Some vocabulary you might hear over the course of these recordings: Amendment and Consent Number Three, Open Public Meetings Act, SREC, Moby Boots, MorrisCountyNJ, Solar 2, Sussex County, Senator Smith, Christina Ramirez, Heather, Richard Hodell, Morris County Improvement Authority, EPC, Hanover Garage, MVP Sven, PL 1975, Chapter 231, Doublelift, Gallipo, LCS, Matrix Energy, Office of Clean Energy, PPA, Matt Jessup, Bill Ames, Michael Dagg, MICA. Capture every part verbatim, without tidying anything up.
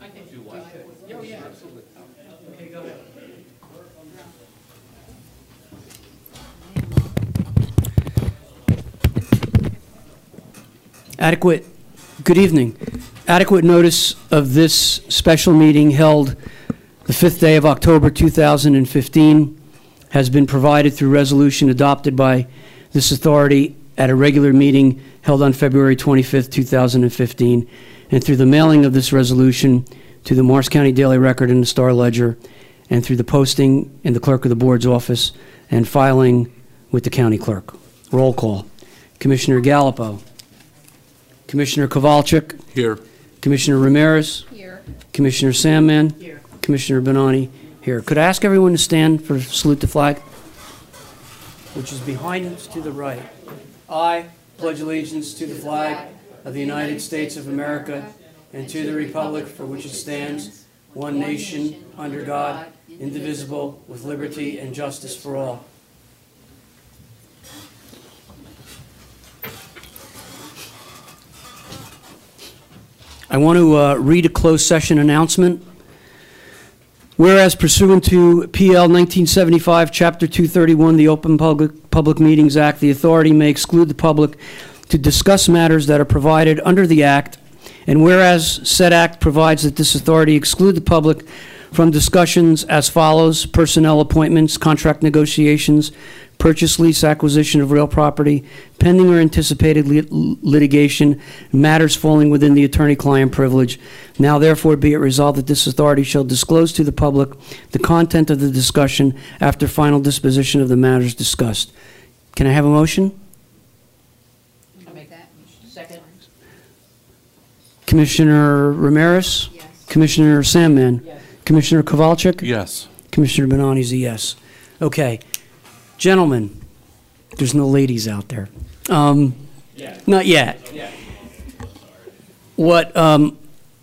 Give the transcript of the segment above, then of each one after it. I think do what? Oh, yeah, absolutely. Okay, go ahead. Adequate, good evening. Adequate notice of this special meeting held the fifth day of October two thousand fifteen has been provided through resolution adopted by this authority at a regular meeting held on February twenty-fifth, two thousand fifteen, and through the mailing of this resolution to the Morris County Daily Record and the Star Ledger, and through the posting in the clerk of the board's office and filing with the county clerk. Roll call. Commissioner Gallipo. Commissioner Kovalchik. Here. Commissioner Ramirez. Here. Commissioner Sandman. Here. Commissioner Bonanni. Here. Could I ask everyone to stand for salute the flag, which is behind us to the right. I pledge allegiance to the flag of the United States of America and to the republic for which it stands, one nation, under God, indivisible, with liberty and justice for all. I want to uh, read a closed session announcement. Whereas pursuant to P L nineteen seventy-five, Chapter two thirty-one, the Open Public, Public Meetings Act, the authority may exclude the public to discuss matters that are provided under the Act, and whereas said Act provides that this authority exclude the public from discussions as follows: personnel appointments, contract negotiations, purchase, lease, acquisition of real property, pending or anticipated lit- litigation, matters falling within the attorney-client privilege. Now therefore be it resolved that this authority shall disclose to the public the content of the discussion after final disposition of the matters discussed. Can I have a motion? I'll make that. Second. Commissioner Ramirez? Yes. Commissioner Sandman? Yes. Commissioner Kovalchik? Yes. Commissioner Bonanni's a yes. Okay. Gentlemen, there's no ladies out there. Um, yeah. Not yet. Yeah. What um,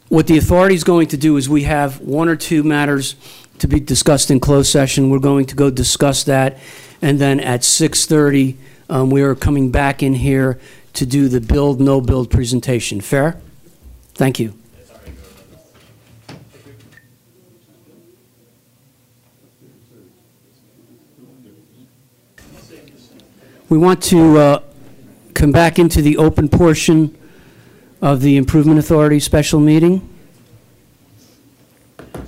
what the authority is going to do is we have one or two matters to be discussed in closed session. We're going to go discuss that, and then at six thirty, um, we are coming back in here to do the build, no build presentation. Fair? Thank you. We want to uh, come back into the open portion of the Improvement Authority special meeting. I'd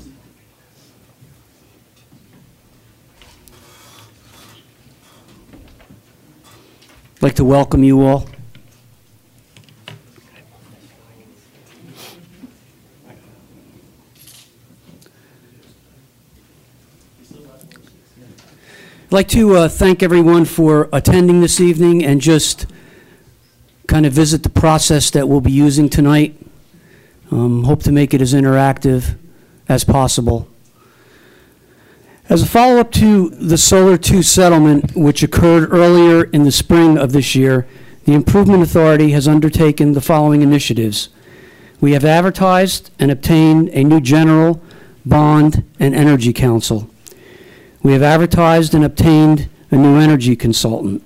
like to welcome you all. I'd like to uh, thank everyone for attending this evening and just kind of visit the process that we'll be using tonight. Um, hope to make it as interactive as possible. As a follow-up to the Solar two settlement, which occurred earlier in the spring of this year, the Improvement Authority has undertaken the following initiatives. We have advertised and obtained a new general, bond, and energy council. We have advertised and obtained a new energy consultant.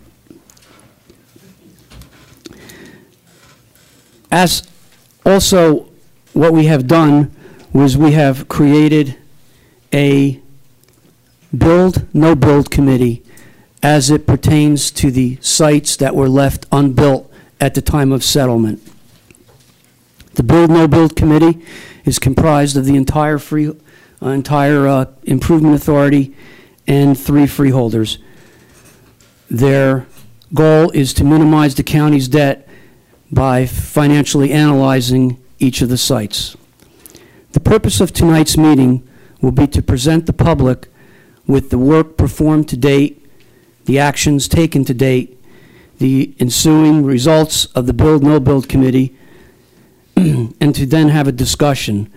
As also, what we have done was we have created a build, no build committee as it pertains to the sites that were left unbuilt at the time of settlement. The build, no build committee is comprised of the entire free, uh, entire uh, Improvement Authority and three freeholders. Their goal is to minimize the county's debt by financially analyzing each of the sites. The purpose of tonight's meeting will be to present the public with the work performed to date, the actions taken to date, the ensuing results of the Build No Build Committee, and to then have a discussion.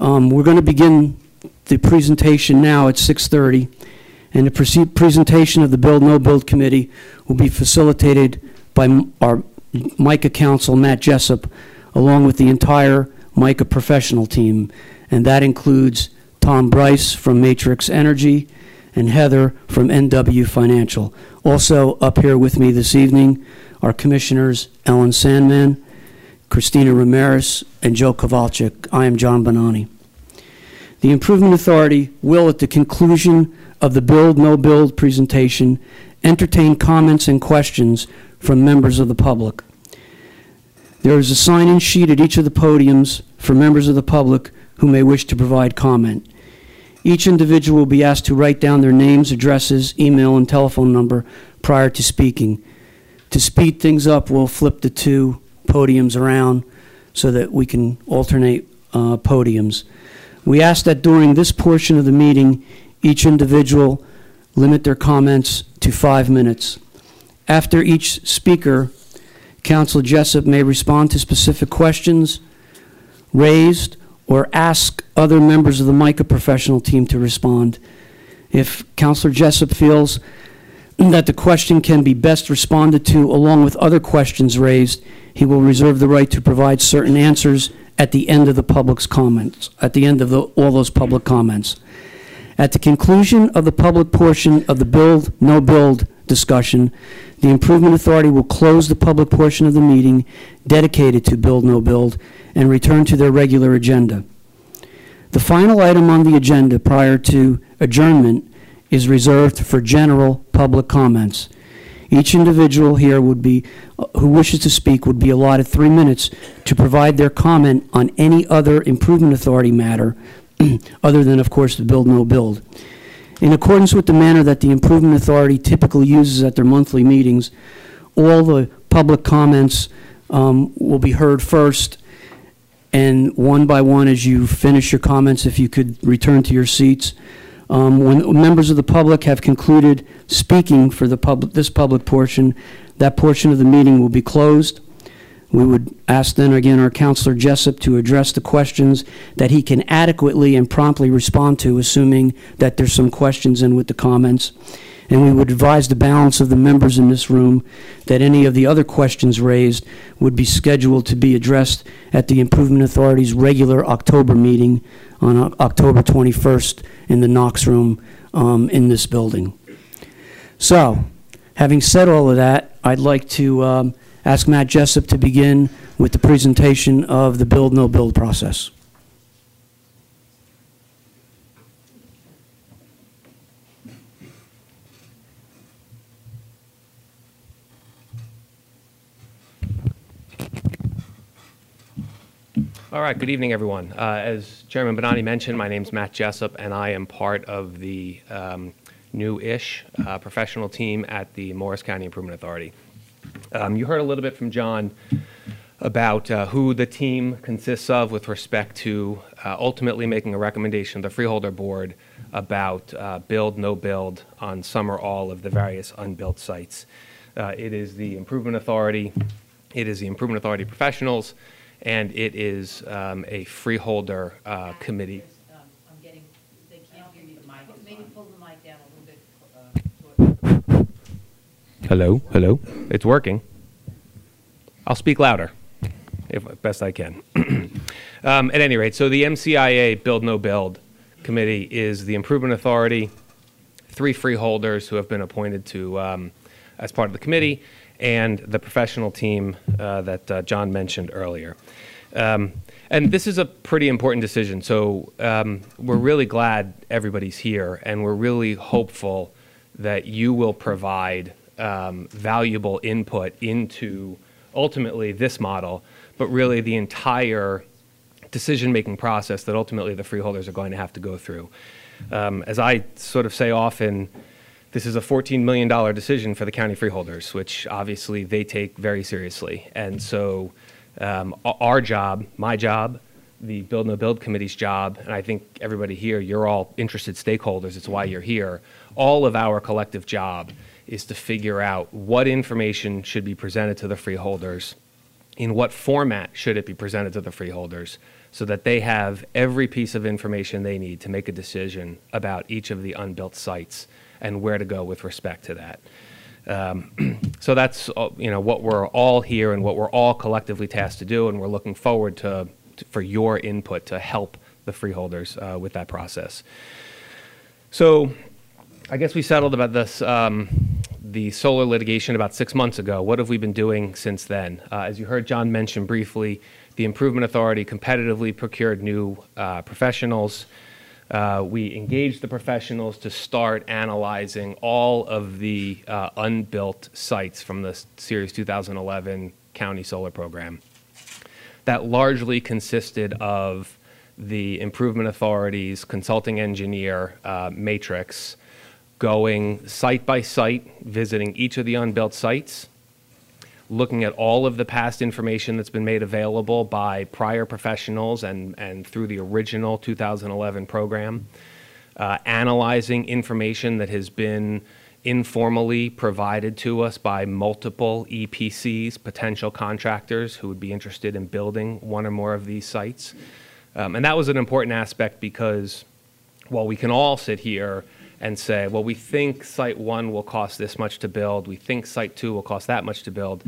Um, we're going to begin the presentation now at six thirty, and the presentation of the Build No Build Committee will be facilitated by our MICA counsel, Matt Jessup, along with the entire MICA professional team, and that includes Tom Bryce from Matrix Energy and Heather from N W Financial. Also up here with me this evening are Commissioners Alan Sandman, Christina Ramirez, and Joe Kovalchik. I am John Bonanni. The Improvement Authority will, at the conclusion of the Build No Build presentation, entertain comments and questions from members of the public. There is a sign-in sheet at each of the podiums for members of the public who may wish to provide comment. Each individual will be asked to write down their names, addresses, email, and telephone number prior to speaking. To speed things up, we'll flip the two podiums around so that we can alternate uh, podiums. We ask that during this portion of the meeting, each individual limit their comments to five minutes. After each speaker, Councilor Jessup may respond to specific questions raised or ask other members of the MICA professional team to respond. If Councilor Jessup feels that the question can be best responded to along with other questions raised, he will reserve the right to provide certain answers at the end of the public's comments, at the end of the, all those public comments. At the conclusion of the public portion of the Build No Build discussion, the Improvement Authority will close the public portion of the meeting dedicated to Build No Build and return to their regular agenda. The final item on the agenda prior to adjournment is reserved for general public comments. Each individual here would be, who wishes to speak would be allotted three minutes to provide their comment on any other Improvement Authority matter other than, of course, the Build No Build. In accordance with the manner that the Improvement Authority typically uses at their monthly meetings, all the public comments um, will be heard first, and one by one as you finish your comments, if you could return to your seats. Um, when members of the public have concluded speaking for the public, this public portion, that portion of the meeting will be closed. We would ask then again our Councilor Jessup to address the questions that he can adequately and promptly respond to, assuming that there's some questions in with the comments. And we would advise the balance of the members in this room that any of the other questions raised would be scheduled to be addressed at the Improvement Authority's regular October meeting on October twenty-first in the Knox Room um, in this building. So, having said all of that, I'd like to um, ask Matt Jessup to begin with the presentation of the Build No Build process. All right, good evening, everyone. Uh, as Chairman Bonanni mentioned, my name's Matt Jessup, and I am part of the um, new-ish uh, professional team at the Morris County Improvement Authority. Um, you heard a little bit from John about uh, who the team consists of with respect to uh, ultimately making a recommendation to the Freeholder Board about uh, build, no build on some or all of the various unbuilt sites. Uh, it is the Improvement Authority, it is the Improvement Authority professionals, and it is um, a Freeholder uh, committee. Hello, hello. It's working. I'll speak louder, if best I can. um, at any rate, so the M C I A Build No Build Committee is the Improvement Authority, three freeholders who have been appointed to um, as part of the committee, and the professional team uh, that uh, John mentioned earlier. Um, and this is a pretty important decision, so um, we're really glad everybody's here, and we're really hopeful that you will provide Um, valuable input into ultimately this model, but really the entire decision-making process that ultimately the freeholders are going to have to go through. Um, as I sort of say often, this is a fourteen million dollars decision for the county freeholders, which obviously they take very seriously. And so um, our job, my job, the Build No Build Committee's job, and I think everybody here, you're all interested stakeholders, it's why you're here, all of our collective job is to figure out what information should be presented to the freeholders, in what format should it be presented to the freeholders, so that they have every piece of information they need to make a decision about each of the unbuilt sites and where to go with respect to that. Um, so that's you know what we're all here and what we're all collectively tasked to do, and we're looking forward to, to for your input to help the freeholders uh, with that process. So I guess we settled about this. Um, the solar litigation about six months ago. What have we been doing since then? Uh, as you heard John mention briefly, the Improvement Authority competitively procured new uh, professionals. Uh, we engaged the professionals to start analyzing all of the uh, unbuilt sites from the Series two thousand eleven County Solar Program. That largely consisted of the Improvement Authority's consulting engineer uh, matrix going site by site, visiting each of the unbuilt sites, looking at all of the past information that's been made available by prior professionals and, and through the original two thousand eleven program, uh, analyzing information that has been informally provided to us by multiple E P Cs, potential contractors who would be interested in building one or more of these sites. Um, and that was an important aspect because while we can all sit here and say, well, we think site one will cost this much to build, we think site two will cost that much to build,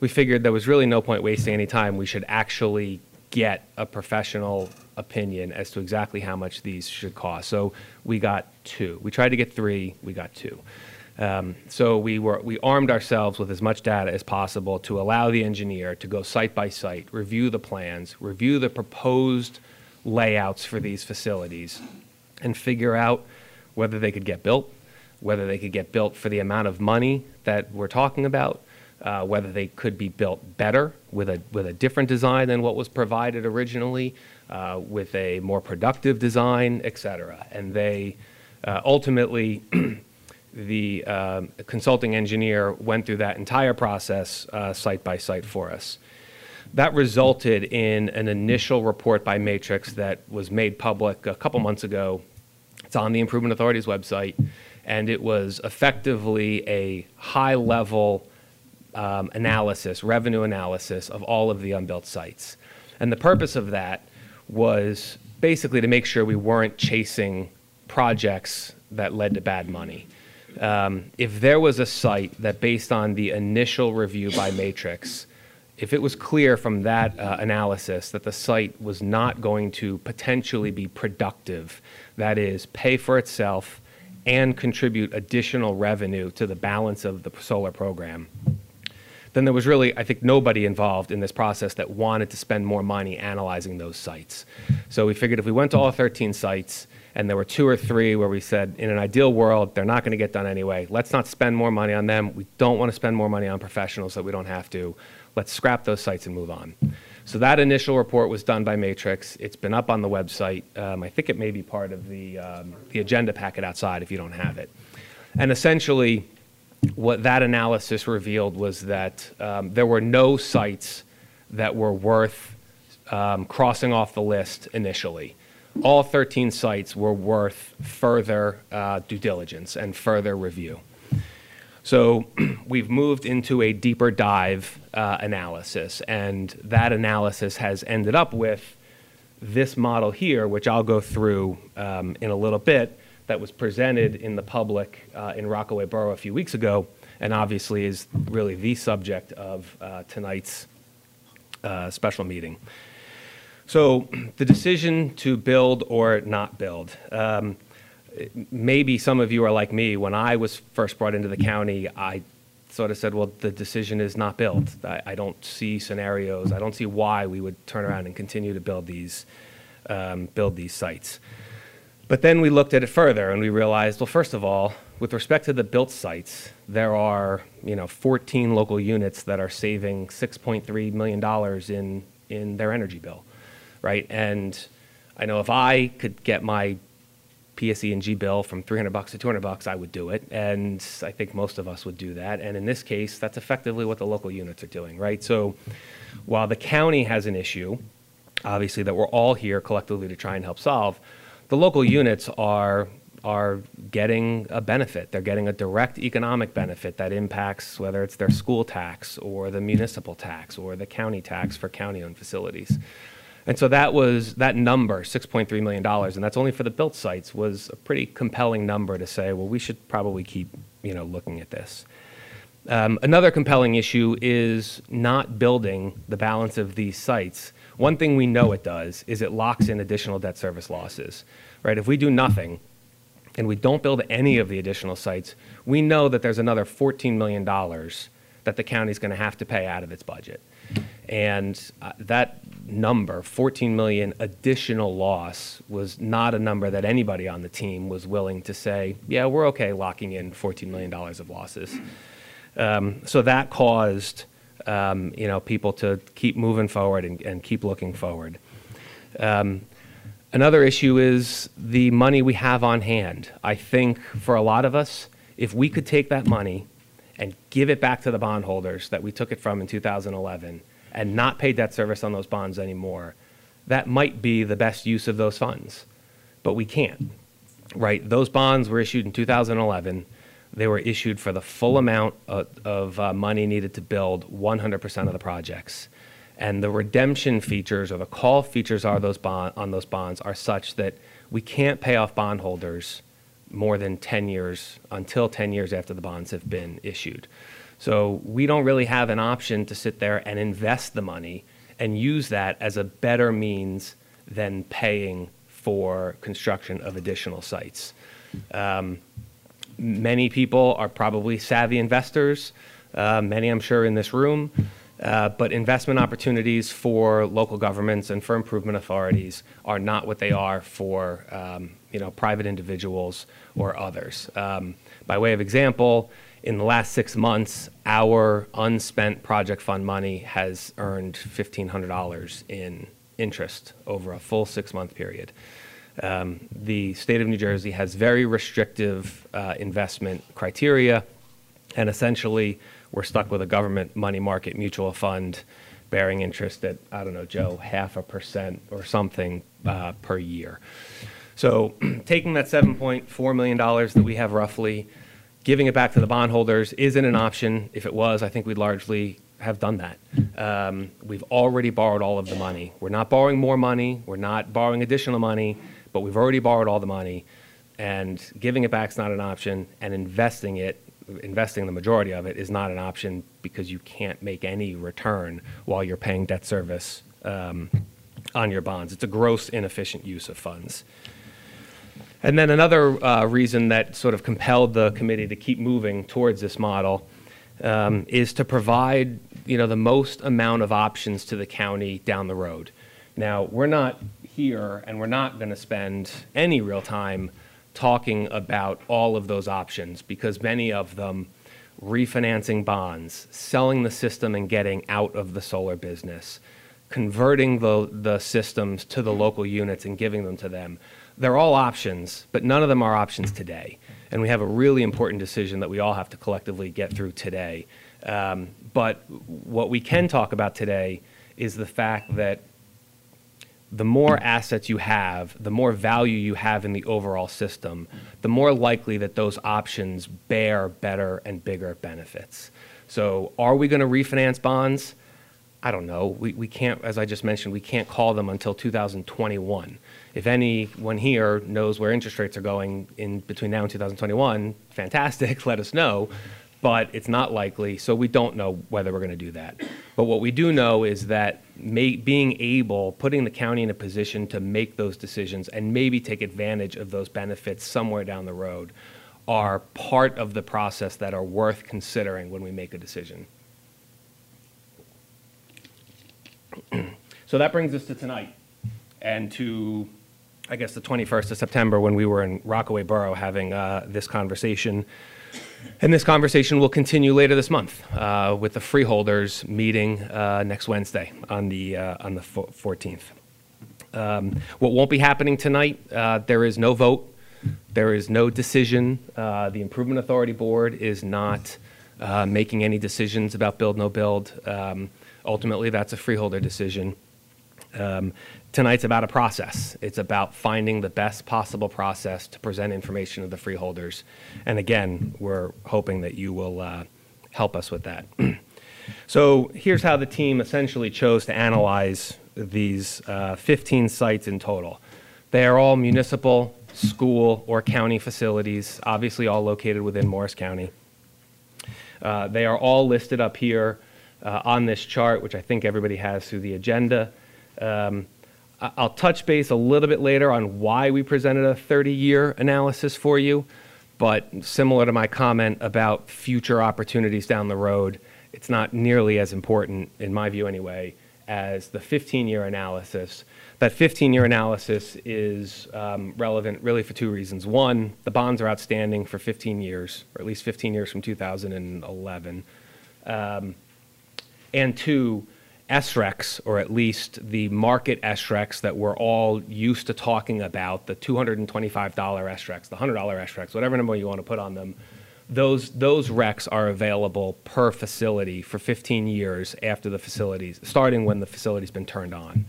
we figured there was really no point wasting any time. We should actually get a professional opinion as to exactly how much these should cost. So we got two. We tried to get three, we got two. Um, so we, were, we armed ourselves with as much data as possible to allow the engineer to go site by site, review the plans, review the proposed layouts for these facilities, and figure out whether they could get built, whether they could get built for the amount of money that we're talking about, uh, whether they could be built better with a, with a different design than what was provided originally, uh, with a more productive design, et cetera. And they uh, ultimately, the uh, consulting engineer went through that entire process uh, site by site for us. That resulted in an initial report by Matrix that was made public a couple months ago. It's on the Improvement Authority's website, and it was effectively a high-level um, analysis, revenue analysis of all of the unbuilt sites. And the purpose of that was basically to make sure we weren't chasing projects that led to bad money. Um, if there was a site that, based on the initial review by Matrix, if it was clear from that uh, analysis that the site was not going to potentially be productive, that is, pay for itself and contribute additional revenue to the balance of the solar program, then there was really, I think, nobody involved in this process that wanted to spend more money analyzing those sites. So we figured if we went to all thirteen sites and there were two or three where we said, in an ideal world, they're not going to get done anyway, let's not spend more money on them. We don't want to spend more money on professionals that we don't have to. Let's scrap those sites and move on. So that initial report was done by Matrix. It's been up on the website. Um, I think it may be part of the, um, the agenda packet outside if you don't have it. And essentially, what that analysis revealed was that um, there were no sites that were worth um, crossing off the list initially. All thirteen sites were worth further uh, due diligence and further review. So we've moved into a deeper dive uh, analysis, and that analysis has ended up with this model here, which I'll go through um, in a little bit, that was presented in the public uh, in Rockaway Borough a few weeks ago, and obviously is really the subject of uh, tonight's uh, special meeting. So the decision to build or not build. Um, Maybe some of you are like me. When I was first brought into the county, I sort of said, well, the decision is not built. I, I don't see scenarios. I don't see why we would turn around and continue to build these, um, build these sites. But then we looked at it further and we realized, well, first of all, with respect to the built sites, there are, you know, fourteen local units that are saving six point three million dollars in, in their energy bill, right? And I know if I could get my P S E and G bill from three hundred bucks to two hundred bucks, I would do it, and I think most of us would do that. And in this case, that's effectively what the local units are doing, right? So while the county has an issue, obviously, that we're all here collectively to try and help solve, the local units are, are getting a benefit. They're getting a direct economic benefit that impacts whether it's their school tax or the municipal tax or the county tax for county-owned facilities. And so that was, that number, six point three million dollars, and that's only for the built sites, was a pretty compelling number to say, well, we should probably keep, you know, looking at this. Um, another compelling issue is not building the balance of these sites. One thing we know it does is it locks in additional debt service losses, right? If we do nothing, and we don't build any of the additional sites, we know that there's another fourteen million dollars that the county's going to have to pay out of its budget. And uh, that number, fourteen million dollars additional loss, was not a number that anybody on the team was willing to say, yeah, we're okay locking in fourteen million dollars of losses. Um, so that caused um, you know, people to keep moving forward and, and keep looking forward. Um, Another issue is the money we have on hand. I think for a lot of us, if we could take that money and give it back to the bondholders that we took it from in two thousand eleven and not pay debt service on those bonds anymore, that might be the best use of those funds. But we can't, right? Those bonds were issued in two thousand eleven. They were issued for the full amount of, of uh, money needed to build one hundred percent of the projects. And the redemption features or the call features are those bond, on those bonds are such that we can't pay off bondholders more than ten years, until ten years after the bonds have been issued. So we don't really have an option to sit there and invest the money and use that as a better means than paying for construction of additional sites. Um, many people are probably savvy investors, uh, many I'm sure in this room. Uh, but investment opportunities for local governments and for improvement authorities are not what they are for um, you know, private individuals or others. Um, by way of example, in the last six months, our unspent project fund money has earned fifteen hundred dollars in interest over a full six-month period. Um, the state of New Jersey has very restrictive uh, investment criteria, and essentially, we're stuck with a government money market mutual fund bearing interest at, I don't know, Joe, half a percent or something uh, per year. So taking that seven point four million dollars that we have roughly, giving it back to the bondholders isn't an option. If it was, I think we'd largely have done that. Um, we've already borrowed all of the money. We're not borrowing more money. We're not borrowing additional money, but we've already borrowed all the money. And giving it back is not an option, and investing it investing the majority of it is not an option because you can't make any return while you're paying debt service um, on your bonds. It's a gross inefficient use of funds. And then another uh, reason that sort of compelled the committee to keep moving towards this model um, is to provide, you know, the most amount of options to the county down the road. Now, we're not here and we're not going to spend any real time talking about all of those options, because many of them, refinancing bonds, selling the system and getting out of the solar business, converting the, the systems to the local units and giving them to them, they're all options, but none of them are options today. And we have a really important decision that we all have to collectively get through today. Um, but what we can talk about today is the fact that the more assets you have, the more value you have in the overall system, the more likely that those options bear better and bigger benefits. So are we going to refinance bonds? I don't know. We, we can't, as I just mentioned, we can't call them until two thousand twenty-one. If anyone here knows where interest rates are going in between now and two thousand twenty-one, fantastic, let us know. But it's not likely, so we don't know whether we're going to do that. But what we do know is that may, being able, putting the county in a position to make those decisions and maybe take advantage of those benefits somewhere down the road are part of the process that are worth considering when we make a decision. So that brings us to tonight and to, I guess, the twenty-first of September when we were in Rockaway Borough having uh, this conversation. And this conversation will continue later this month uh, with the freeholders meeting uh, next Wednesday on the, uh, on the fourteenth. Um, what won't be happening tonight, uh, there is no vote. There is no decision. Uh, the Improvement Authority Board is not uh, making any decisions about build, no build. Um, ultimately, that's a freeholder decision. Um, tonight's about a process. It's about finding the best possible process to present information to the freeholders. And again, we're hoping that you will uh, help us with that. So here's how the team essentially chose to analyze these uh, fifteen sites in total. They are all municipal, school, or county facilities, obviously all located within Morris County. Uh, they are all listed up here uh, on this chart, which I think everybody has through the agenda. Um, I'll touch base a little bit later on why we presented a thirty-year analysis for you, but similar to my comment about future opportunities down the road, it's not nearly as important, in my view anyway, as the fifteen-year analysis. That fifteen-year analysis is um, relevant really for two reasons. One, the bonds are outstanding for fifteen years, or at least fifteen years from two thousand eleven. Um, and two, S R E Cs, or at least the market S R E Cs that we're all used to talking about, the two hundred twenty-five dollar S R E Cs, the one hundred dollar S R E Cs, whatever number you want to put on them, those, those R E Cs are available per facility for fifteen years after the facilities, starting when the facility's been turned on.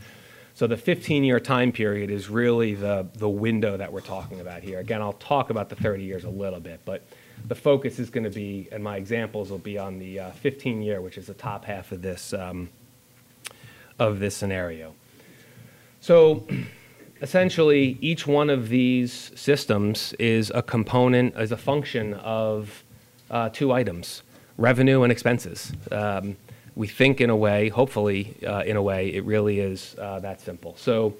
So the fifteen-year time period is really the, the window that we're talking about here. Again, I'll talk about the thirty years a little bit, but the focus is going to be, and my examples will be on the uh, fifteen-year, which is the top half of this um, of this scenario. So essentially, each one of these systems is a component, is a function of uh, two items, revenue and expenses. Um, we think in a way, hopefully uh, in a way, it really is uh, that simple. So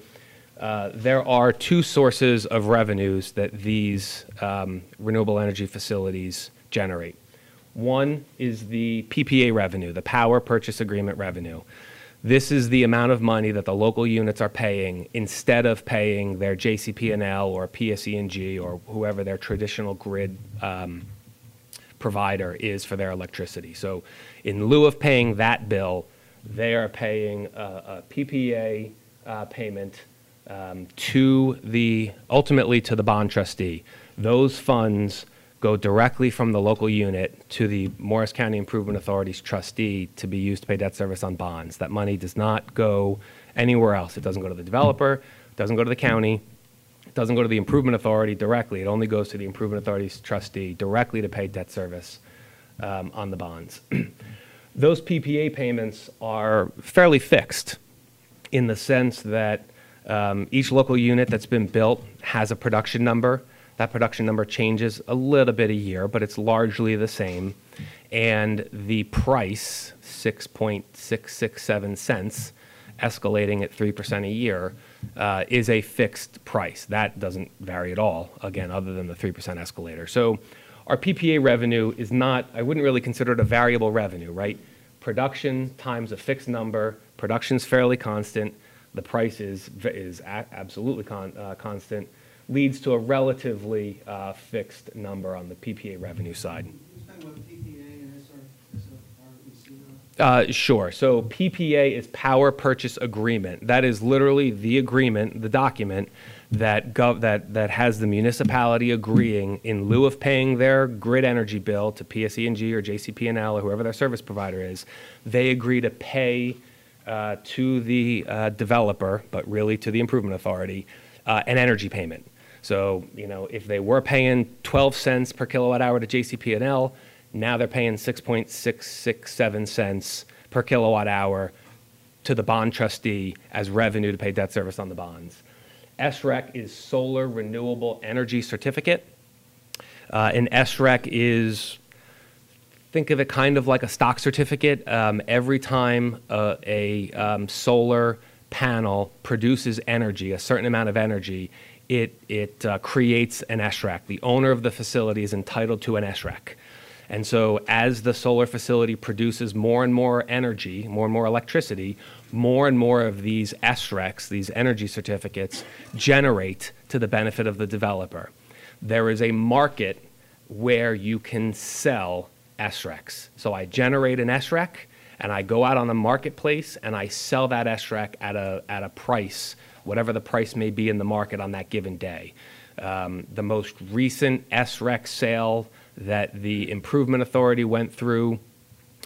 uh, there are two sources of revenues that these um, renewable energy facilities generate. One is the P P A revenue, the power purchase agreement revenue. This is the amount of money that the local units are paying instead of paying their J C P and L or P S E and G or whoever their traditional grid um, provider is for their electricity. So in lieu of paying that bill, they are paying a, a P P A uh, payment um, to the, ultimately to the bond trustee. Those funds go directly from the local unit to the Morris County Improvement Authority's trustee to be used to pay debt service on bonds. That money does not go anywhere else. It doesn't go to the developer, it doesn't go to the county, it doesn't go to the improvement authority directly. It only goes to the improvement authority's trustee directly to pay debt service um, on the bonds. Those P P A payments are fairly fixed in the sense that um, each local unit that's been built has a production number. That production number changes a little bit a year, but it's largely the same. And the price, six point six six seven cents, escalating at three percent a year, uh, is a fixed price. That doesn't vary at all, again, other than the three percent escalator. So our P P A revenue is not, I wouldn't really consider it a variable revenue, right? Production times a fixed number, production's fairly constant, the price is, is a- absolutely con- uh, constant, leads to a relatively uh, fixed number on the P P A revenue side. Uh, sure. So P P A is power purchase agreement. That is literally the agreement, the document that gov that that has the municipality agreeing, in lieu of paying their grid energy bill to P S E and G or J C P and L or whoever their service provider is, they agree to pay uh, to the uh, developer, but really to the improvement authority, uh, an energy payment. So, you know, if they were paying twelve cents per kilowatt hour to J C P and L, now they're paying six point six six seven cents per kilowatt hour to the bond trustee as revenue to pay debt service on the bonds. S R E C is Solar Renewable Energy Certificate. Uh, and S R E C is, think of it kind of like a stock certificate. Um, every time uh, a um, solar panel produces energy, a certain amount of energy, it, it uh, creates an S R E C. The owner of the facility is entitled to an S R E C. And so as the solar facility produces more and more energy, more and more electricity, more and more of these S R E Cs, these energy certificates, generate to the benefit of the developer. There is a market where you can sell S R E Cs. So I generate an S R E C, and I go out on the marketplace, and I sell that S R E C at a, at a price, whatever the price may be in the market on that given day. Um, the most recent S R E C sale that the Improvement Authority went through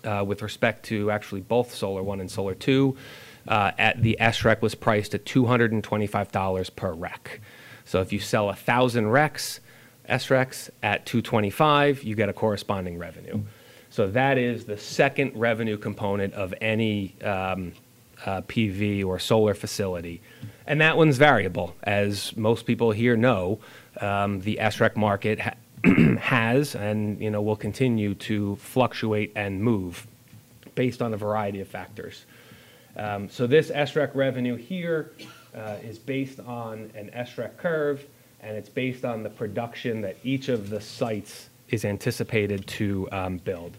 uh, with respect to actually both Solar one and Solar two, uh, at the S R E C was priced at two hundred twenty-five dollars per R E C. So if you sell one thousand R E Cs, S R E Cs at two hundred twenty-five dollars, you get a corresponding revenue. So that is the second revenue component of any um, Uh, P V or solar facility. And that one's variable. As most people here know, um, the S R E C market ha has and you know will continue to fluctuate and move based on a variety of factors. Um, so this S R E C revenue here uh, is based on an S R E C curve, and it's based on the production that each of the sites is anticipated to um, build.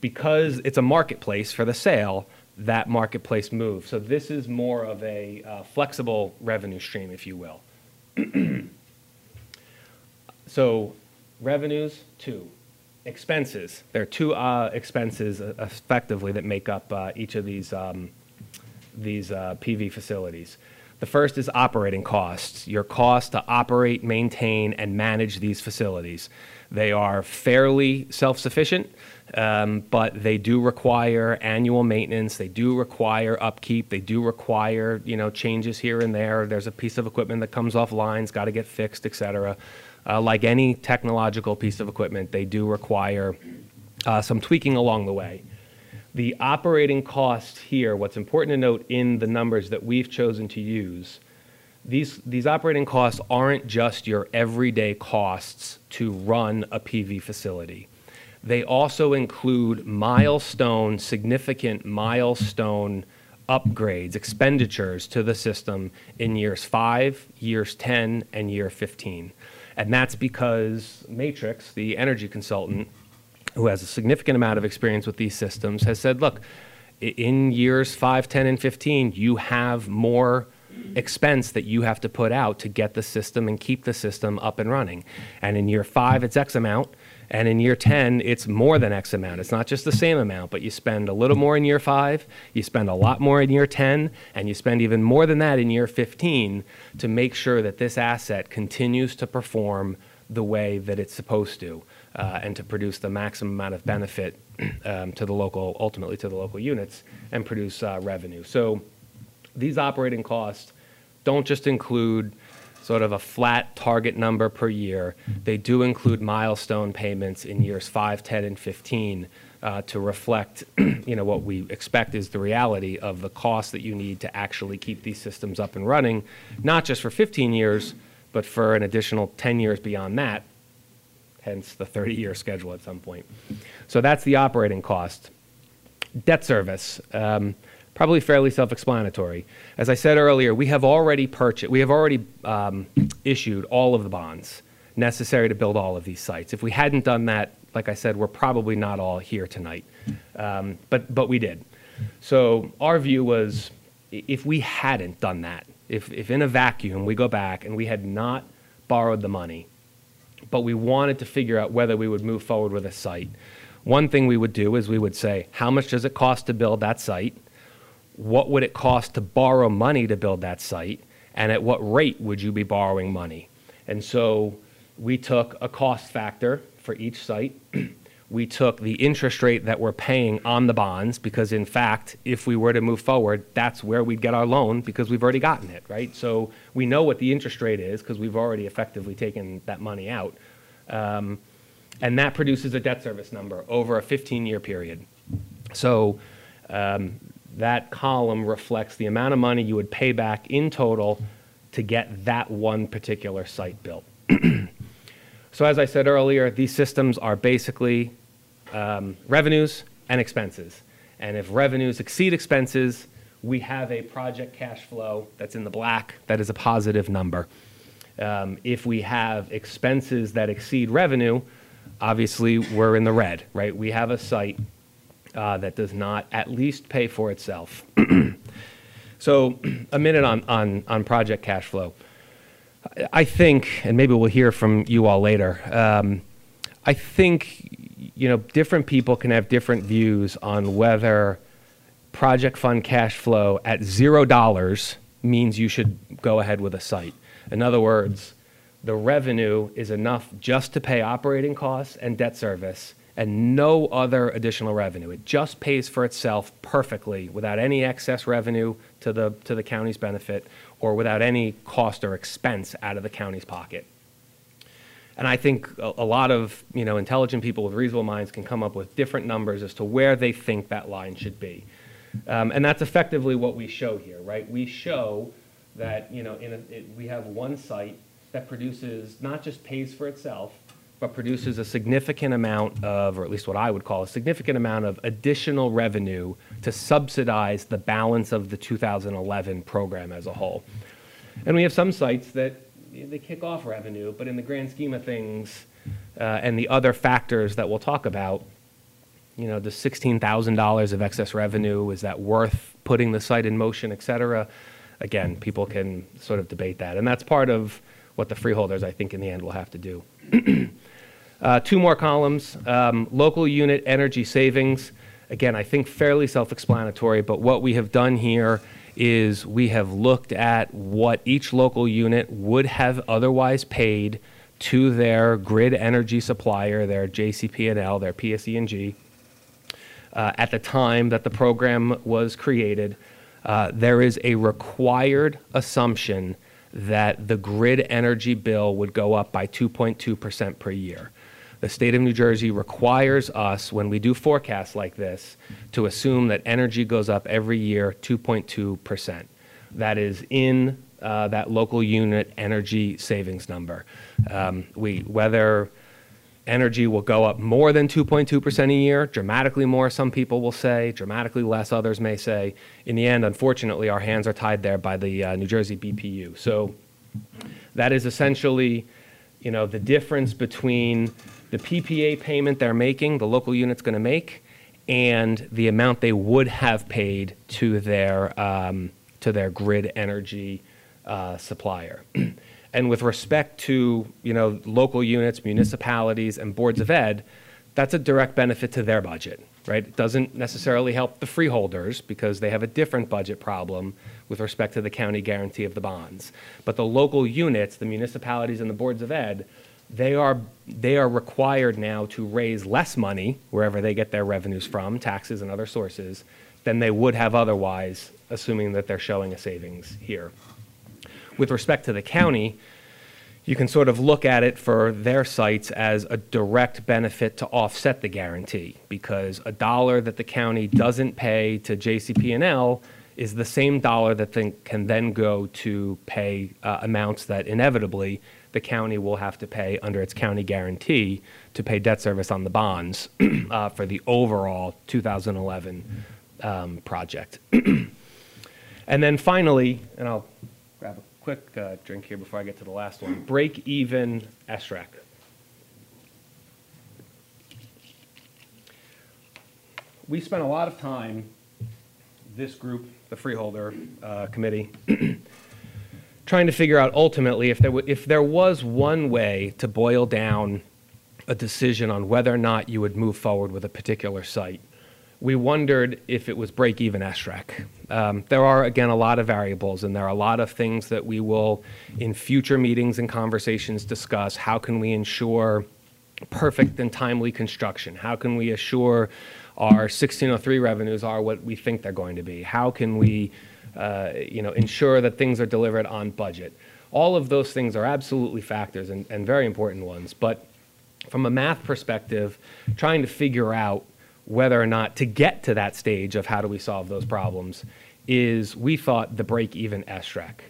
Because it's a marketplace for the sale, that marketplace moves. So this is more of a uh, flexible revenue stream, if you will. So revenues, two. Expenses. There are two uh, expenses uh, effectively that make up uh, each of these, um, these uh, P V facilities. The first is operating costs, your cost to operate, maintain, and manage these facilities. They are fairly self-sufficient, um, but they do require annual maintenance. They do require upkeep. They do require, you know, changes here and there. There's a piece of equipment that comes offline, it's got to get fixed, et cetera. Uh, like any technological piece of equipment, they do require uh, some tweaking along the way. The operating costs here, what's important to note in the numbers that we've chosen to use, these, these operating costs aren't just your everyday costs to run a P V facility. They also include milestone, significant milestone upgrades, expenditures to the system in years five, years ten, and year fifteen. And that's because Matrix, the energy consultant, who has a significant amount of experience with these systems, has said, look, in years five, ten, and fifteen, you have more expense that you have to put out to get the system and keep the system up and running. And in year five, it's X amount, and in year ten, it's more than X amount. It's not just the same amount, but you spend a little more in year five, you spend a lot more in year ten, and you spend even more than that in year fifteen to make sure that this asset continues to perform the way that it's supposed to. Uh, and to produce the maximum amount of benefit um, to the local, ultimately to the local units, and produce uh, revenue. So these operating costs don't just include sort of a flat target number per year. They do include milestone payments in years five, ten, and fifteen uh, to reflect you know, what we expect is the reality of the cost that you need to actually keep these systems up and running, not just for fifteen years, but for an additional ten years beyond that, hence the thirty-year schedule at some point. So that's the operating cost. Debt service, um, probably fairly self-explanatory. As I said earlier, we have already purchased, we have already um, issued all of the bonds necessary to build all of these sites. If we hadn't done that, like I said, we're probably not all here tonight, um, but, but we did. So our view was, if we hadn't done that, if, if in a vacuum we go back and we had not borrowed the money, but we wanted to figure out whether we would move forward with a site. One thing we would do is we would say, how much does it cost to build that site? What would it cost to borrow money to build that site? And at what rate would you be borrowing money? And so we took a cost factor for each site. We took the interest rate that we're paying on the bonds, because in fact, if we were to move forward, that's where we'd get our loan, because we've already gotten it, right? So we know what the interest rate is because we've already effectively taken that money out. Um, and that produces a debt service number over a fifteen year period. So um, that column reflects the amount of money you would pay back in total to get that one particular site built. So as I said earlier, these systems are basically Um, revenues and expenses. And if revenues exceed expenses, we have a project cash flow that's in the black, that is a positive number. Um, if we have expenses that exceed revenue, obviously we're in the red, right? We have a site uh, that does not at least pay for itself. So a minute on, on, on project cash flow. I think, and maybe we'll hear from you all later, um, I think you know, different people can have different views on whether project fund cash flow at zero dollars means you should go ahead with a site. In other words, the revenue is enough just to pay operating costs and debt service and no other additional revenue. It just pays for itself perfectly without any excess revenue to the, to the county's benefit or without any cost or expense out of the county's pocket. And I think a lot of you know, intelligent people with reasonable minds can come up with different numbers as to where they think that line should be. Um, and that's effectively what we show here, right? We show that you know, in a, it, we have one site that produces, not just pays for itself, but produces a significant amount of, or at least what I would call a significant amount of additional revenue to subsidize the balance of the two thousand eleven program as a whole. And we have some sites that they kick off revenue, but in the grand scheme of things uh, and the other factors that we'll talk about, you know, the sixteen thousand dollars of excess revenue, is that worth putting the site in motion, et cetera? Again, people can sort of debate that. And that's part of what the freeholders, I think, in the end will have to do. uh, two more columns, um, local unit energy savings. Again, I think fairly self-explanatory, but what we have done here is we have looked at what each local unit would have otherwise paid to their grid energy supplier, their J C P and L, their P S E and G, uh, at the time that the program was created. Uh, there is a required assumption that the grid energy bill would go up by two point two percent per year. The state of New Jersey requires us, when we do forecasts like this, to assume that energy goes up every year two point two percent. That is in uh, that local unit energy savings number. Um, we, whether energy will go up more than two point two percent a year, dramatically more, some people will say, dramatically less, others may say. In the end, unfortunately, our hands are tied there by the uh, New Jersey B P U. So that is essentially, you know, the difference between the P P A payment they're making, the local unit's going to make, and the amount they would have paid to their um, to their grid energy uh, supplier. And with respect to, you know, local units, municipalities, and boards of ed, that's a direct benefit to their budget, right? It doesn't necessarily help the freeholders because they have a different budget problem with respect to the county guarantee of the bonds. But the local units, the municipalities, and the boards of ed, They are, they are required now to raise less money wherever they get their revenues from, taxes and other sources, than they would have otherwise, assuming that they're showing a savings here. With respect to the county, you can sort of look at it for their sites as a direct benefit to offset the guarantee, because a dollar that the county doesn't pay to J C P and L is the same dollar that then can then go to pay uh, amounts that inevitably the county will have to pay under its county guarantee to pay debt service on the bonds uh, for the overall two thousand eleven um, project. And then finally, and I'll grab a quick uh, drink here before I get to the last one, break even S R E C. We spent a lot of time, this group, the freeholder uh, committee, trying to figure out ultimately if there, w if there was one way to boil down a decision on whether or not you would move forward with a particular site. We wondered if it was break-even S R E C. Um, there are, again, a lot of variables, and there are a lot of things that we will, in future meetings and conversations, discuss. How can we ensure perfect and timely construction? How can we assure our sixteen oh three revenues are what we think they're going to be? How can we Uh, you know, ensure that things are delivered on budget? All of those things are absolutely factors and, and very important ones. But from a math perspective, trying to figure out whether or not to get to that stage of how do we solve those problems is, we thought, the break-even S R E C.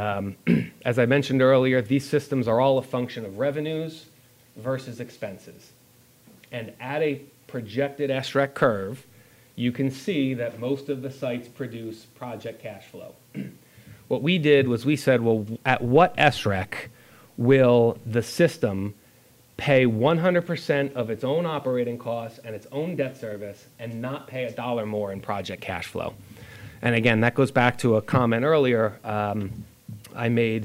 Um, as I mentioned earlier, these systems are all a function of revenues versus expenses. And at a projected S R E C curve, you can see that most of the sites produce project cash flow. What we did was we said, well, at what S R E C will the system pay one hundred percent of its own operating costs and its own debt service and not pay a dollar more in project cash flow? And again, that goes back to a comment earlier um, I made,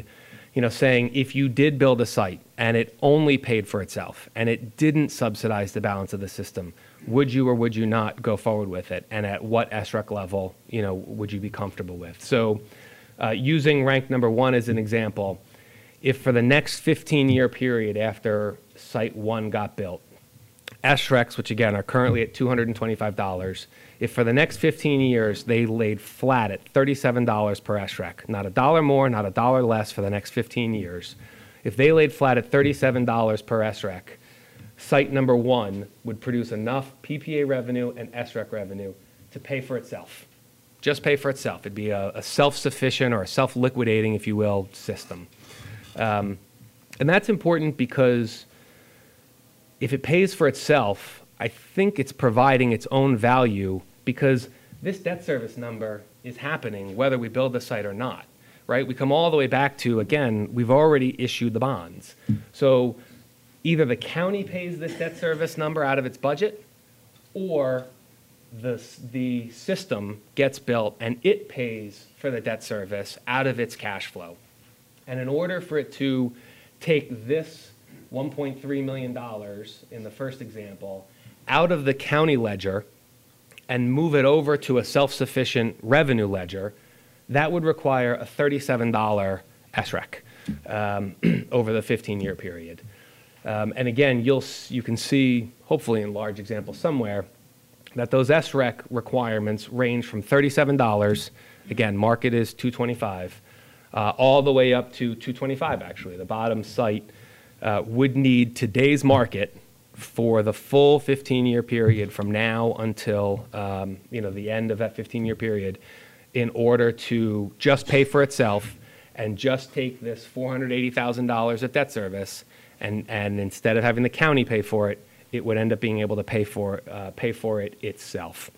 you know, saying if you did build a site and it only paid for itself and it didn't subsidize the balance of the system, would you or would you not go forward with it? And at what S R E C level, you know, would you be comfortable with? So uh, using rank number one as an example, if for the next fifteen year period after site one got built, S R E Cs, which again are currently at two hundred twenty-five dollars, if for the next fifteen years they laid flat at thirty-seven dollars per S R E C, not a dollar more, not a dollar less for the next fifteen years, if they laid flat at thirty-seven dollars per S R E C, site number one would produce enough P P A revenue and S R E C revenue to pay for itself. Just pay for itself. It'd be a, a self-sufficient or a self-liquidating, if you will, system. Um, and that's important because if it pays for itself, I think it's providing its own value, because this debt service number is happening whether we build the site or not. right? We come all the way back to, again, we've already issued the bonds. So either the county pays this debt service number out of its budget, or the, the system gets built and it pays for the debt service out of its cash flow. And in order for it to take this one point three million dollars in the first example out of the county ledger and move it over to a self-sufficient revenue ledger, that would require a thirty-seven dollar S R E C um, over the fifteen year period. Um, and again, you'll, you can see, hopefully in large examples somewhere, that those S R E C requirements range from thirty-seven dollars, again, market is two twenty-five, uh, all the way up to two twenty-five, actually. The bottom site uh, would need today's market for the full fifteen year period from now until um, you know, the end of that fifteen year period in order to just pay for itself and just take this four hundred eighty thousand dollars of debt service, and, and instead of having the county pay for it, it would end up being able to pay for, uh, pay for it itself.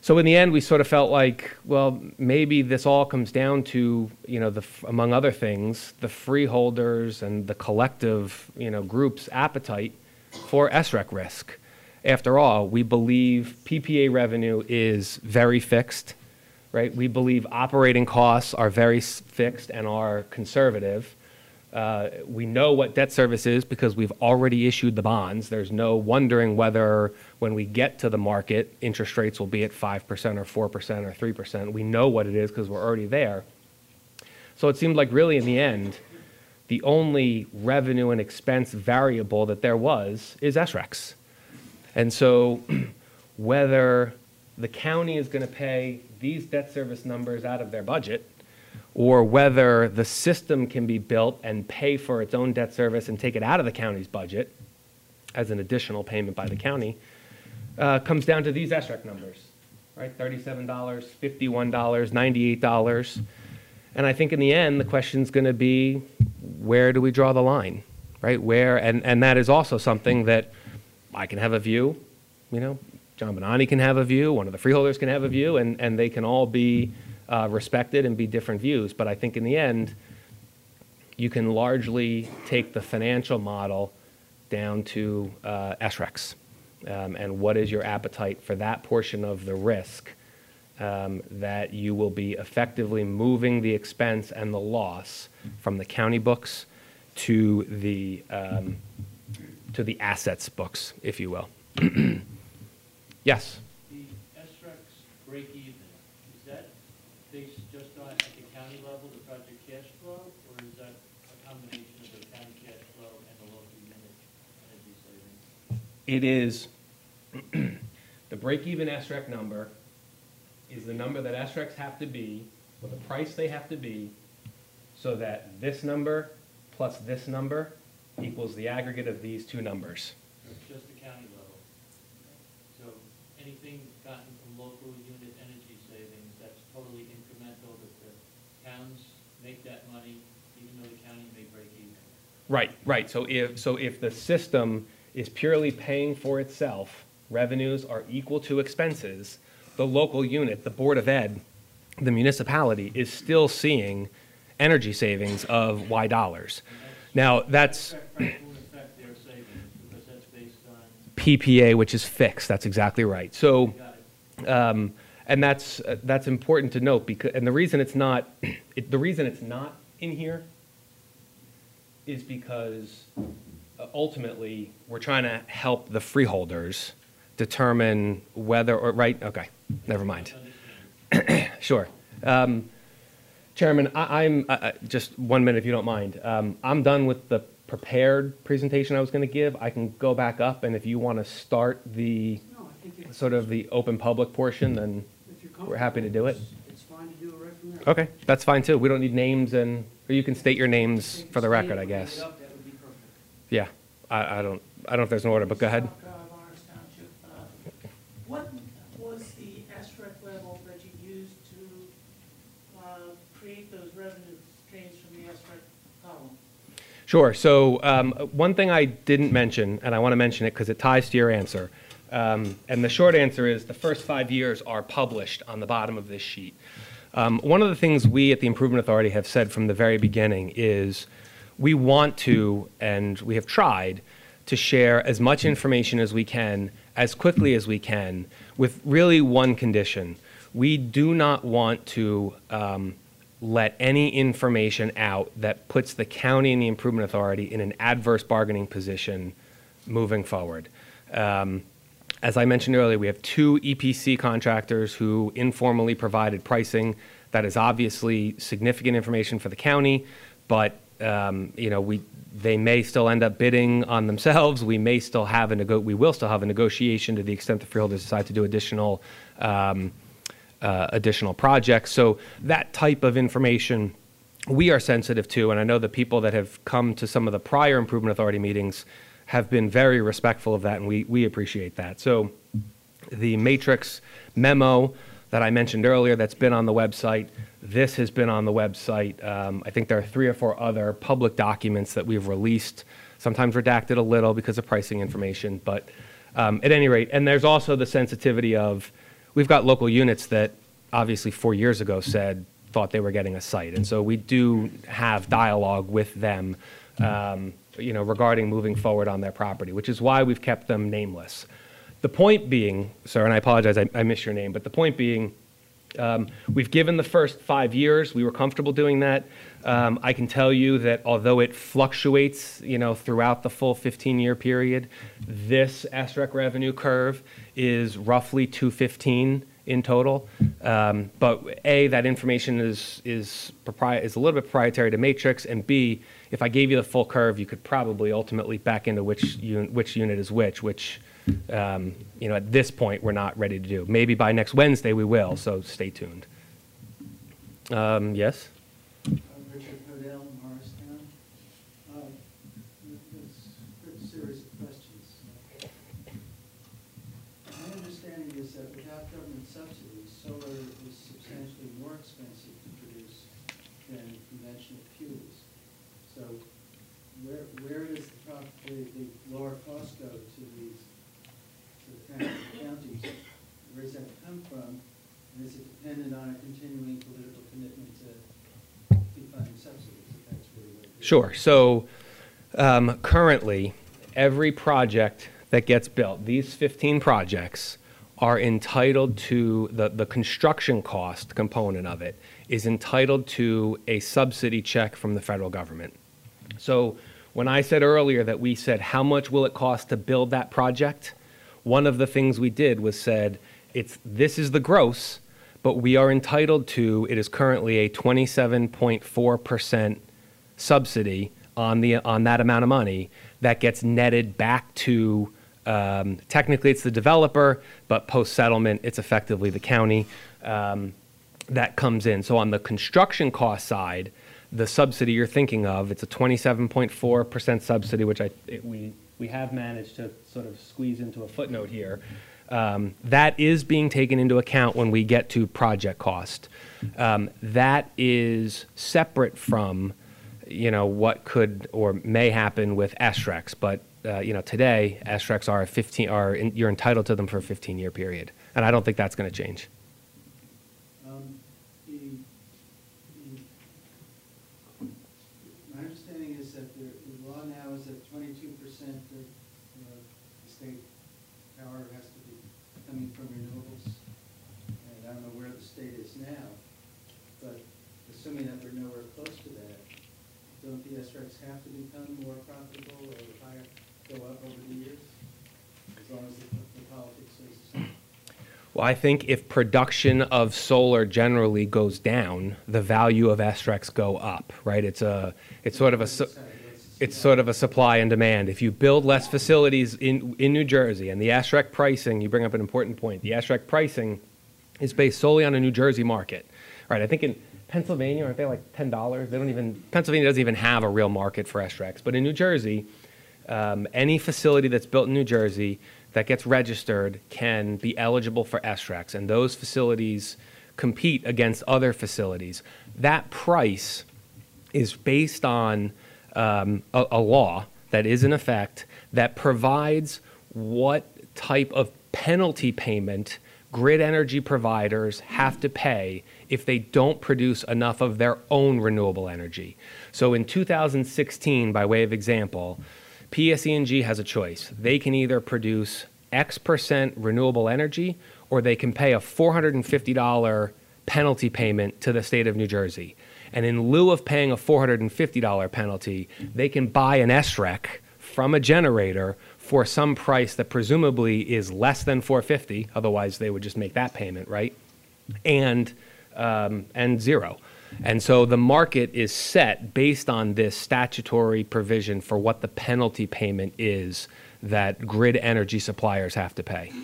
So in the end, we sort of felt like, well, maybe this all comes down to, you know, the, among other things, the freeholders and the collective, you know, group's appetite for S R E C risk. After all, we believe P P A revenue is very fixed, right? We believe operating costs are very fixed and are conservative. Uh, we know what debt service is because we've already issued the bonds. There's no wondering whether when we get to the market, interest rates will be at five percent or four percent or three percent. We know what it is because we're already there. So it seemed like really in the end, the only revenue and expense variable that there was is S R E Cs. And so whether the county is going to pay these debt service numbers out of their budget, or whether the system can be built and pay for its own debt service and take it out of the county's budget as an additional payment by the county, uh, comes down to these S R E C numbers, right? thirty-seven dollars, fifty-one dollars, ninety-eight dollars. And I think in the end, the question's gonna be, where do we draw the line, right? Where, and, and that is also something that I can have a view, you know, John Bonanni can have a view, one of the freeholders can have a view, and, and they can all be Uh, respected and be different views. But I think in the end, you can largely take the financial model down to uh, S R E Cs um, and what is your appetite for that portion of the risk um, that you will be effectively moving the expense and the loss from the county books to the, um, to the assets books, if you will. Yes? It is, the break-even S R E C number is the number that S R E Cs have to be, or the price they have to be, so that this number plus this number equals the aggregate of these two numbers. So it's just the county level. So anything gotten from local unit energy savings, that's totally incremental that the towns make that money, even though the county may break even. Right, right. So if, so if the system is purely paying for itself, revenues are equal to expenses, the local unit, the Board of Ed, the municipality is still seeing energy savings of Y dollars. Now that's P P A, which is fixed, that's exactly right. So, um, and that's, uh, that's important to note because, and the reason it's not, it, the reason it's not in here is because ultimately, we're trying to help the freeholders determine whether or right. Okay, never mind. Sure. Um, Chairman, I, I'm uh, just one minute if you don't mind. Um, I'm done with the prepared presentation I was going to give. I can go back up, and if you want to start the no, I think sort of the open public portion, then we're happy to do it. It's fine to do it right from there. Okay, that's fine too. We don't need names, and or you can state your names for the record, I guess. Yeah, I, I don't. I don't know if there's an order, but go ahead. Uh, Morris Township. Uh, what was the S R E C level that you used to uh, create those revenue streams from the S R E C column? Sure. So um, one thing I didn't mention, and I want to mention it because it ties to your answer, um, and the short answer is the first five years are published on the bottom of this sheet. Um, one of the things we at the Improvement Authority have said from the very beginning is we want to, and we have tried, to share as much information as we can, as quickly as we can, with really one condition. We do not want to um, let any information out that puts the county and the Improvement Authority in an adverse bargaining position moving forward. Um, as I mentioned earlier, we have two E P C contractors who informally provided pricing. That is obviously significant information for the county, but um, you know, we, they may still end up bidding on themselves. We may still have a nego- we will still have a negotiation to the extent the freeholders decide to do additional um, uh, additional projects. So that type of information we are sensitive to, and I know the people that have come to some of the prior Improvement Authority meetings have been very respectful of that, and we, we appreciate that. So the matrix memo that I mentioned earlier that's been on the website, this has been on the website. Um, I think there are three or four other public documents that we've released, sometimes redacted a little because of pricing information, but um, at any rate, and there's also the sensitivity of, we've got local units that obviously four years ago said, thought they were getting a site. And so we do have dialogue with them um, you know, regarding moving forward on their property, which is why we've kept them nameless. The point being, sir, and I apologize, I, I missed your name, but the point being, um, we've given the first five years, we were comfortable doing that. Um, I can tell you that although it fluctuates, you know, throughout the full fifteen year period, this S R E C revenue curve is roughly two fifteen in total. Um, but A, that information is, is, propri is a little bit proprietary to Matrix, and B, if I gave you the full curve, you could probably ultimately back into which, un which unit is which, which um, you know, at this point, we're not ready to do. Maybe by next Wednesday, we will, so stay tuned. Um, yes? I'm Richard Hodell, Morris County. Uh, it's a series of questions. My understanding is that without government subsidies, solar is substantially more expensive to produce than conventional fuels. So where, where does the, the lower cost go to these to the counties? Where does that come from? And is it dependent on a continuing political commitment to defunding subsidies? If that's really what it is? Sure. So um, currently, every project that gets built, these fifteen projects are entitled to the, the construction cost component of it is entitled to a subsidy check from the federal government. So when I said earlier that we said, how much will it cost to build that project? One of the things we did was said, it's, this is the gross, but we are entitled to, it is currently a twenty-seven point four percent subsidy on, the, on that amount of money that gets netted back to, um, technically it's the developer, but post-settlement, it's effectively the county um, that comes in. So on the construction cost side, the subsidy you're thinking of, it's a twenty-seven point four percent subsidy, which I, it, we, we have managed to sort of squeeze into a footnote here. Um, that is being taken into account when we get to project cost. Um, that is separate from, you know, what could or may happen with S R E Cs. But, uh, you know, today, S R E Cs are, fifteen, are in, you're entitled to them for a fifteen year period. And I don't think that's going to change. Have to become more profitable or higher, go up over the years, as long as the, the politics stays the same? Well, I think if production of solar generally goes down, the value of S R E Cs go up, right? It's a, it's sort of a, it's sort of a supply and demand. If you build less facilities in, in New Jersey, and the S R E C pricing, you bring up an important point, the S R E C pricing is based solely on a New Jersey market, right? I think in Pennsylvania, aren't they like ten dollars? They don't even, Pennsylvania doesn't even have a real market for S R E Cs. But in New Jersey, um, any facility that's built in New Jersey that gets registered can be eligible for S R E Cs. And those facilities compete against other facilities. That price is based on um, a, a law that is in effect that provides what type of penalty payment grid energy providers have to pay if they don't produce enough of their own renewable energy. So in two thousand sixteen, by way of example, P S E and G has a choice. They can either produce X percent renewable energy, or they can pay a four hundred fifty dollar penalty payment to the state of New Jersey. And in lieu of paying a four hundred fifty dollar penalty, they can buy an S R E C from a generator for some price that presumably is less than four hundred fifty dollars, otherwise they would just make that payment, right? And, um, and zero. And so the market is set based on this statutory provision for what the penalty payment is that grid energy suppliers have to pay. If, uh,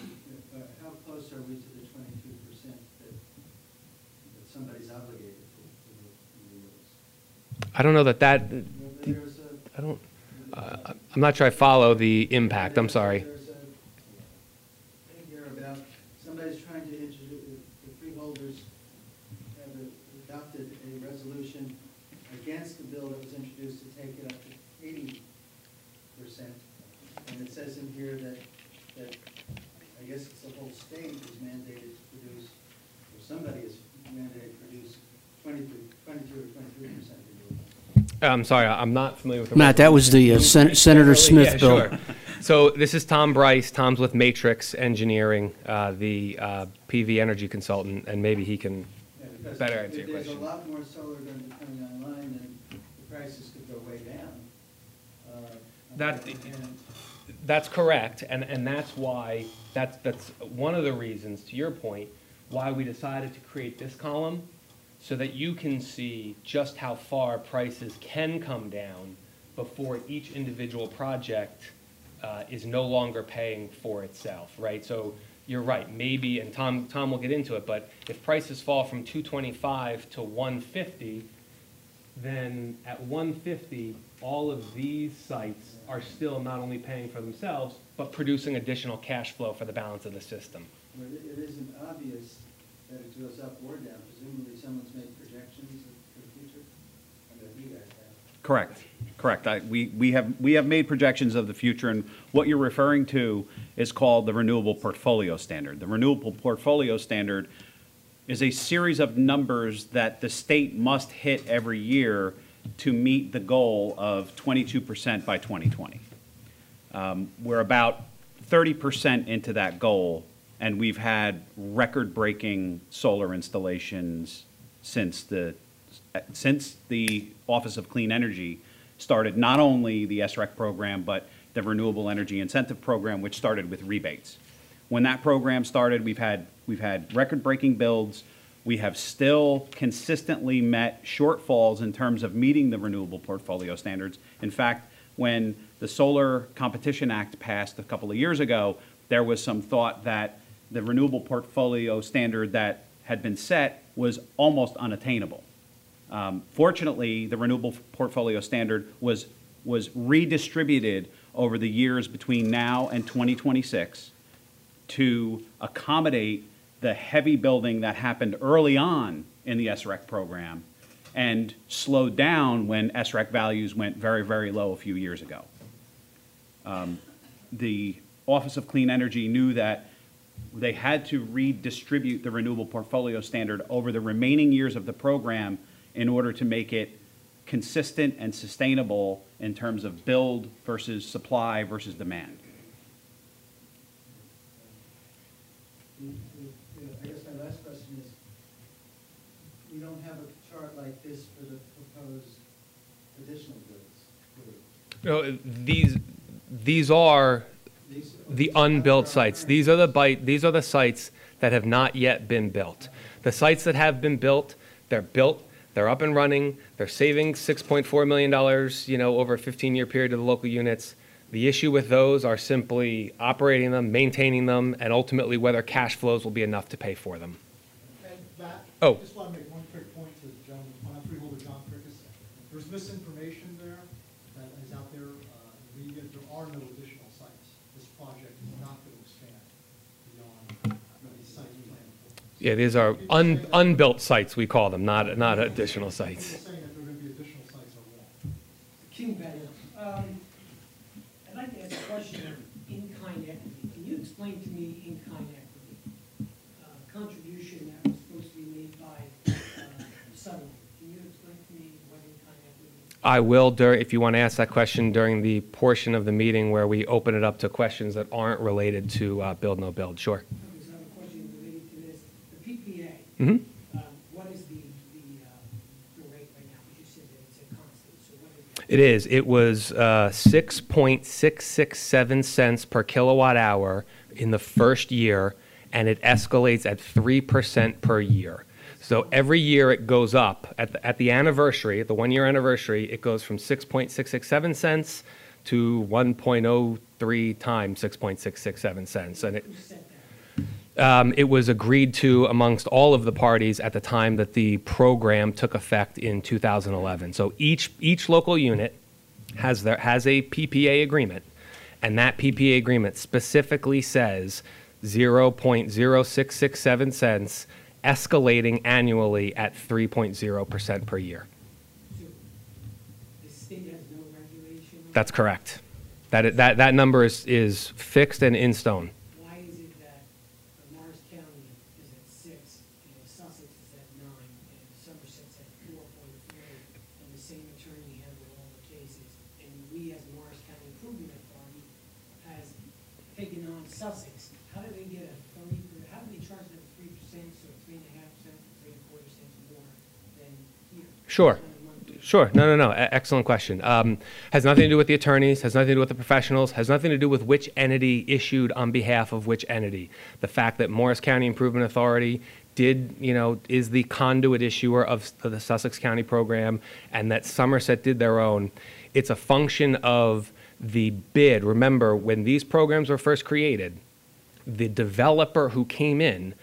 how close are we to the twenty-two percent that, that somebody's obligated to, to the I don't know that that... I I don't... Uh, I'm not sure I follow the impact. I'm sorry. There's a thing here about somebody's trying to introduce, the freeholders have adopted a resolution against the bill that was introduced to take it up to eighty percent. And it says in here that, that I guess it's the whole state is mandated to produce, or somebody is mandated to produce twenty-two or twenty-three percent. I'm sorry, I'm not familiar with the Matt, that was the uh, Sen Senator Smith yeah, bill. Sure. So this is Tom Bryce. Tom's with Matrix Engineering, uh, the uh, P V energy consultant, and maybe he can yeah, better answer your there's question. There's a lot more solar going to be coming online, and the prices could go way down. Uh, that, that's correct, and, and that's why, that's, that's one of the reasons, to your point, why we decided to create this column, so that you can see just how far prices can come down before each individual project uh, is no longer paying for itself, right? So you're right, maybe, and Tom, Tom will get into it, but if prices fall from two twenty-five to one fifty, then at one fifty, all of these sites are still not only paying for themselves, but producing additional cash flow for the balance of the system. Well, it isn't obvious that it goes up or down. Presumably someone's made projections for the future? I mean, you guys have. Correct, correct. I, we, we, have, we have made projections of the future, and what you're referring to is called the Renewable Portfolio Standard. The Renewable Portfolio Standard is a series of numbers that the state must hit every year to meet the goal of twenty-two percent by twenty twenty. Um, we're about thirty percent into that goal, and we've had record-breaking solar installations since the, since the Office of Clean Energy started not only the S R E C program, but the Renewable Energy Incentive Program, which started with rebates. When that program started, we've had, we've had record-breaking builds. We have still consistently met shortfalls in terms of meeting the renewable portfolio standards. In fact, when the Solar Competition Act passed a couple of years ago, there was some thought that the renewable portfolio standard that had been set was almost unattainable. Um, fortunately, the renewable portfolio standard was, was redistributed over the years between now and twenty twenty-six to accommodate the heavy building that happened early on in the S R E C program and slowed down when S R E C values went very, very low a few years ago. Um, the Office of Clean Energy knew that they had to redistribute the renewable portfolio standard over the remaining years of the program in order to make it consistent and sustainable in terms of build versus supply versus demand. I guess my last question is, we don't have a chart like this for the proposed additional bills. No, these, these are the unbuilt sites. These are the bite, these are the sites that have not yet been built. The sites that have been built, they're built, they're up and running, they're saving six point four million dollars, you know, over a fifteen year period to the local units. The issue with those are simply operating them, maintaining them, and ultimately whether cash flows will be enough to pay for them. And Matt, oh. I just want to make one quick point to the gentleman, uh, Freeholder John Krickus. There's misinformation there that is out there. Uh, media. There are no additional. Yeah, these are un unbuilt sites, we call them, not not additional sites. People saying that there are going to be additional sites are wrong. King Badger, um, I'd like to ask a question on in-kind equity. Can you explain to me in-kind equity? Uh, contribution that was supposed to be made by uh, Sunlight. Can you explain to me what in kind that would be? I will, if you want to ask that question during the portion of the meeting where we open it up to questions that aren't related to uh, Build No Build. Sure. Okay, so I have a question related to this. The P P A, mm-hmm. um, what is the, the, uh, the rate right now? You said that it's a constant, so what is that? It is. It was uh, six point six six seven cents per kilowatt hour in the first year, and it escalates at three percent per year. So every year it goes up. At the, at the anniversary, at the one-year anniversary, it goes from six point six six seven cents to one point oh three times six point six six seven cents. And it, um, it was agreed to amongst all of the parties at the time that the program took effect in two thousand eleven. So each, each local unit has, their, has a P P A agreement, and that P P A agreement specifically says zero point zero six six seven cents escalating annually at three point zero percent per year. So the state has no regulation? That's correct. That, that, that number is, is fixed and in stone. Why is it that Morris County is at six, and Sussex is at nine, and Somerset's at four point three, and the same attorney handled all the cases, and we as Morris County Improvement Authority has taken on Sussex? How do they get a thirty? How do they charge them three percent, so three and a half percent, three and a quarter percent more than here? Sure, sure. No, no, no. A excellent question. Um, has nothing to do with the attorneys. Has nothing to do with the professionals. Has nothing to do with which entity issued on behalf of which entity. The fact that Morris County Improvement Authority did, you know, is the conduit issuer of the Sussex County program, and that Somerset did their own. It's a function of the bid. Remember, when these programs were first created, the developer who came in,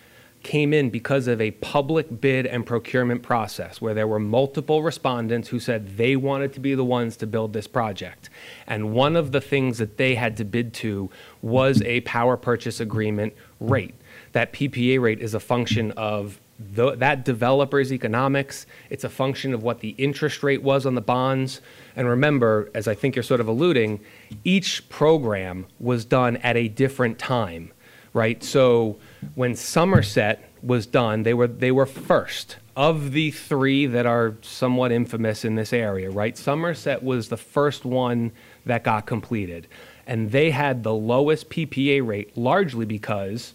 came in because of a public bid and procurement process where there were multiple respondents who said they wanted to be the ones to build this project. And one of the things that they had to bid to was a power purchase agreement rate. That P P A rate is a function of the, that developer's economics. It's a function of what the interest rate was on the bonds. And remember, as I think you're sort of alluding, each program was done at a different time. Right, so when Somerset was done, they were they were first of the three that are somewhat infamous in this area. Right, Somerset was the first one that got completed, and they had the lowest P P A rate, largely because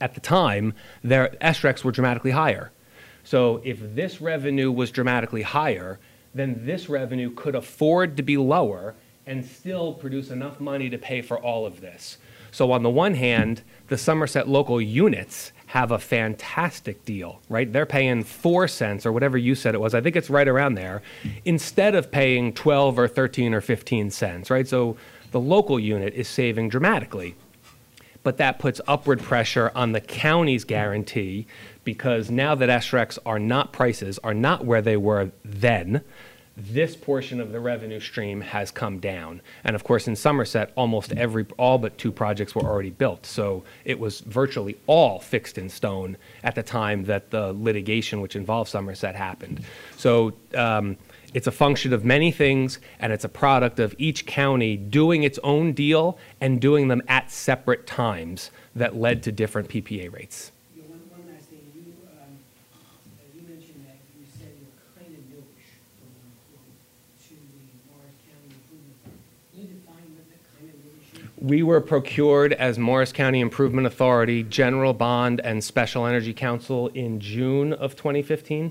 at the time their S R E Cs were dramatically higher. So if this revenue was dramatically higher, then this revenue could afford to be lower and still produce enough money to pay for all of this. So on the one hand, the Somerset local units have a fantastic deal, right? They're paying four cents or whatever you said it was. I think it's right around there, instead of paying twelve or thirteen or fifteen cents, right? So the local unit is saving dramatically, but that puts upward pressure on the county's guarantee, because now that S R E Cs are not prices, are not where they were then, this portion of the revenue stream has come down. And of course, in Somerset, almost every, all but two projects were already built. So it was virtually all fixed in stone at the time that the litigation which involved Somerset happened. So um, it's a function of many things, and it's a product of each county doing its own deal and doing them at separate times that led to different P P A rates. We were procured as Morris County Improvement Authority, General Bond, and Special Energy Council in June of twenty fifteen.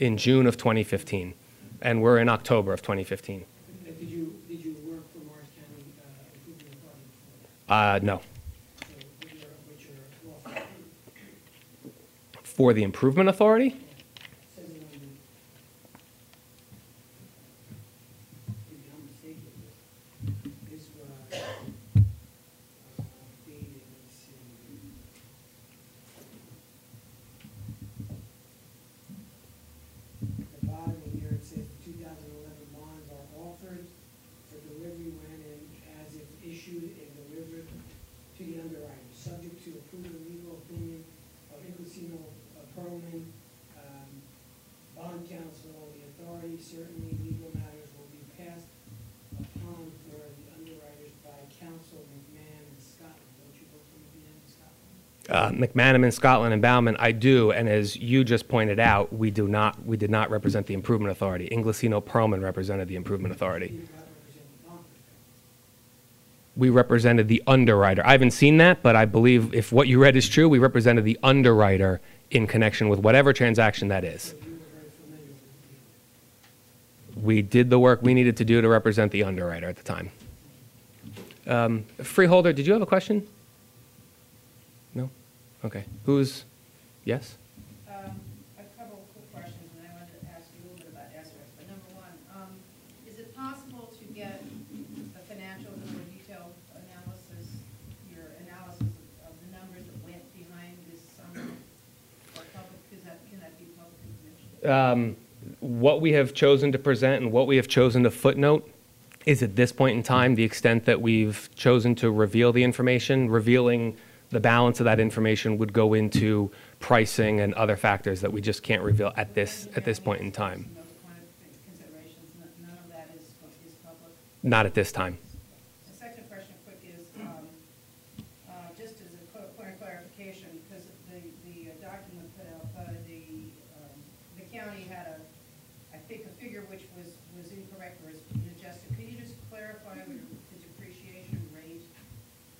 In June of twenty fifteen. And we're in October of twenty fifteen. Did you, did you work for Morris County uh, Improvement Authority? Uh, no. So what's your, what's your law firm? For the Improvement Authority? Subject to approval of legal opinion of Inquisino Perlman, uh, Uh, McManaman, Scotland, and Bauman, I do, and as you just pointed out, we do not, we did not represent the Improvement Authority. Inglesino Perlman represented the Improvement Authority. We represented the underwriter. I haven't seen that, but I believe if what you read is true, we represented the underwriter in connection with whatever transaction that is. We did the work we needed to do to represent the underwriter at the time. Um, Freeholder, did you have a question? No? Okay. Who's, yes? Um, I have a couple of quick questions, and I wanted to ask you a little bit about S R E C. But number one, um, is it possible to get a financial or detailed analysis, your analysis of the numbers that went behind this summary? Or public, is that, can that be public information? Um, what we have chosen to present and what we have chosen to footnote is at this point in time, the extent that we've chosen to reveal the information, revealing the balance of that information would go into pricing and other factors that we just can't reveal at this, at this point in time. None of that is public? Not at this time. The second question quick is, um, uh, just as a point of clarification, because the, the document put out by the, um, the county had a, I think, a figure which was, was incorrect or was adjusted. Could you just clarify the depreciation rate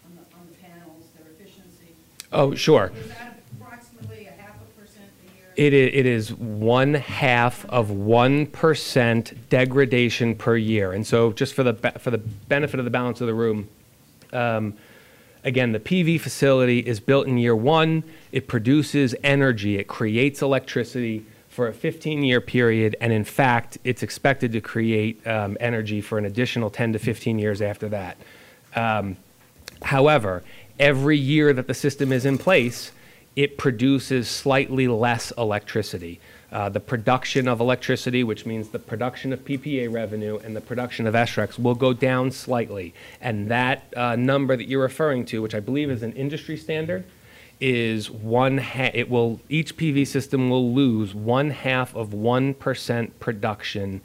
on the, on the panels, their efficiency? Oh, sure. Is that approximately a half a percent a year? It is, it is one half of one percent degradation per year. And so just for the, for the benefit of the balance of the room, um, again, the P V facility is built in year one. It produces energy. It creates electricity for a fifteen year period, and in fact, it's expected to create um, energy for an additional ten to fifteen years after that. Um, however, every year that the system is in place, it produces slightly less electricity. Uh, the production of electricity, which means the production of P P A revenue and the production of S R E Cs, will go down slightly. And that uh, number that you're referring to, which I believe is an industry standard, is one ha it will each P V system will lose one half of one percent production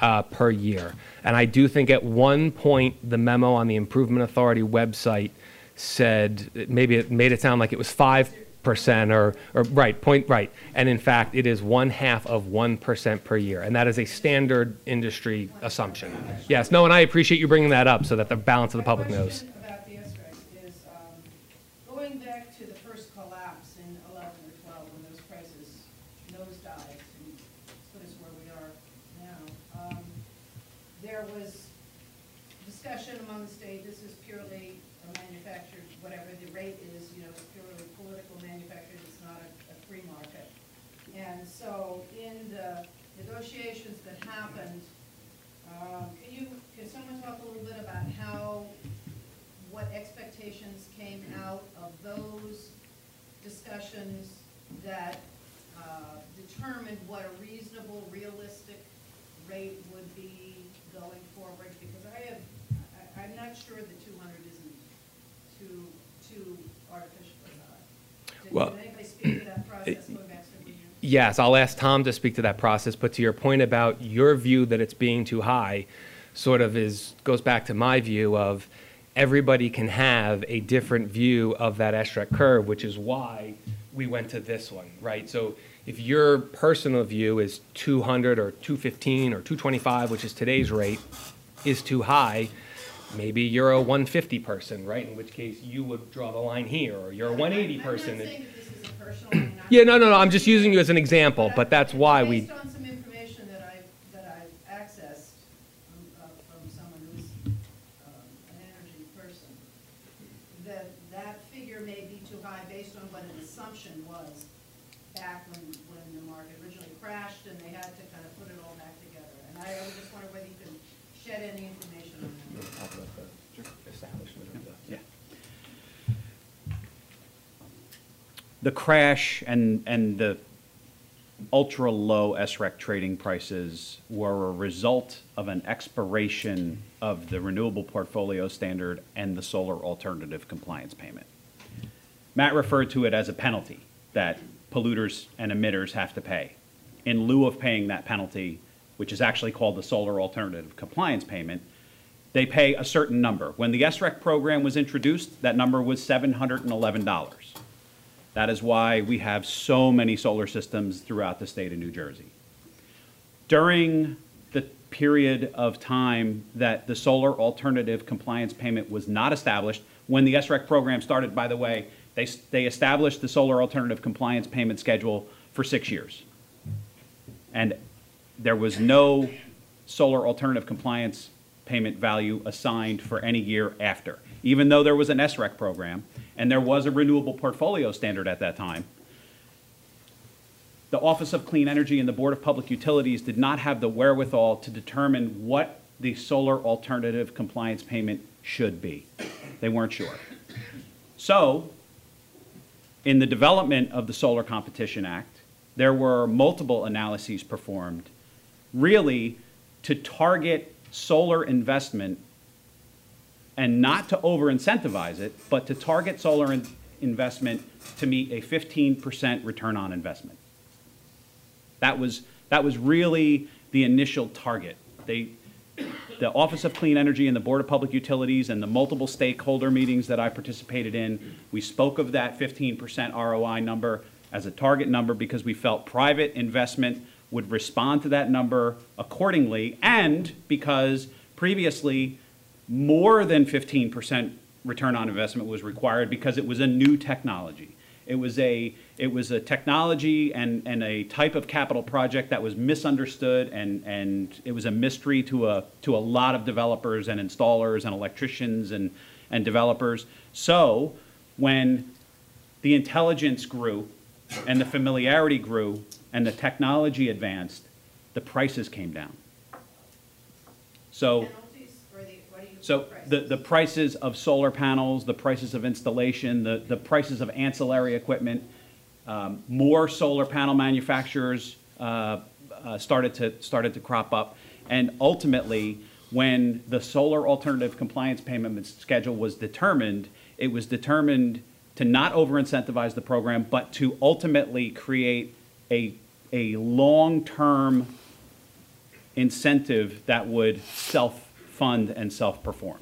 uh, per year. And I do think at one point the memo on the Improvement Authority website said, maybe it made it sound like it was five percent or or right point right. And in fact it is one half of one percent per year. And that is a standard industry assumption. Yes, no, and I appreciate you bringing that up so that the balance of the public knows. So in the negotiations that happened, um, can you, can someone talk a little bit about how, what expectations came out of those discussions that uh, determined what a reasonable, realistic rate would be going forward? Because I have, I, I'm not sure the two hundred isn't too, too artificial or not. Did, well, did anybody speak to that process going back to the year? Yes, I'll ask Tom to speak to that process, but to your point about your view that it's being too high sort of is goes back to my view of everybody can have a different view of that S R E C curve, which is why we went to this one, right? So if your personal view is two hundred or two fifteen or two twenty-five, which is today's rate, is too high, maybe you're a one fifty person, right? In which case you would draw the line here, or you're a one eighty person. I'm not saying that this is a personal. Yeah, no, no, no, I'm just using you as an example, but that's why we... Based on some information that I've, that I've accessed um, uh, from someone who's um, an energy person, that that figure may be too high based on what an assumption was back when, when the market originally crashed and they had to kind of put it all back together. And I just wonder whether you can shed any information on that. Establishment of the... Yeah. The crash and, and the ultra-low S R E C trading prices were a result of an expiration of the Renewable Portfolio Standard and the Solar Alternative Compliance Payment. Matt referred to it as a penalty that polluters and emitters have to pay. In lieu of paying that penalty, which is actually called the Solar Alternative Compliance Payment, they pay a certain number. When the S R E C program was introduced, that number was seven hundred eleven dollars. That is why we have so many solar systems throughout the state of New Jersey. During the period of time that the solar alternative compliance payment was not established, when the S R E C program started, by the way, they, they established the solar alternative compliance payment schedule for six years. And there was no solar alternative compliance payment value assigned for any year after, even though there was an S R E C program and there was a Renewable Portfolio Standard at that time. The Office of Clean Energy and the Board of Public Utilities did not have the wherewithal to determine what the solar alternative compliance payment should be. They weren't sure. So, in the development of the Solar Competition Act, there were multiple analyses performed, really to target solar investment and not to over-incentivize it, but to target solar in investment to meet a fifteen percent return on investment. That was, that was really the initial target. They, the Office of Clean Energy and the Board of Public Utilities and the multiple stakeholder meetings that I participated in, we spoke of that fifteen percent R O I number as a target number because we felt private investment would respond to that number accordingly, and because previously more than fifteen percent return on investment was required because it was a new technology. It was a, it was a technology and, and a type of capital project that was misunderstood, and, and it was a mystery to a, to a lot of developers and installers and electricians and, and developers. So when the intelligence grew and the familiarity grew and the technology advanced, the prices came down. So, so the, the prices of solar panels, the prices of installation, the, the prices of ancillary equipment, um, more solar panel manufacturers uh, uh, started to, started to crop up. And ultimately, when the solar alternative compliance payment schedule was determined, it was determined to not over-incentivize the program, but to ultimately create a, a long-term incentive that would self fund and self-perform.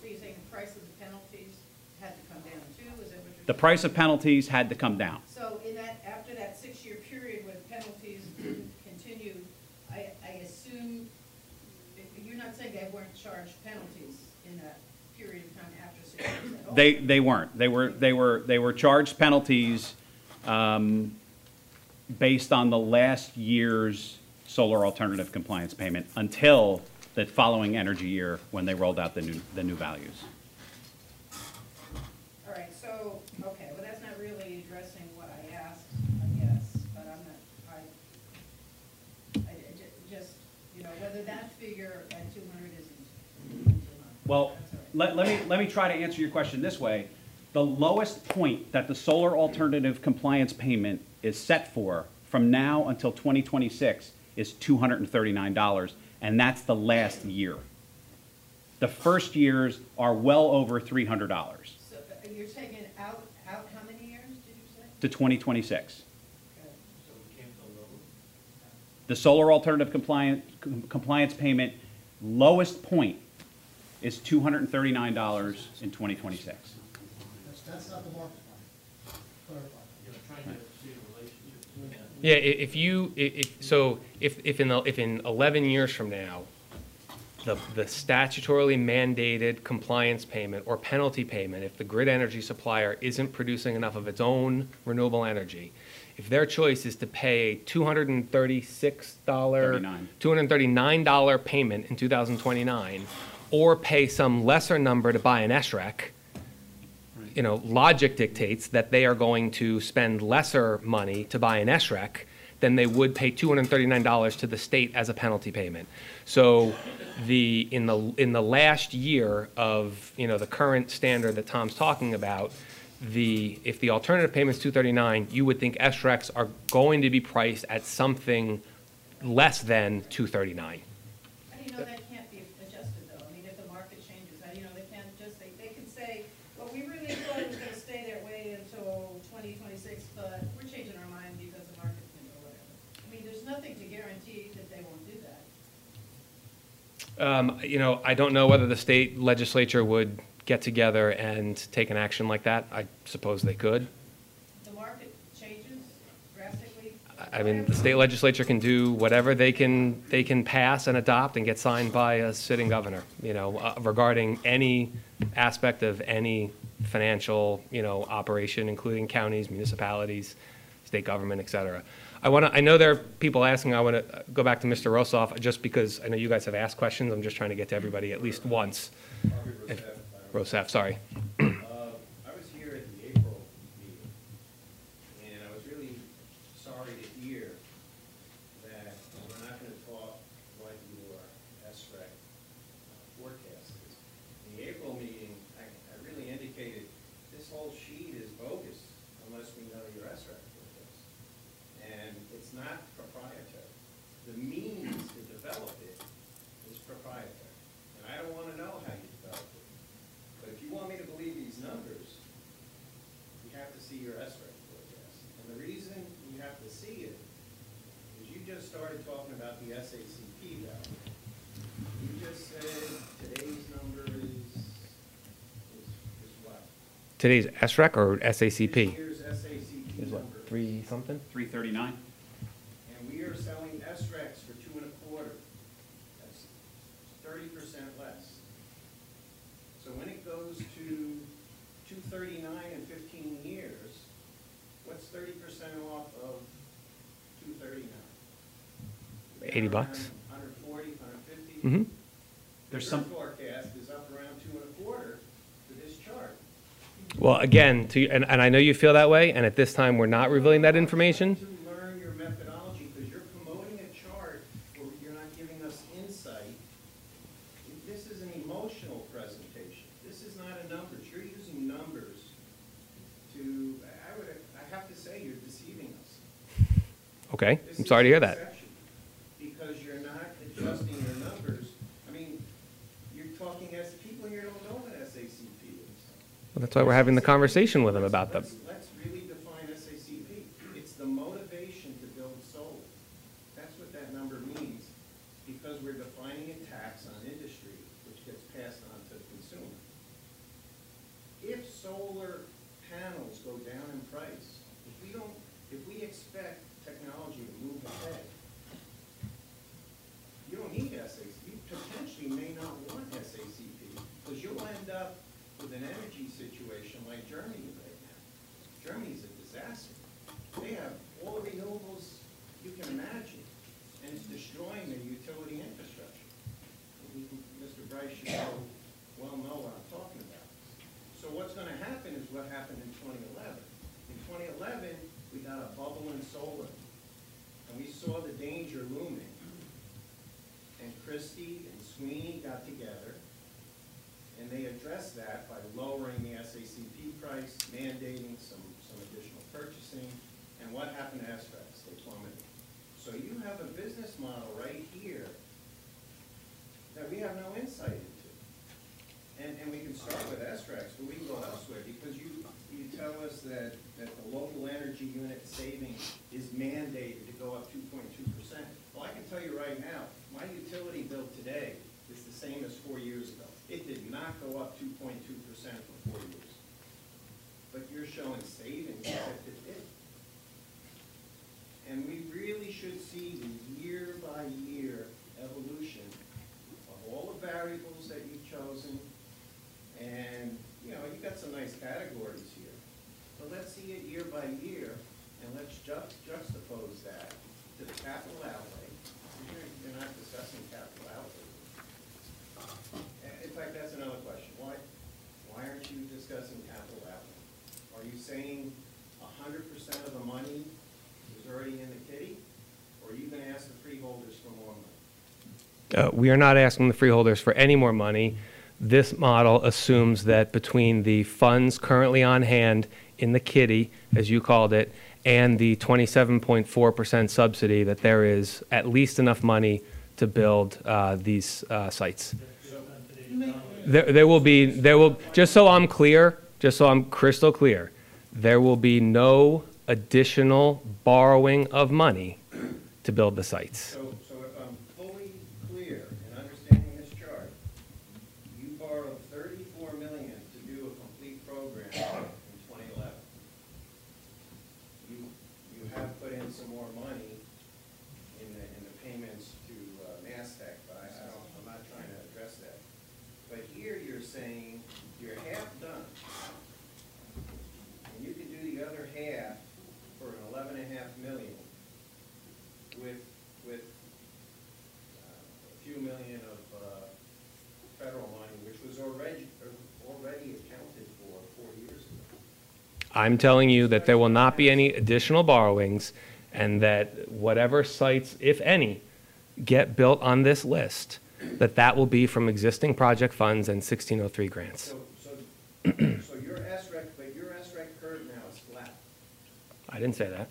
So you're saying the price of the penalties had to come down too? Is that what you're the price of penalties had to come down. So in that, after that six-year period when penalties didn't continue, I, I assume, you're not saying they weren't charged penalties in that period of time after six years at all? They, they weren't. They were, they were, they were charged penalties um, based on the last year's solar alternative compliance payment until that following energy year when they rolled out the new, the new values. All right, so, okay, well, that's not really addressing what I asked, I guess, but I'm not, I, I just, you know, whether that figure at two hundred isn't too much. Well, let, let, me, let me try to answer your question this way. The lowest point that the solar alternative compliance payment is set for from now until twenty twenty-six is two hundred thirty-nine dollars. And that's the last year. The first years are well over three hundred dollars. So you're taking out, out how many years, did you say? To twenty twenty-six. Okay. So it came to low. The solar alternative compliance, com compliance payment lowest point is two hundred thirty-nine dollars in twenty twenty-six. That's not the market. Clarify. Yeah, if you, if, so if, if, in the, if in eleven years from now, the, the statutorily mandated compliance payment or penalty payment, if the grid energy supplier isn't producing enough of its own renewable energy, if their choice is to pay a two hundred thirty-six dollars, two hundred thirty-nine dollar payment in two thousand twenty-nine, or pay some lesser number to buy an S R E C, you know, logic dictates that they are going to spend lesser money to buy an S R E C than they would pay two hundred thirty-nine dollars to the state as a penalty payment. So the, in, the, in the last year of, you know, the current standard that Tom's talking about, the, if the alternative payment's two hundred thirty-nine dollars, you would think S R E Cs are going to be priced at something less than two hundred thirty-nine dollars. How do you know that? Um, you know, I don't know whether the state legislature would get together and take an action like that. I suppose they could. I mean, the state legislature can do whatever they can they can pass and adopt and get signed by a sitting governor, you know, uh, regarding any aspect of any financial, you know, operation, including counties, municipalities, state government, et cetera. I want to, I know there are people asking, I want to go back to Mister Rosoff, just because I know you guys have asked questions. I'm just trying to get to everybody at least once. Rosoff, sorry. Started talking about the S A C P value. You just said today's number is, is, is what? Today's S R E C or S A C P? This year's S A C P is what, number. Three something? three thirty-nine. And we are selling S R E Cs for two and a quarter. That's thirty percent less. So when it goes to two thirty-nine in fifteen years, what's thirty percent off of two thirty-nine? eighty bucks. one forty, one fifty. Mm-hmm. There's some forecast is up around two and a quarter for this chart. Well, again, to, and, and I know you feel that way, and at this time we're not revealing that information. To learn your methodology, because you're promoting a chart where you're not giving us insight. This is an emotional presentation. This is not a number. You're using numbers to, I would, I have to say you're deceiving us. Okay, this I'm sorry to hear that. Well, that's why we're having the conversation with them about them. Let's, let's really define S A C P. It's the motivation to build solar. That's what that number means, because we're defining a tax on industry, which gets passed on to the consumer. If solar panels go down in price, if we don't, if we expect technology to move ahead, you don't need S A C P. You potentially may not want S A C P, because you'll end up with an energy situation like Germany right now. Germany's a disaster. They have all the renewables you can imagine, and it's destroying their utility infrastructure. Mister Bryce should know, well know what I'm talking about. So what's going to happen is what happened in twenty eleven. In twenty eleven, we got a bubble in solar, and we saw the danger looming. And Christie and Sweeney got together, and they address that by lowering the S A C P price, mandating some, some additional purchasing. And what happened to S R E Cs? They plummeted. So you have a business model right here that we have no insight into. And, and we can start with S R E Cs, but we can go elsewhere, because you, you tell us that, that the local energy unit savings is mandated to go up two point two percent. Well, I can tell you right now, my utility bill today is the same as four years ago. It did not go up two point two percent for four years. But you're showing savings as if it did. And we really should see the year-by-year evolution of all the variables that you've chosen. And, you know, you've got some nice categories here. But let's see it year by year, and let's ju juxtapose that to the capital outlay. You're not discussing capital outlay. In fact, that's another question. Why, why aren't you discussing capital outlay? Are you saying one hundred percent of the money is already in the kitty, or are you going to ask the freeholders for more money? Uh, we are not asking the freeholders for any more money. This model assumes that between the funds currently on hand in the kitty, as you called it, and the twenty-seven point four percent subsidy, that there is at least enough money to build uh, these uh, sites. There, there will be, there will, just so I'm clear, just so I'm crystal clear, there will be no additional borrowing of money to build the sites. So, so if I'm fully clear in understanding this chart, you borrowed thirty-four million dollars to do a complete program in twenty eleven. You, you have put in some more money. uh, federal money, which was already already accounted for four years ago. I'm telling you that there will not be any additional borrowings, and that whatever sites, if any, get built on this list, that that will be from existing project funds and sixteen oh three grants. So, so, so your S R E C, but your S R E C curve now is flat. I didn't say that.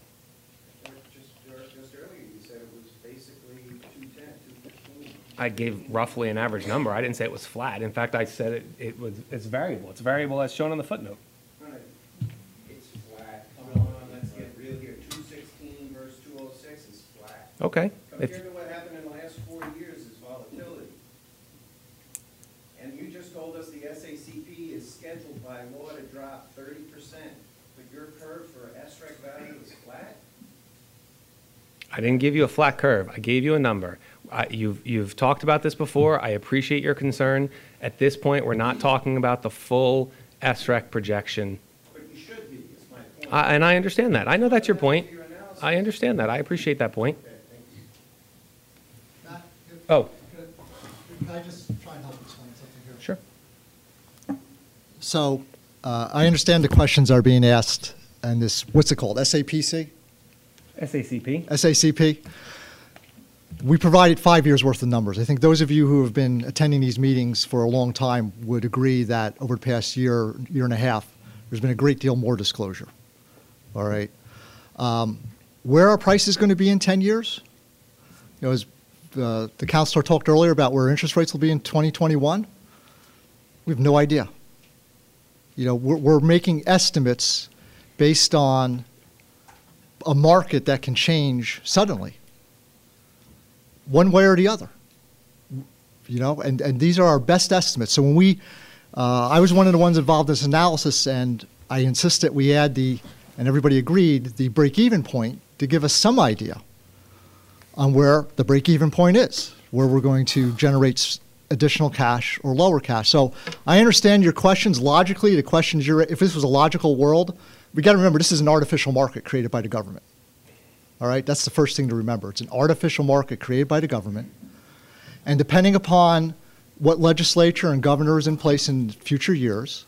Just, just earlier you said it was basically two ten, two fifteen. I gave roughly an average number. I didn't say it was flat. In fact, I said it, it was, it's variable. It's variable as shown on the footnote. It's flat. Come on, let's get real here. two sixteen versus two oh six is flat. Okay. Compared to what happened in the last four years is volatility. And you just told us the S A C P is scheduled by law to drop thirty percent, but your curve for S R E C value is flat? I didn't give you a flat curve. I gave you a number. I, you've, you've talked about this before. I appreciate your concern. At this point, we're not talking about the full S R E C projection. But you should be, is my point. I, and I understand that. I know that's your point. I understand that. I appreciate that point. Oh. Can I just try and help explain something here? Sure. So uh, I understand the questions are being asked, and this, what's it called, S A P C? S A C P. S A C P. We provided five years' worth of numbers. I think those of you who have been attending these meetings for a long time would agree that over the past year, year and a half, there's been a great deal more disclosure. All right. Um, where are prices going to be in ten years? You know, as Uh, the counselor talked earlier about where interest rates will be in twenty twenty-one. We have no idea. You know, we're, we're making estimates based on a market that can change suddenly, one way or the other. You know, and, and these are our best estimates. So when we, uh, I was one of the ones involved in this analysis, and I insist that we add the, and everybody agreed, the break-even point to give us some idea on where the break-even point is, where we're going to generate additional cash or lower cash. So I understand your questions logically, the questions you're, if this was a logical world, we gotta remember this is an artificial market created by the government. All right, that's the first thing to remember. It's an artificial market created by the government. And depending upon what legislature and governor is in place in future years.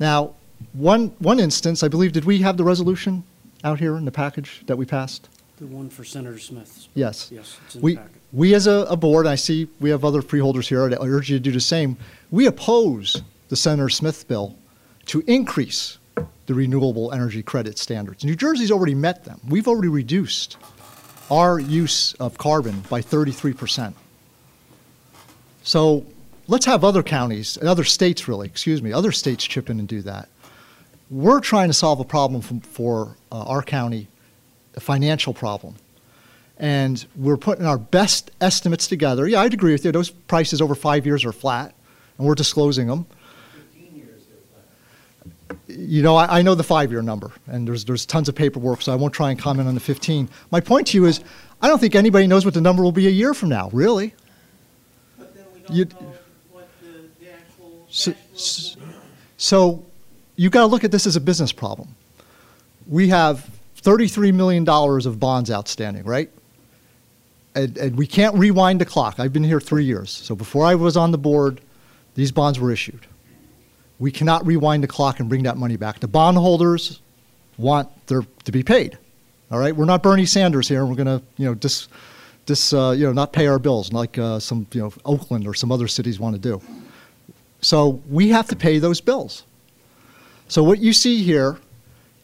Now, one, one instance, I believe, did we have the resolution out here in the package that we passed? The one for Senator Smith. Yes. Yes, it's in we, the packet. We as a, a board, I see we have other freeholders here, I urge you to do the same. We oppose the Senator Smith bill to increase the renewable energy credit standards. New Jersey's already met them. We've already reduced our use of carbon by thirty-three percent. So let's have other counties, and other states really, excuse me, other states chip in and do that. We're trying to solve a problem from, for uh, our county, a financial problem, and we're putting our best estimates together. Yeah, I'd agree with you. Those prices over five years are flat, and we're disclosing them. fifteen years they're flat. You know, I, I know the five-year number, and there's there's tons of paperwork, so I won't try and comment on the fifteen. My point to you is, I don't think anybody knows what the number will be a year from now, really. But then we don't You'd, know what the, the actual so, so, so you've got to look at this as a business problem. We have thirty-three million dollars of bonds outstanding, right? And, and we can't rewind the clock. I've been here three years. So before I was on the board, these bonds were issued. We cannot rewind the clock and bring that money back. The bondholders want their, to be paid, all right? We're not Bernie Sanders here, and we're gonna, you know, dis, dis, uh, you know, not pay our bills like uh, some, you know, Oakland or some other cities want to do. So we have to pay those bills. So what you see here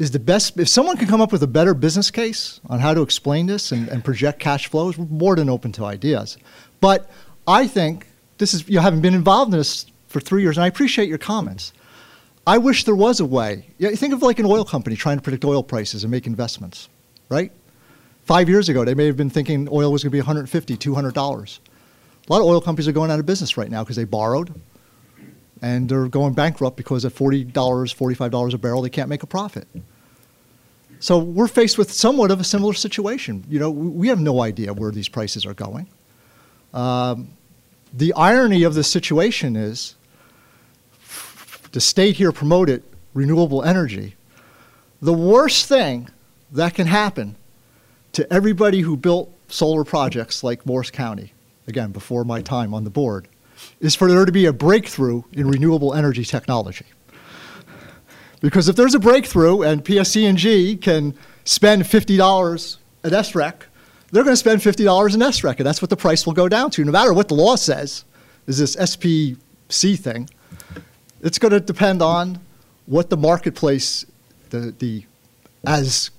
is the best, if someone can come up with a better business case on how to explain this and, and project cash flows, we're more than open to ideas. But I think this is, you haven't been involved in this for three years, and I appreciate your comments. I wish there was a way. You know, think of like an oil company trying to predict oil prices and make investments, right? Five years ago, they may have been thinking oil was gonna be one hundred fifty, two hundred dollars. A lot of oil companies are going out of business right now because they borrowed, and they're going bankrupt because at forty dollars, forty-five dollars a barrel, they can't make a profit. So we're faced with somewhat of a similar situation. You know, we have no idea where these prices are going. Um, the irony of this situation is the state here promoted renewable energy. The worst thing that can happen to everybody who built solar projects like Morris County again, before my time on the board, is for there to be a breakthrough in renewable energy technology. Because if there's a breakthrough and P S E and G can spend fifty dollars at S R E C, they're going to spend fifty dollars in S R E C, and that's what the price will go down to. No matter what the law says, is this S P C thing, it's going to depend on what the marketplace, the, the as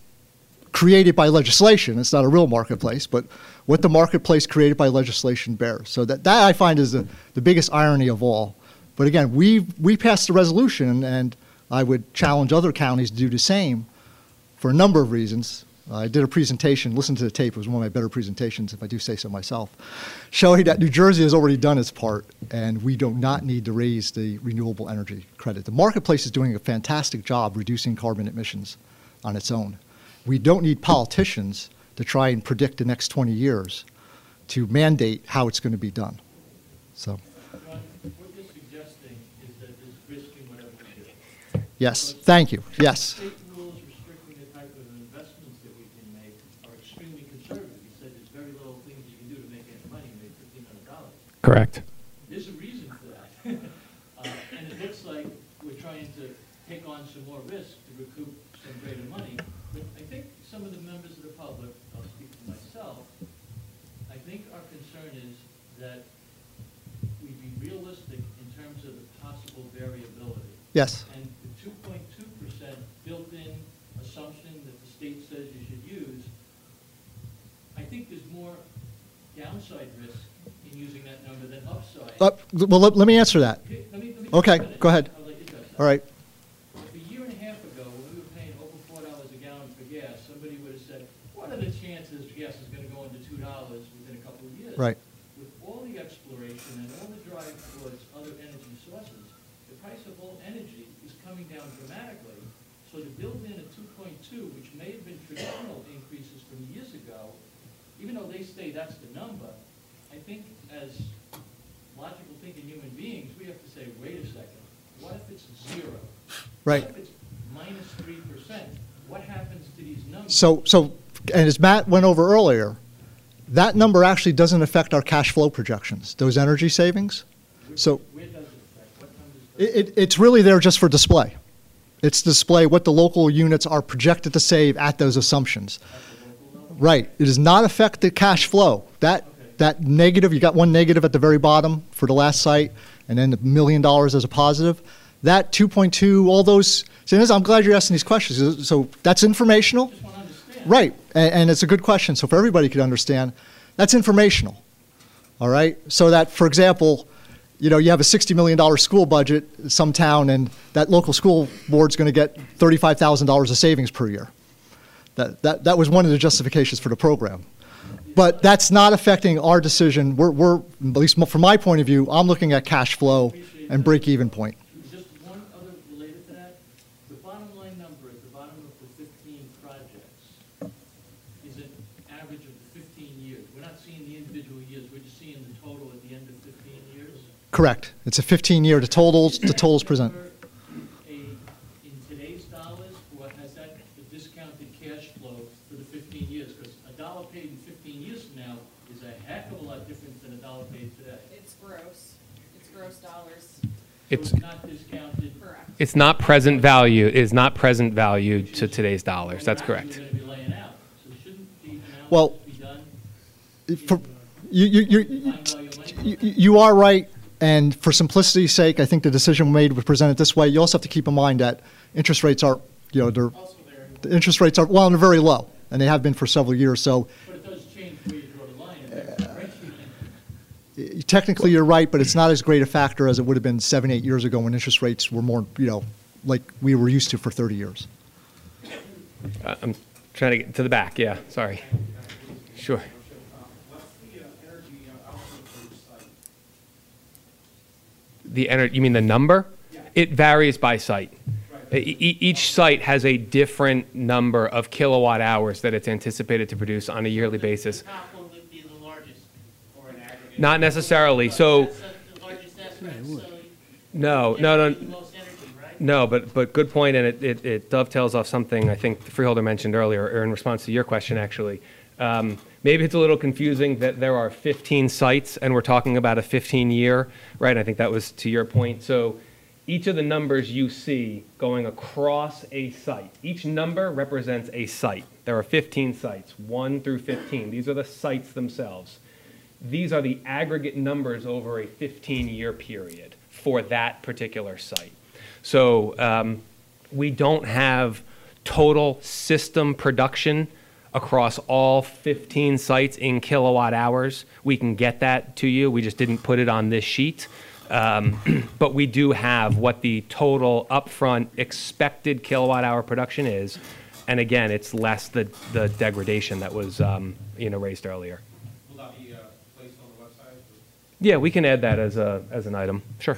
created by legislation, it's not a real marketplace, but what the marketplace created by legislation bears. So that, that I find is the, the biggest irony of all. But again, we we passed the resolution, and I would challenge other counties to do the same for a number of reasons. I did a presentation, listen to the tape, it was one of my better presentations, if I do say so myself, showing that New Jersey has already done its part, and we do not need to raise the renewable energy credit. The marketplace is doing a fantastic job reducing carbon emissions on its own. We don't need politicians to try and predict the next twenty years to mandate how it's going to be done. So. Yes, thank you. Yes. State rules restricting the type of investments that we can make are extremely conservative. You said there's very little things you can do to make any money, make fifteen hundred dollars. Correct. There's a reason for that. uh, and it looks like we're trying to take on some more risk to recoup some greater money. But I think some of the members of the public, I'll speak for myself, I think our concern is that we be realistic in terms of the possible variability. Yes. And built-in assumption that the state says you should use, I think there's more downside risk in using that number than upside. Uh, well, let, let me answer that. Okay, let me, let me okay go ahead. I'll let you touch that. All right. A year and a half ago, when we were paying over four dollars a gallon for gas, somebody would have said, what are the chances gas is going to go into two dollars within a couple of years? Right. With all the exploration and all the drive towards other energy sources, the price of all energy is coming down dramatically. So to build in a two point two, which may have been traditional increases from years ago, even though they say that's the number, I think as logical thinking human beings, we have to say, wait a second, what if it's zero? Right. What if it's minus three percent? What happens to these numbers? So, so, and as Matt went over earlier, that number actually doesn't affect our cash flow projections, those energy savings. Where, so where does it affect? What numbers does it, it, it's really there just for display. It's display what the local units are projected to save at those assumptions. Right. It does not affect the cash flow. That, okay. That negative, you got one negative at the very bottom for the last site, and then the million dollars as a positive. That two point two, all those, so I'm glad you're asking these questions. So that's informational. Right. And, and it's a good question. So for everybody could understand, that's informational. All right. So that, for example, you know, you have a sixty million dollar school budget, some town, and that local school board's going to get thirty-five thousand dollars of savings per year. That, that, that was one of the justifications for the program. But that's not affecting our decision. We're, we're, at least from my point of view, I'm looking at cash flow and break-even point. Just one other related to that. The bottom line number at the bottom of the fifteen projects is an average of the fifteen years. We're not seeing the individual years. We're just seeing the total at the end of fifteen years. Correct. It's a fifteen-year. The totals, the totals present. A, in today's dollars, what has that the discounted cash flow for the fifteen years? Because a dollar paid in fifteen years from now is a heck of a lot different than a dollar paid today. It's gross. It's gross dollars. It's, so it's not discounted. Correct. It's not present value. It is not present value to today's dollars. That's correct. Going to be laying out. So shouldn't the analysis well, be done? For, you you you you, you are right. And for simplicity's sake, I think the decision made was presented this way. You also have to keep in mind that interest rates are, you know, they're, the interest rates are, well, they're very low, and they have been for several years. So, but it does change where you draw the line. And uh, technically, you're right, but it's not as great a factor as it would have been seven, eight years ago when interest rates were more, you know, like we were used to for thirty years. Uh, I'm trying to get to the back. Yeah, sorry. Sure. The energy, you mean the number? Yeah. It varies by site. Right. E each site has a different number of kilowatt hours that it's anticipated to produce on a yearly basis. The top one would be the largest, or an aggregate. Not necessarily. So, that's the largest aspect, so no, no, no, most energy, right? No. But but good point, and it, it it dovetails off something I think the Freeholder mentioned earlier, or in response to your question actually, um, Maybe it's a little confusing that there are fifteen sites and we're talking about a fifteen year, right? I think that was to your point. So each of the numbers you see going across a site, each number represents a site. There are fifteen sites, one through fifteen. These are the sites themselves. These are the aggregate numbers over a fifteen year period for that particular site. So um, we don't have total system production across all fifteen sites in kilowatt hours. We can get that to you. We just didn't put it on this sheet. Um, but we do have what the total upfront expected kilowatt hour production is. And again, it's less the, the degradation that was um, you know, raised earlier. Will that be uh, placed on the website? Yeah, we can add that as, a, as an item. Sure.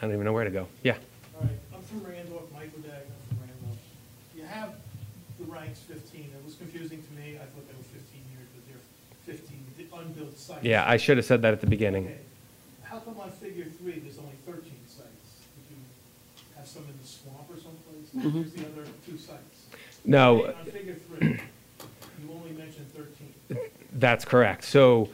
I don't even know where to go. Yeah. All right. I'm from Randolph. Michael Dagg. I'm from Randolph. You have the ranks fifteen. It was confusing to me. I thought they were fifteen years, but they're fifteen the unbuilt sites. Yeah, I should have said that at the beginning. Okay. How come on figure three there's only thirteen sites? Did you have some in the swamp or someplace? Mm-hmm. There's the other two sites. No. Okay, on figure three, you only mentioned thirteen. That's correct. So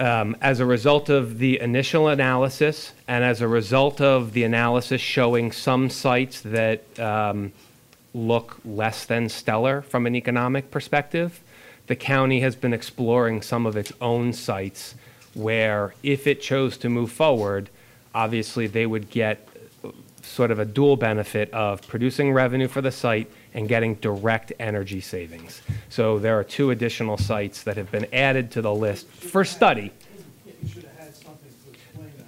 um, as a result of the initial analysis and as a result of the analysis showing some sites that um, look less than stellar from an economic perspective, the county has been exploring some of its own sites where if it chose to move forward, obviously they would get sort of a dual benefit of producing revenue for the site and getting direct energy savings. So there are two additional sites that have been added to the list for study.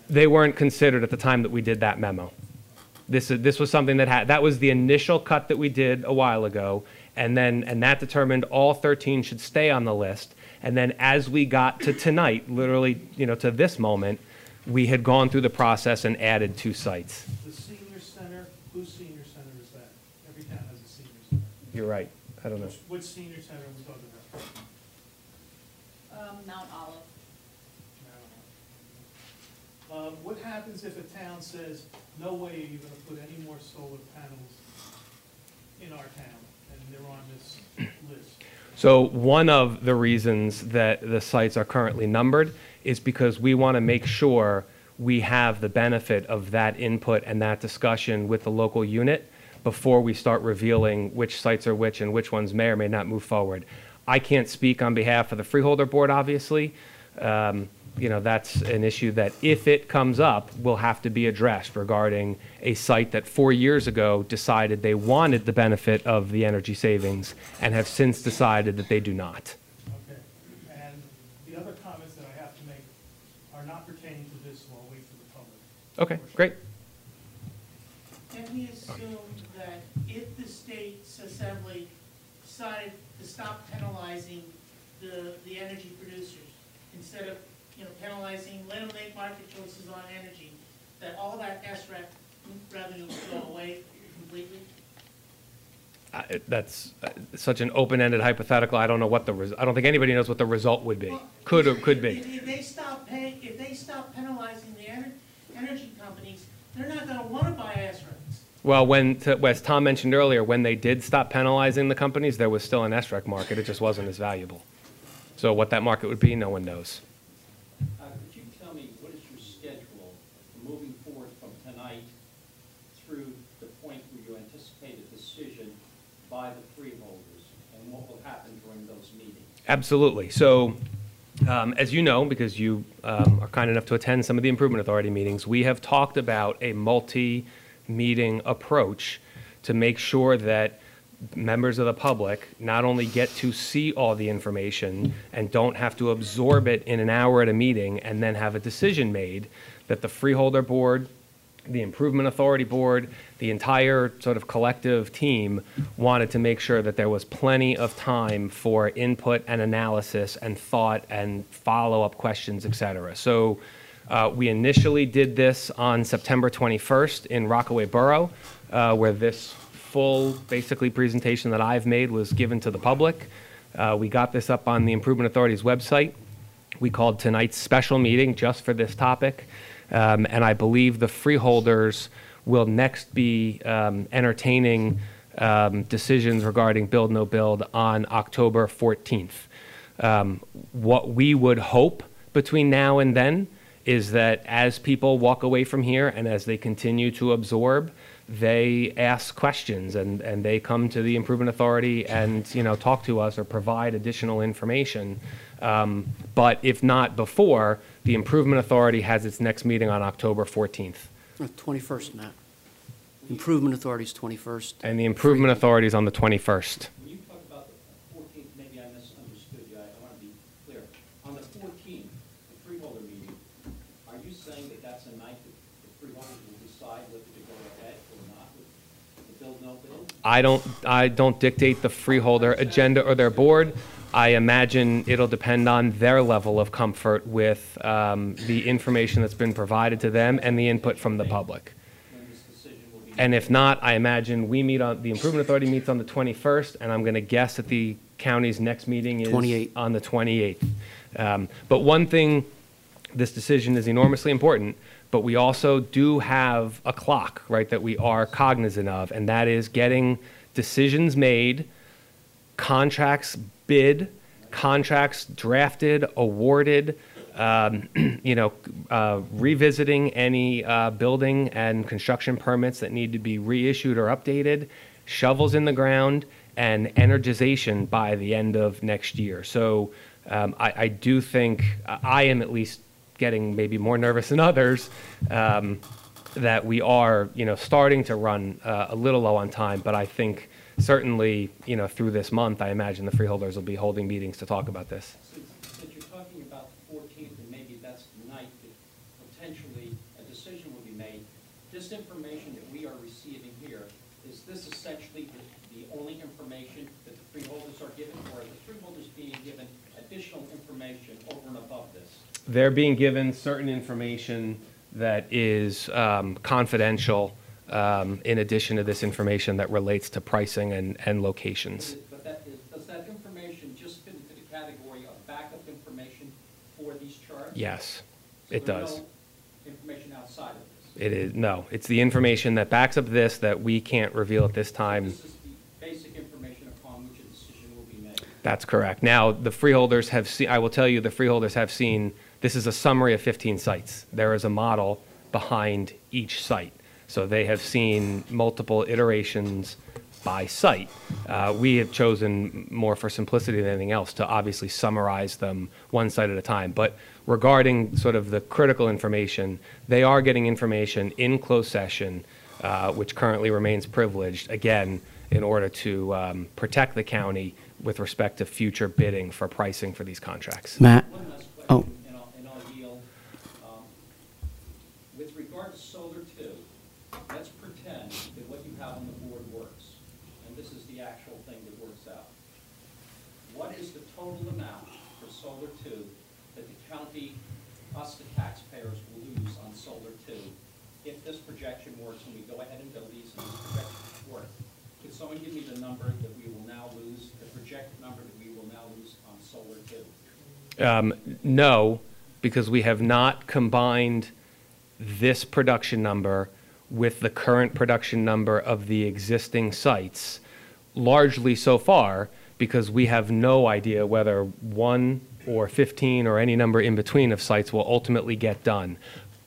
They weren't considered at the time that we did that memo. This, this was something that had, that was the initial cut that we did a while ago, and then and that determined all thirteen should stay on the list. And then as we got to tonight, literally, you know, to this moment, we had gone through the process and added two sites. The senior center, whose senior center is that? Every town has a senior center. You're right. I don't know. Which, which senior center are we talking about? Um, Mount Olive. Um, what happens if a town says, no way are you going to put any more solar panels in our town, and they're on this list? So one of the reasons that the sites are currently numbered is because we want to make sure we have the benefit of that input and that discussion with the local unit before we start revealing which sites are which and which ones may or may not move forward. I can't speak on behalf of the Freeholder Board, obviously. Um, You know, that's an issue that, if it comes up, will have to be addressed regarding a site that four years ago decided they wanted the benefit of the energy savings and have since decided that they do not. Okay. And the other comments that I have to make are not pertaining to this, so I'll wait for the public. Okay, great. Can we assume that if the state's assembly decided to stop penalizing the, the energy producers instead of You know, penalizing, let them make market choices on energy, that all that S R E C revenue will go away completely? Uh, that's uh, such an open-ended hypothetical. I don't know what the res I don't think anybody knows what the result would be. Well, could or could be. If, if they stop paying, if they stop penalizing the ener energy companies, they're not going to want to buy S R E Cs. Well, when to, as Tom mentioned earlier, when they did stop penalizing the companies, there was still an S R E C market. It just wasn't as valuable. So what that market would be, no one knows. By the freeholders, and what will happen during those meetings? Absolutely. So, um, as you know, because you um, are kind enough to attend some of the Improvement Authority meetings, we have talked about a multi-meeting approach to make sure that members of the public not only get to see all the information and don't have to absorb it in an hour at a meeting and then have a decision made, that the Freeholder Board, the Improvement Authority Board, the entire sort of collective team wanted to make sure that there was plenty of time for input and analysis and thought and follow-up questions, et cetera. So uh, we initially did this on September twenty-first in Rockaway Borough, uh, where this full, basically, presentation that I've made was given to the public. Uh, we got this up on the Improvement Authority's website. We called tonight's special meeting just for this topic. Um, and I believe the freeholders will next be um, entertaining um, decisions regarding build, no build on October fourteenth. Um, what we would hope between now and then is that as people walk away from here and as they continue to absorb, they ask questions and, and they come to the Improvement Authority and, you know, talk to us or provide additional information. Um, but if not before, the Improvement Authority has its next meeting on October fourteenth. twenty-first, Matt. Improvement Authority is twenty-first. And the Improvement Authority is on the twenty-first. When you talk about the fourteenth, maybe I misunderstood you. I, I want to be clear. On the fourteenth, the freeholder meeting, are you saying that that's a night that the freeholders will decide whether to go ahead or not with the build, no build? I don't, I don't dictate the freeholder agenda or their board. I imagine it'll depend on their level of comfort with um, the information that's been provided to them and the input from the public. And if not, I imagine we meet on, the Improvement Authority meets on the twenty-first, and I'm going to guess that the county's next meeting is twenty-eighth. On the twenty-eighth. Um, but one thing, this decision is enormously important, but we also do have a clock, right, that we are cognizant of, and that is getting decisions made, contracts bid, contracts drafted, awarded, um, you know, uh, revisiting any uh, building and construction permits that need to be reissued or updated, shovels in the ground, and energization by the end of next year. So um, I, I do think I am at least getting maybe more nervous than others um, that we are, you know, starting to run uh, a little low on time, but I think certainly, you know, through this month, I imagine the freeholders will be holding meetings to talk about this. Since, since you're talking about the fourteenth, and maybe that's the night that potentially a decision will be made, this information that we are receiving here, is this essentially the, the only information that the freeholders are given, or are the freeholders being given additional information over and above this? They're being given certain information that is um, confidential. Um, in addition to this information that relates to pricing and, and locations. But that is, does that information just fit into the category of backup information for these charts? Yes, so it does. No information outside of this? It is, no. It's the information that backs up this that we can't reveal at this time. This is the basic information upon which a decision will be made? That's correct. Now, the freeholders have seen, I will tell you, the freeholders have seen, this is a summary of fifteen sites. There is a model behind each site. So they have seen multiple iterations by site. Uh, we have chosen more for simplicity than anything else to obviously summarize them one site at a time. But regarding sort of the critical information, they are getting information in closed session, uh, which currently remains privileged, again, in order to um, protect the county with respect to future bidding for pricing for these contracts. Matt. Oh. Us, the taxpayers, will lose on Solar two if this projection works and we go ahead and build these and these projections work. Could someone give me the number that we will now lose, the projected number that we will now lose on Solar two? Um, no, because we have not combined this production number with the current production number of the existing sites, largely so far because we have no idea whether one or fifteen or any number in between of sites will ultimately get done.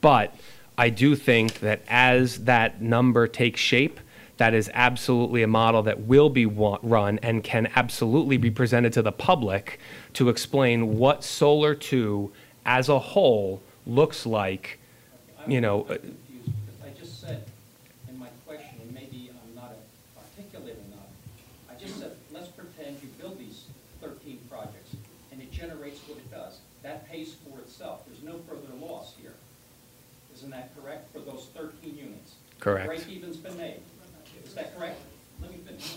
But I do think that as that number takes shape, that is absolutely a model that will be run and can absolutely be presented to the public to explain what Solar two as a whole looks like, you know. Isn't that correct for those thirteen units? Correct. Break even's been made. Is that correct? Let me finish.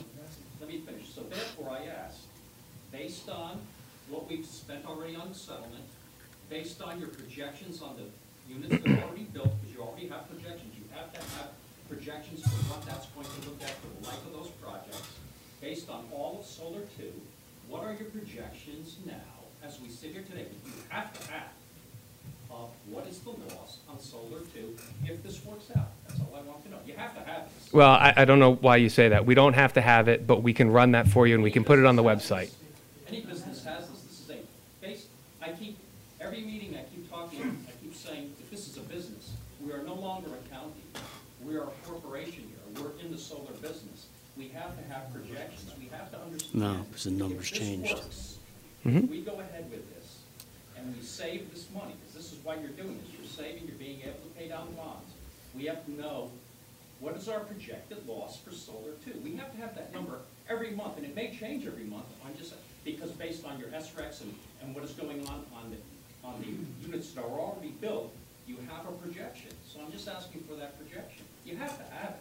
Let me finish. So therefore, I ask, based on what we've spent already on the settlement, based on your projections on the units that are already built, because you already have projections, you have to have projections for what that's going to look at for the life of those projects. Based on all of Solar two, what are your projections now as we sit here today? You have to have. Of what is the loss on Solar two if this works out? That's all I want to know. You have to have this. Well, I, I don't know why you say that. We don't have to have it, but we can run that for you, and we can put it on the website. Any business has this. This is a base. I keep, every meeting I keep talking, I keep saying, if this is a business, we are no longer a county. We are a corporation here. We're in the solar business. We have to have projections. We have to understand. No, because the numbers changed. Works, mm-hmm. We go ahead with this, and we save this money, because this is why you're doing this. You're saving, you're being able to pay down bonds. We have to know what is our projected loss for Solar two. We have to have that number every month, and it may change every month on just because based on your S R E Cs and, and what is going on on the, on the units that are already built, you have a projection. So I'm just asking for that projection. You have to have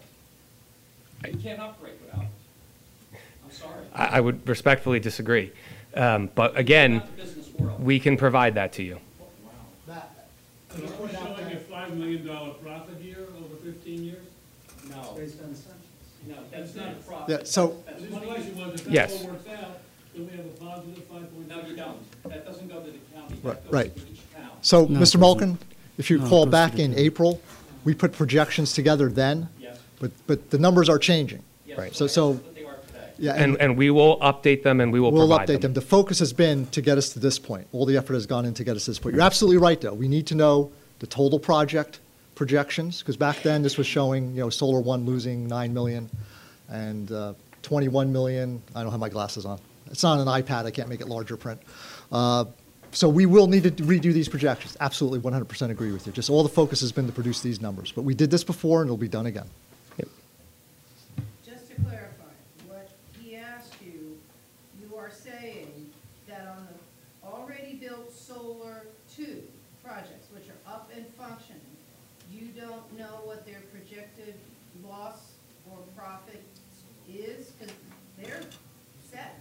it. You can't operate without it. I'm sorry. I, I would respectfully disagree. Um, but again, we can provide that to you. Oh, wow. So we're showing a five million dollar profit here over fifteen years? No. Based on assumptions? No, that's not a profit. Yeah, so, that's money. If that's all worked out, then we have a positive five point two. No, you don't. That doesn't go to the county. Right. Right. To each town. So, no, Mister Malkin, if you recall no, back in April, we put projections together then, yes. but, but the numbers are changing. Yes, right. So, so, so yeah, and, and, and we will update them, and we will we'll provide them. We'll update them. The focus has been to get us to this point. All the effort has gone in to get us to this point. You're absolutely right, though. We need to know the total project projections, because back then this was showing, you know, Solar one losing nine million dollars and uh, twenty-one million dollars. I don't have my glasses on. It's not an iPad. I can't make it larger print. Uh, so we will need to redo these projections. Absolutely, one hundred percent agree with you. Just all the focus has been to produce these numbers. But we did this before, and it'll be done again. Yep. Don't know what their projected loss or profit is because they're set.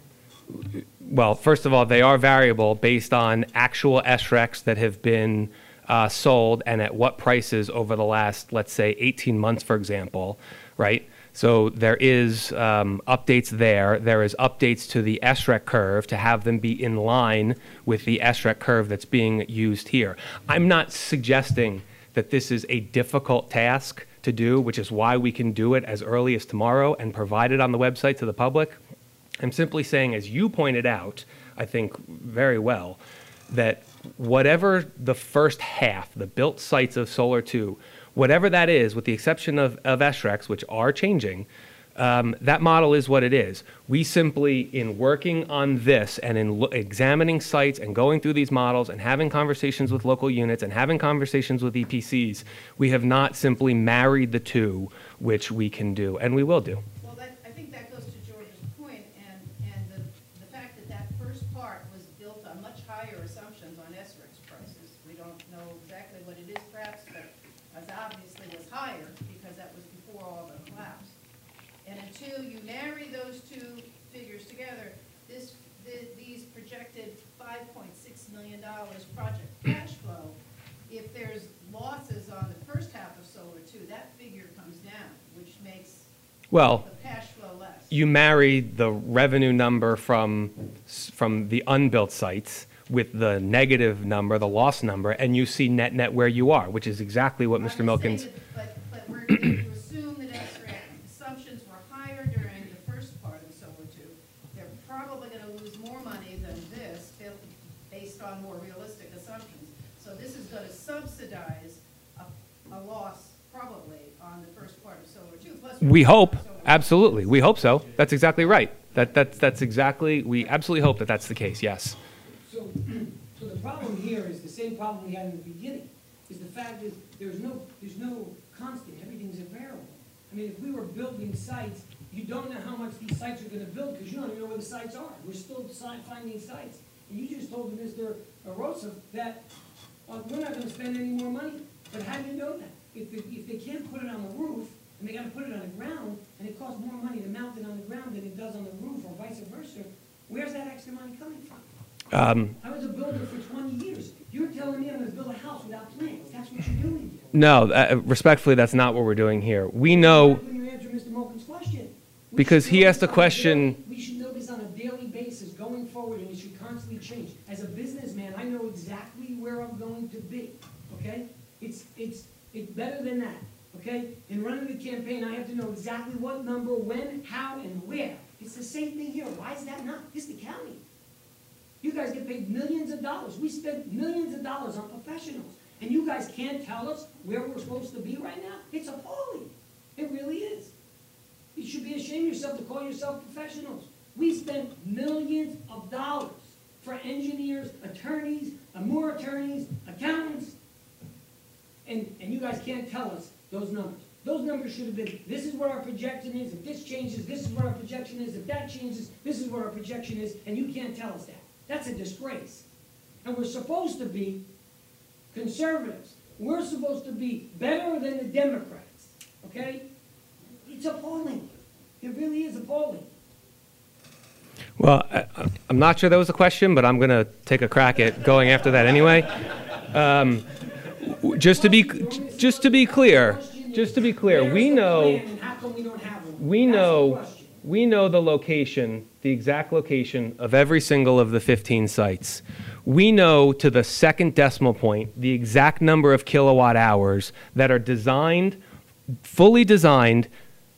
Well, first of all, they are variable based on actual S R E Cs that have been uh, sold and at what prices over the last, let's say, eighteen months, for example, right? So there is um, updates there. There is updates to the S R E C curve to have them be in line with the S R E C curve that's being used here. I'm not suggesting that this is a difficult task to do, which is why we can do it as early as tomorrow and provide it on the website to the public. I'm simply saying, as you pointed out, I think very well, that whatever the first half, the built sites of Solar two, whatever that is, with the exception of, of S R E Cs, which are changing, um, that model is what it is. We simply, in working on this and in lo examining sites and going through these models and having conversations with local units and having conversations with E P Cs, we have not simply married the two, which we can do, and we will do. Well, that, I think that goes to George's point, and, and the, the fact that that first part was built on much higher assumptions on S R E Cs prices. We don't know exactly what it is, perhaps, but it obviously was higher because that was before all the collapse. And until you marry those two figures together, this, the, these projected five point six million dollars project cash flow, if there's losses on the first half of Solar two, that figure comes down, which makes well, the cash flow less. You marry the revenue number from, from the unbuilt sites with the negative number, the loss number, and you see net-net where you are, which is exactly what I'm Mister Milken's... But, but we're going to assume that more realistic assumptions. So this is going to subsidize a, a loss probably on the first part of Solar two. Plus we hope, absolutely. We hope so. That's exactly right. That, that's, that's exactly, we absolutely hope that that's the case, yes. So, so the problem here is the same problem we had in the beginning, is the fact that there's no, there's no constant. Everything's a variable. I mean, if we were building sites, you don't know how much these sites are going to build because you don't even know where the sites are. We're still finding sites. You just told Mister Arosif that uh, we're not going to spend any more money. But how do you know that? If they, if they can't put it on the roof, and they got to put it on the ground, and it costs more money to mount it on the ground than it does on the roof, or vice versa, where's that extra money coming from? Um, I was a builder for twenty years. You're telling me I'm going to build a house without plans. That's what you're doing here. No, uh, respectfully, that's not what we're doing here. We know... When you answer Mister Malkin's question. Because he asked a question... We should know this on a daily basis going forward, and it should constantly change. As a businessman, I know exactly where I'm going to be, okay? It's, it's, it's better than that, okay? In running the campaign, I have to know exactly what number, when, how, and where. It's the same thing here. Why is that not? It's the county. You guys get paid millions of dollars. We spend millions of dollars on professionals. And you guys can't tell us where we're supposed to be right now? It's appalling. It really is. You should be ashamed of yourself to call yourself professionals. We spend millions of dollars for engineers, attorneys, more attorneys, accountants. And, and you guys can't tell us those numbers. Those numbers should have been, this is what our projection is. If this changes, this is what our projection is. If that changes, this is what our projection is. And you can't tell us that. That's a disgrace. And we're supposed to be conservatives. We're supposed to be better than the Democrats. Okay? It's appalling. It really is appalling. Well, I, I'm not sure that was a question, but I'm going to take a crack at going after that anyway. Um, just to be, just to be clear, just to be clear, we know, we know, we know the location, the exact location of every single of the fifteen sites. We know to the second decimal point the exact number of kilowatt hours that are designed, fully designed,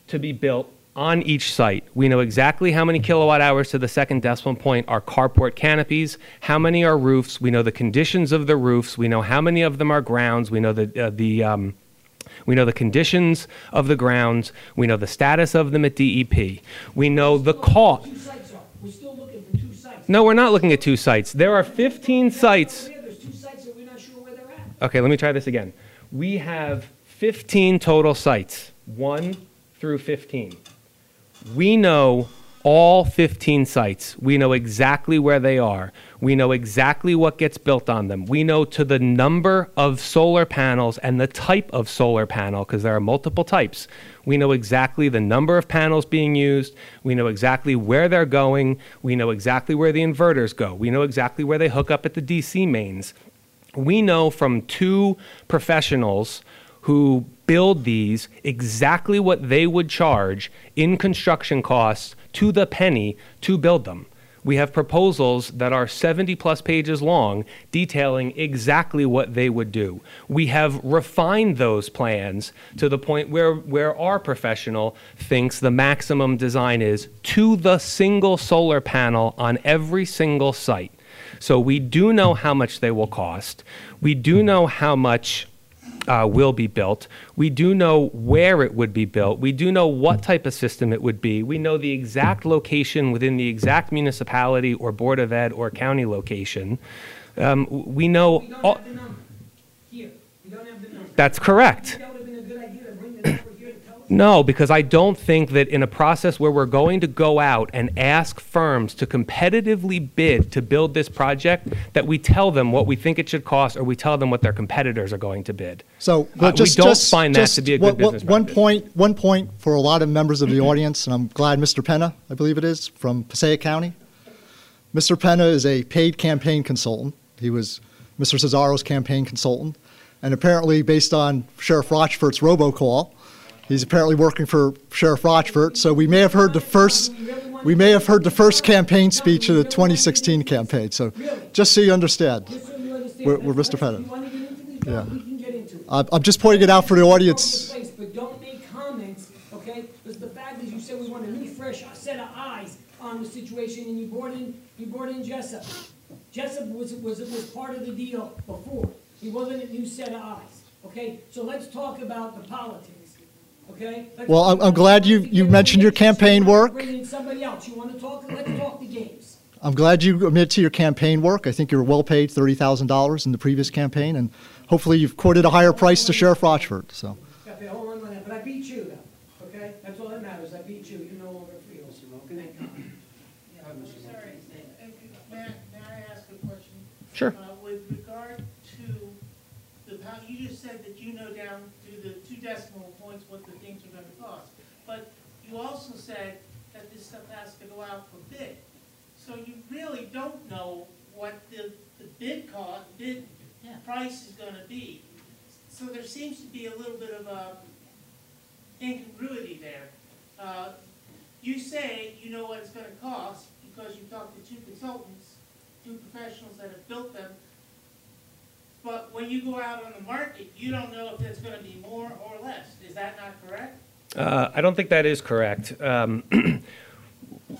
to be built on each site. We know exactly how many kilowatt hours to the second decimal point are carport canopies, how many are roofs. We know the conditions of the roofs. We know how many of them are grounds. We know the uh, the um, we know the conditions of the grounds. We know the status of them at D E P. We know the cost. We're still looking for two sites. No, we're not looking at two sites. There are fifteen sites. There's two sites that we're not sure where they're at. Okay, let me try this again. We have fifteen total sites, one through fifteen. We know all fifteen sites. We know exactly where they are. We know exactly what gets built on them. We know to the number of solar panels and the type of solar panel, because there are multiple types. We know exactly the number of panels being used. We know exactly where they're going. We know exactly where the inverters go. We know exactly where they hook up at the D C mains. We know from two professionals who build these exactly what they would charge in construction costs to the penny to build them. We have proposals that are seventy plus pages long detailing exactly what they would do. We have refined those plans to the point where, where our professional thinks the maximum design is to the single solar panel on every single site. So we do know how much they will cost. We do know how much Uh, will be built. We do know where it would be built. We do know what type of system it would be. We know the exact location within the exact municipality or Board of Ed or county location. Um, we know... We don't all have the number. Here. We don't have the number. That's correct. That would have been a good idea to bring the number here to tell us. No, because I don't think that in a process where we're going to go out and ask firms to competitively bid to build this project, that we tell them what we think it should cost or we tell them what their competitors are going to bid. So well, uh, just, we don't just, find that just to be a good business one practice. Point, one point for a lot of members of the audience, and I'm glad Mister Penna, I believe it is, from Passaic County. Mister Penna is a paid campaign consultant. He was Mister Cesaro's campaign consultant. And apparently, based on Sheriff Rochford's robocall, he's apparently working for Sheriff Rochford, so we may have heard the first, we may have heard the first campaign speech of the twenty sixteen campaign. So, just so you understand, we're, we're Mister Penna. Yeah, I'm just pointing it out for the audience. But don't make comments, okay? Because the fact is, you said we want a new, fresh set of eyes on the situation, and you brought in, you brought in Jessup. Jessup was was was part of the deal before. He wasn't a new set of eyes, okay? So let's talk about the politics. Okay? Well, I'm, I'm glad you, you mentioned your campaign work. Somebody else. You want to talk? Let's talk the games. I'm glad you admitted to your campaign work. I think you were well paid thirty thousand dollars in the previous campaign, and hopefully you've quoted a higher price to Sheriff Rochford. So. But I beat you, though. Okay? That's all that matters. I beat you. You're no longer free. I'm sorry. Matt, may I ask a question? Sure. Uh, with regard to the power, you just said that you know down to the two decimal points what the things are going to cost. But you also said that this stuff has to go out for bid. So you really don't know what the, the bid cost, bid yeah. price is going to be. So there seems to be a little bit of a incongruity there. Uh, you say you know what it's going to cost because you talked to two consultants, two professionals that have built them. But when you go out on the market, you don't know if it's going to be more or less. Is that not correct? Uh, I don't think that is correct. Um,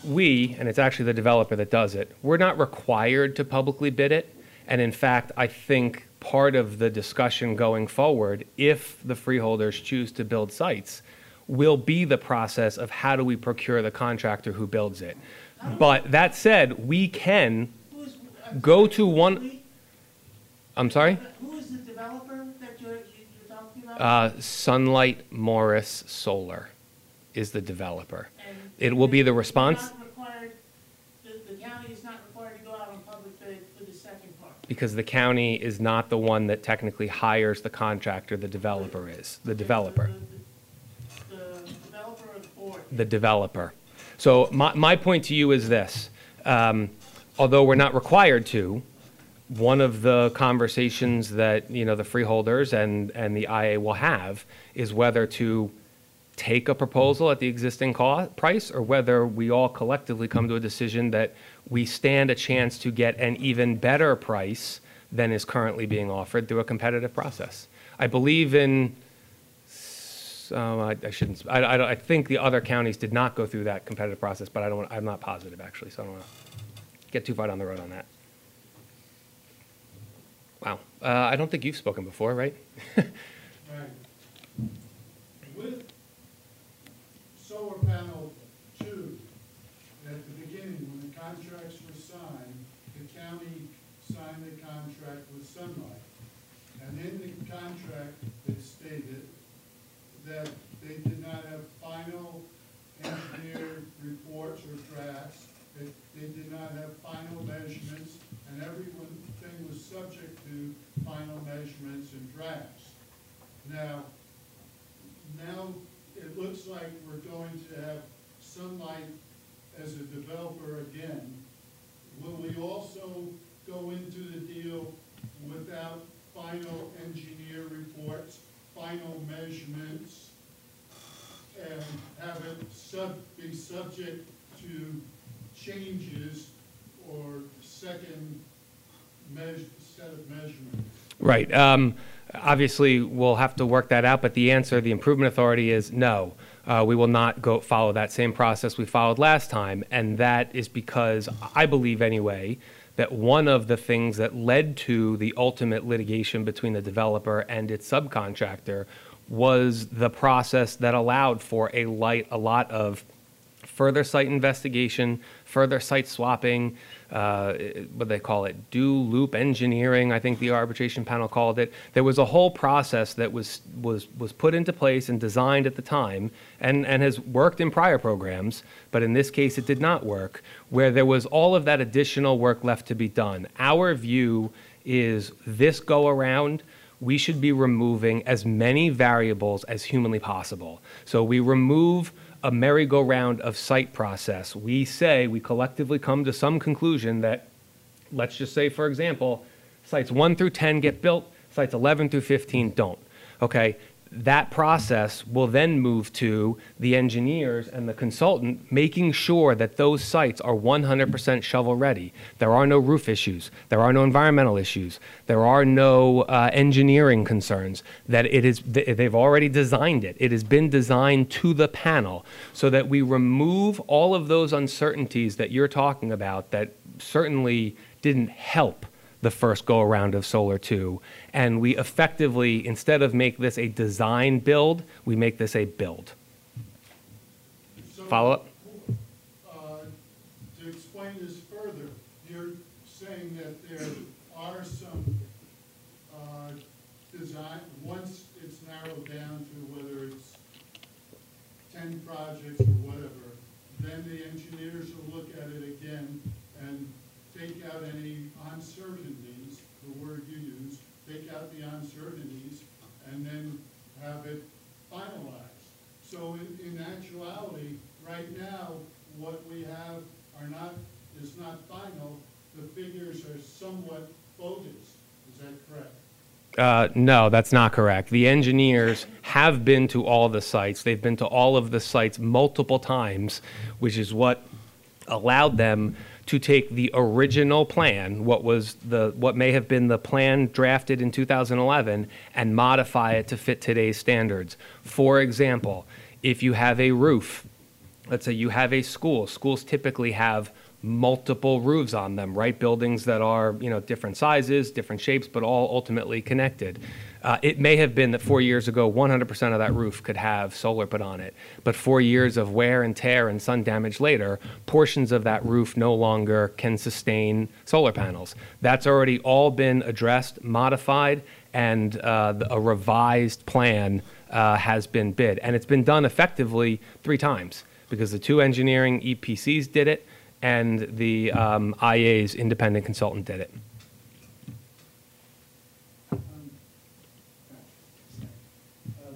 we, and it's actually the developer that does it, we're not required to publicly bid it. And in fact, I think part of the discussion going forward, if the freeholders choose to build sites, will be the process of how do we procure the contractor who builds it. But that said, we can go to one, I'm sorry? Who is the developer that you're, you're talking about? Uh, Sunlight Morris Solar is the developer. And it will be the response. Required, the, the county is not required to go out on public bid for the second part. Because the county is not the one that technically hires the contractor, the developer is, the developer. The, the, the, the developer or the board? The developer. So my, my point to you is this, um, although we're not required to, one of the conversations that, you know, the freeholders and, and the I A will have is whether to take a proposal at the existing cost, price, or whether we all collectively come to a decision that we stand a chance to get an even better price than is currently being offered through a competitive process. I believe in... So I, I shouldn't. I, I, I think the other counties did not go through that competitive process, but I don't. I'm not positive actually, so I don't want to get too far down the road on that. Wow, uh, I don't think you've spoken before, right? Right. With solar panel two, at the beginning when the contracts were signed, the county signed the contract with Sunlight, and in the contract it stated that they did not have final engineered reports or drafts, that they did not have final measurements, and everything was subject to final measurements and drafts. Now, now it looks like we're going to have Sunlight as a developer again. Will we also go into the deal without final engineer reports, final measurements, and have it sub be subject to changes or second measure, set of measurements? Right. Um, obviously, we'll have to work that out, but the answer, the Improvement Authority, is no. Uh, we will not go follow that same process we followed last time, and that is because, I believe anyway, that one of the things that led to the ultimate litigation between the developer and its subcontractor was the process that allowed for a, light, a lot of further site investigation, further site swapping, uh, what they call it, due loop engineering, I think the arbitration panel called it. There was a whole process that was, was, was put into place and designed at the time and, and has worked in prior programs, but in this case it did not work, where there was all of that additional work left to be done. Our view is this go around, we should be removing as many variables as humanly possible. So we remove a merry-go-round of site process. We say, we collectively come to some conclusion that, let's just say, for example, sites one through ten get built, sites eleven through fifteen don't. Okay, that process will then move to the engineers and the consultant making sure that those sites are one hundred percent shovel-ready. There are no roof issues. There are no environmental issues. There are no uh, engineering concerns. That it is, they've already designed it. It has been designed to the panel so that we remove all of those uncertainties that you're talking about that certainly didn't help the first go-around of Solar two, and we effectively, instead of make this a design build, we make this a build. So, follow up? Uh, to explain this further, you're saying that there are some uh, design, once it's narrowed down to whether it's ten projects or whatever, then the engineers will look at it again and take out any uncertainties, the word you used, take out the uncertainties, and then have it finalized. So in, in actuality, right now, what we have are not, is not final. The figures are somewhat bogus. Is that correct? Uh, no, that's not correct. The engineers have been to all the sites. They've been to all of the sites multiple times, which is what allowed them to take the original plan, what was the what may have been the plan drafted in two thousand eleven, and modify it to fit today's standards. For example, if you have a roof, let's say you have a school. Schools typically have multiple roofs on them, right? Buildings that are, you know, different sizes, different shapes, but all ultimately connected. Uh, it may have been that four years ago, one hundred percent of that roof could have solar put on it, but four years of wear and tear and sun damage later, portions of that roof no longer can sustain solar panels. That's already all been addressed, modified, and uh, a revised plan uh, has been bid. And it's been done effectively three times because the two engineering E P Cs did it, and the um, I A's independent consultant did it. Um, uh,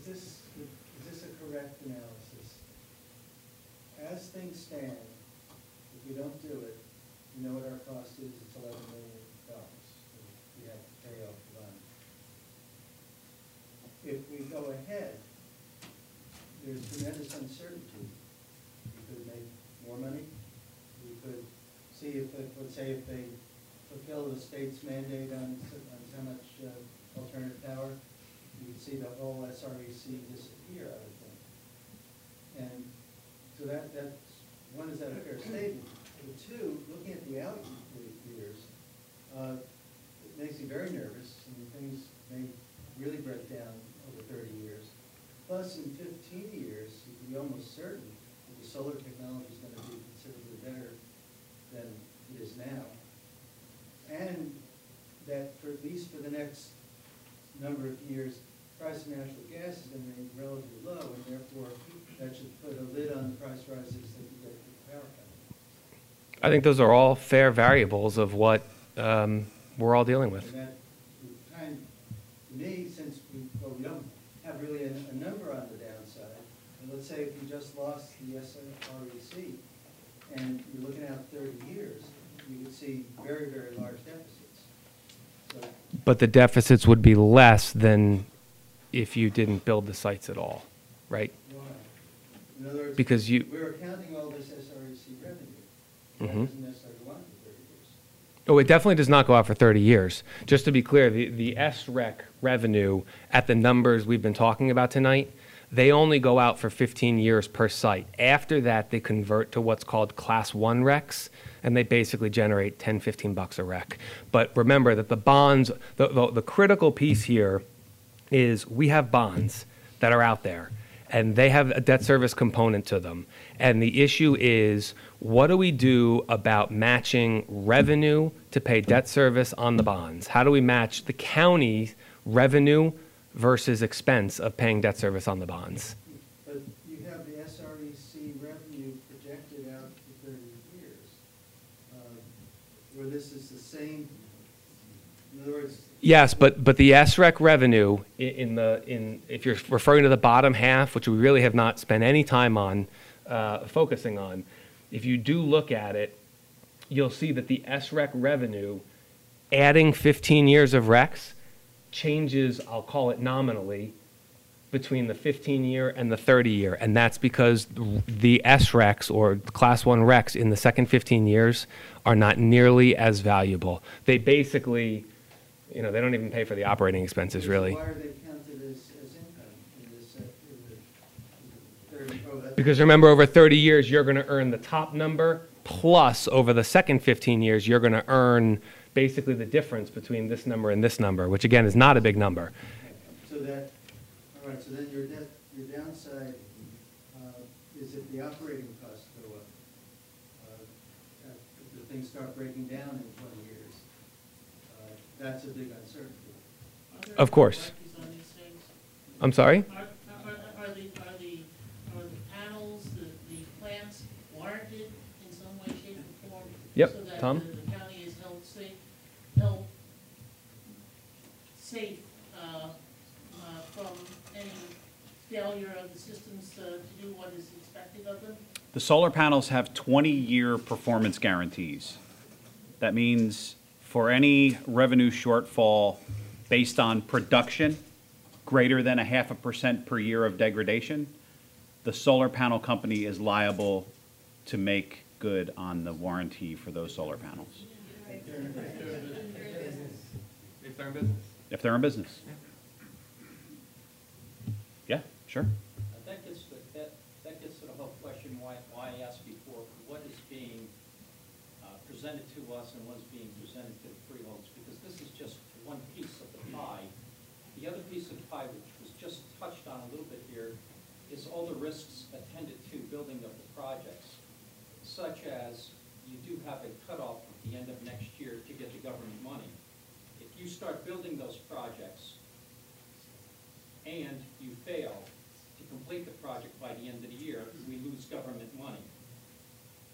is, this, is this a correct analysis? As things stand, if we don't do it, you know what our cost is, it's eleven million dollars. We have to pay off the bond. If we go ahead, there's tremendous uncertainty. We could make more money. We could see if, if let's say, if they fulfill the state's mandate on, on how much uh, alternative power, you could see the whole S R E C disappear, I would think. And so that, that's, one, is that a fair statement? But two, looking at the out years, uh, it makes you very nervous, and things may really break down over thirty years. Plus, in fifteen years, you can be almost certain that the solar technology is going to be considerably better than it is now. And that, for at least for the next number of years, price of natural gas is going to be relatively low, and therefore that should put a lid on the price rises that you get from the power company. I think those are all fair variables of what um, we're all dealing with. And that, kind of, to me, since we, well, we don't have really a, a number on the downside. And let's say if you just lost the S R E C and you're looking out thirty years, you would see very, very large deficits. So but the deficits would be less than if you didn't build the sites at all, right? Why? In other words, because you, we're accounting all this S R E C revenue. That mm-hmm. doesn't necessarily go on for thirty years. Oh, it definitely does not go out for thirty years. Just to be clear, the, the S R E C revenue at the numbers we've been talking about tonight, they only go out for fifteen years per site. After that, they convert to what's called class one R E Cs, and they basically generate ten, fifteen bucks a R E C. But remember that the bonds, the, the, the critical piece here is we have bonds that are out there, and they have a debt service component to them. And the issue is, what do we do about matching revenue to pay debt service on the bonds? How do we match the county revenue versus expense of paying debt service on the bonds? But you have the S R E C revenue projected out for thirty years, uh, where this is the same, in other words. Yes, but, but the S R E C revenue in the, in, if you're referring to the bottom half, which we really have not spent any time on uh, focusing on, if you do look at it, you'll see that the S R E C revenue, adding fifteen years of R E Cs, changes, I'll call it nominally, between the fifteen year and the thirty year. And that's because the S R E Cs or class one R E Cs in the second fifteen years are not nearly as valuable. They basically, you know, they don't even pay for the operating expenses, really. So why are they counted as, as income in this, uh, in the thirty, oh, because remember, over thirty years, you're going to earn the top number, plus over the second fifteen years, you're going to earn basically the difference between this number and this number, which again is not a big number. So that, all right, so then your, de your downside uh, is if the operating costs go up, uh, if the things start breaking down in twenty years, uh, that's a big uncertainty. Of course. I'm sorry? Are, are, are, the, are, the, are the panels, the, the plants warranted in some way, shape, or form? Yep, so that Tom? The, safe uh, uh, from any failure of the systems uh, to do what is expected of them? The solar panels have twenty year performance guarantees. That means for any revenue shortfall based on production greater than a half a percent per year of degradation, the solar panel company is liable to make good on the warranty for those solar panels? If they're in business. If they're in business. If they're in business. Yeah, sure. Uh, that, gets to, that, that gets to the whole question why, why I asked before, what is being uh, presented to us and what is being presented to the freeholders, because this is just one piece of the pie. The other piece of the pie, which was just touched on a little bit here, is all the risks attended to building of the projects, such as you do have a cutoff at the end of next year to get the government money. If you start building those projects, and you fail to complete the project by the end of the year, we lose government money.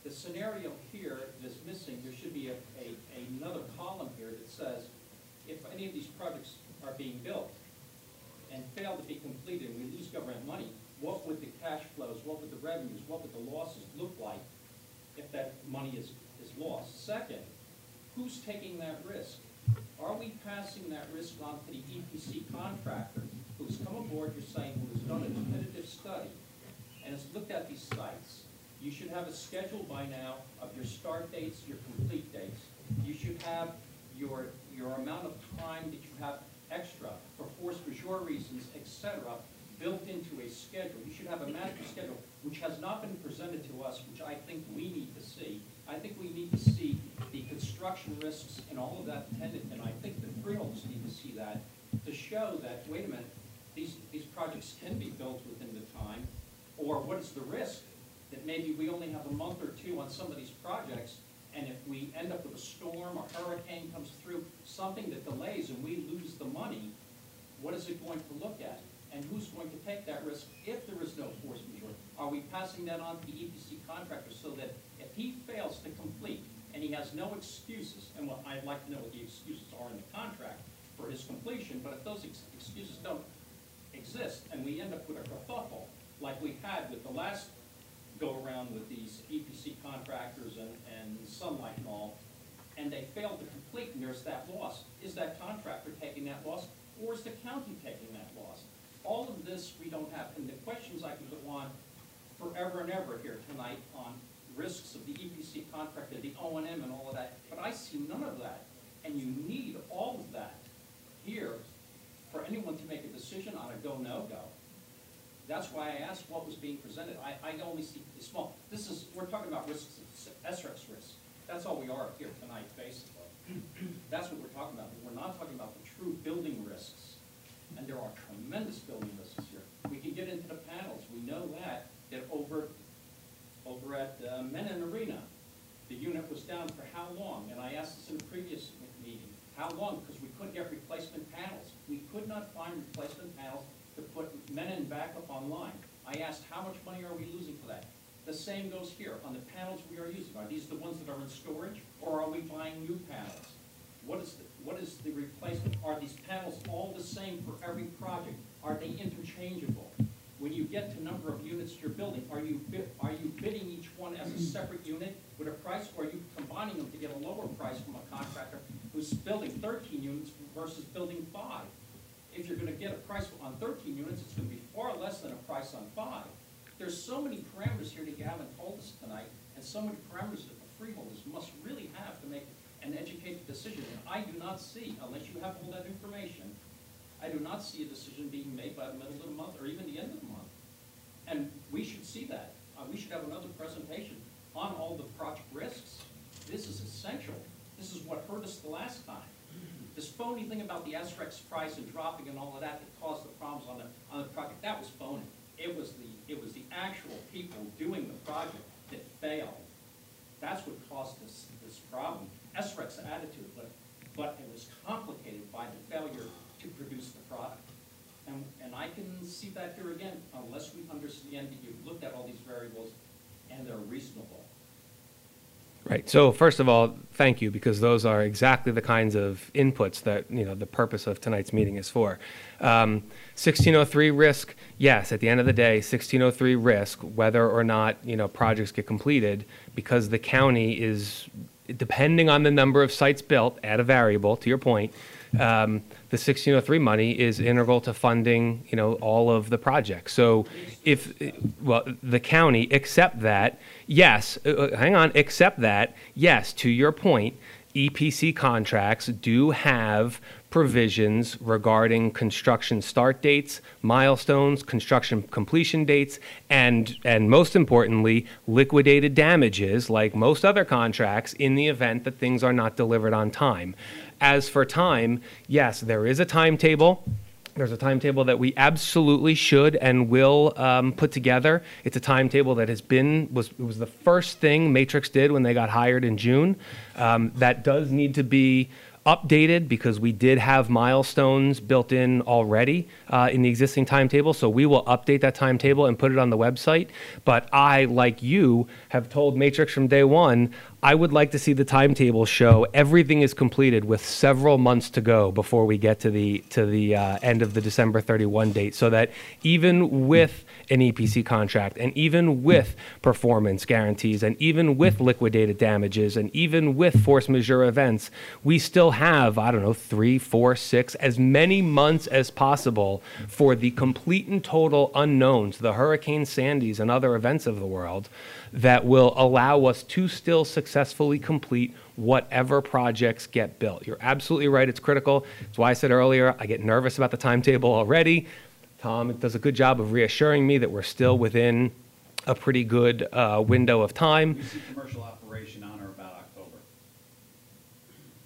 The scenario here that's missing, there should be a, a, another column here that says, if any of these projects are being built and fail to be completed and we lose government money, what would the cash flows, what would the revenues, what would the losses look like if that money is, is lost? Second, who's taking that risk? Are we passing that risk on to the E P C contractor who's come aboard, you're saying, who's done a definitive study and has looked at these sites? You should have a schedule by now of your start dates, your complete dates. You should have your, your amount of time that you have extra for force majeure reasons, et cetera, built into a schedule. You should have a master schedule, which has not been presented to us, which I think we need to see. I think we need to see the construction risks and all of that attendant, and I think the freeholders need to see that to show that, wait a minute, These, these projects can be built within the time, or what is the risk that maybe we only have a month or two on some of these projects, and if we end up with a storm or hurricane comes through, something that delays and we lose the money, what is it going to look at? And who's going to take that risk if there is no force majeure? Are we passing that on to the E P C contractor so that if he fails to complete and he has no excuses, and well, I'd like to know what the excuses are in the contract for his completion, but if those ex excuses don't exist, and we end up with a kerfuffle like we had with the last go-around with these E P C contractors and, and Sunlight and all, and they failed to complete and there's that loss. Is that contractor taking that loss, or is the county taking that loss? All of this we don't have, and the questions I can go on forever and ever here tonight on risks of the E P C contractor, the O and M and all of that, but I see none of that, and you need all of that here for anyone to make a decision on a go, no go. That's why I asked what was being presented. I, I only see small. This is, we're talking about risks, S R E C risks. That's all we are here tonight, basically. That's what we're talking about. We're not talking about the true building risks. And there are tremendous building risks here. We can get into the panels. We know that, that over, over at uh, Menon Arena, the unit was down for how long? And I asked this in a previous meeting. How long? Because we couldn't get replacement panels. We could not find replacement panels to put Menon back up online. I asked, how much money are we losing for that? The same goes here. On the panels we are using, are these the ones that are in storage, or are we buying new panels? What is the, what is the replacement? Are these panels all the same for every project? Are they interchangeable? When you get to number of units you're building, are you, are you bidding each one as a separate unit with a price, or are you combining them to get a lower price from a contractor who's building thirteen units versus building five? If you're going to get a price on thirteen units, it's going to be far less than a price on five. There's so many parameters here that you haven't told us tonight, and so many parameters that the freeholders must really have to make an educated decision. And I do not see, unless you have all that information, I do not see a decision being made by the middle of the month or even the end of the month. And we should see that. Uh, we should have another presentation on all the project risks. This is essential. This is what hurt us the last time. This phony thing about the S R E C's price and dropping and all of that that caused the problems on the, on the project, that was phony. It was, the, it was the actual people doing the project that failed. That's what caused this, this problem. S R E C's attitude, but, but it was complicated by the failure to produce the product. And, and I can see that here again, unless we understand that you've looked at all these variables and they're reasonable. Right. So first of all, thank you, because those are exactly the kinds of inputs that, you know, the purpose of tonight's meeting is for. Um, sixteen oh three risk, yes, at the end of the day, sixteen oh three risk, whether or not, you know, projects get completed, because the county is, depending on the number of sites built, add a variable, to your point, um, the sixteen oh three money is integral to funding, you know, all of the projects. So if, well, the county, except that, yes, uh, hang on, except that, yes, to your point, E P C contracts do have provisions regarding construction start dates, milestones, construction completion dates, and and most importantly, liquidated damages, like most other contracts, in the event that things are not delivered on time. As for time, yes, there is a timetable. There's a timetable that we absolutely should and will um, put together. It's a timetable that has been, was it was the first thing Matrix did when they got hired in June. Um, that does need to be updated because we did have milestones built in already uh, in the existing timetable. So we will update that timetable and put it on the website. But I, like you, have told Matrix from day one, I would like to see the timetable show everything is completed with several months to go before we get to the to the uh, end of the December thirty-first date, so that even with an E P C contract, and even with performance guarantees, and even with liquidated damages, and even with force majeure events, we still have, I don't know, three, four, six, as many months as possible for the complete and total unknowns, the Hurricane Sandys and other events of the world, that will allow us to still successfully complete whatever projects get built. You're absolutely right, it's critical. That's why I said earlier, I get nervous about the timetable already. Tom does a good job of reassuring me that we're still within a pretty good uh, window of time. You see commercial operation on or about October.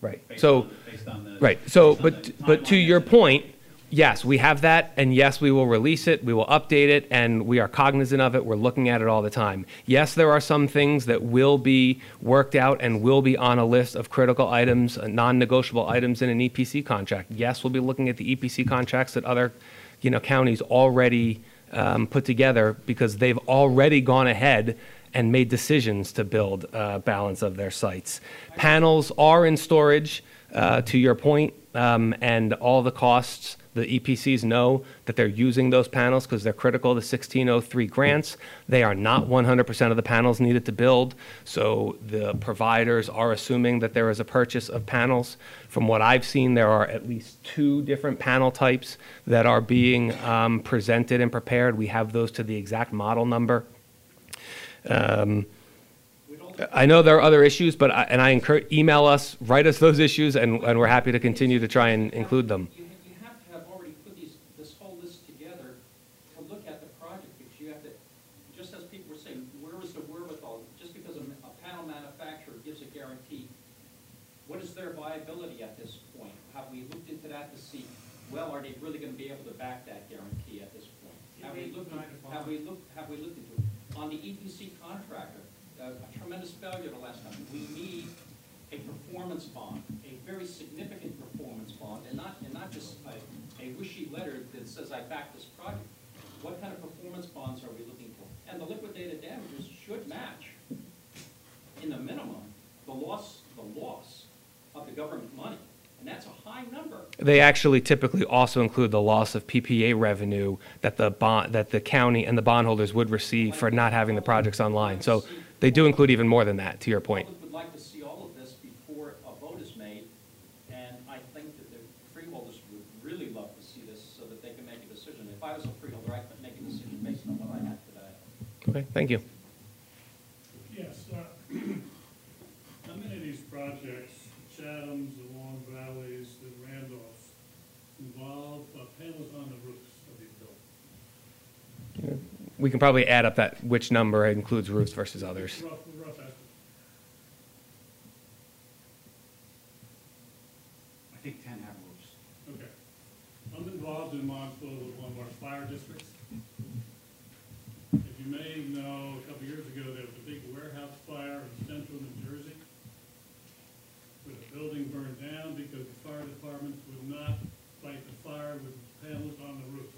Right. Based so, on, based on the, right. So, but but to your point, yes, we have that, and yes, we will release it, we will update it, and we are cognizant of it, we're looking at it all the time. Yes, there are some things that will be worked out and will be on a list of critical items, non-negotiable items in an E P C contract. Yes, we'll be looking at the E P C contracts that other, you know, counties already um, put together, because they've already gone ahead and made decisions to build a balance of their sites. Panels are in storage, uh, to your point, um, and all the costs. The E P Cs know that they're using those panels because they're critical to sixteen oh three grants. They are not one hundred percent of the panels needed to build, so the providers are assuming that there is a purchase of panels. From what I've seen, there are at least two different panel types that are being um, presented and prepared. We have those to the exact model number. Um, I know there are other issues, but I, and I encourage, email us, write us those issues, and, and we're happy to continue to try and include them. Well, are they really going to be able to back that guarantee at this point? Have we looked, have we looked, have we looked into it? On the E P C contractor, uh, a tremendous failure the last time. We need a performance bond, a very significant performance bond, and not, and not just a, a wishy letter that says, I back this project. What kind of performance bonds are we looking for? And the liquidated damages should match, in the minimum, the loss, the loss of the government money. And that's a high number. They actually typically also include the loss of P P A revenue that the bond, that the county and the bondholders would receive for not having the projects online. So they do include even more than that, to your point. The public would like to see all of this before a vote is made, and I think that the freeholders would really love to see this so that they can make a decision. If I was a freeholder, I could make a decision based on what I have today. Okay, thank you. Yes. Uh, how many of these projects, Chatham's, the Long Valley's, the Randolph's, involve uh, panels on the roofs of these buildings? Yeah. We can probably add up that which number includes roofs versus others. Rough, rough estimate. I think ten have roofs. Okay. I'm involved in Montville with one of our fire districts. If you may know, a couple years ago there was a big warehouse fire in central New Jersey. The building burned down because the fire departments would not fight the fire with panels on the roofs.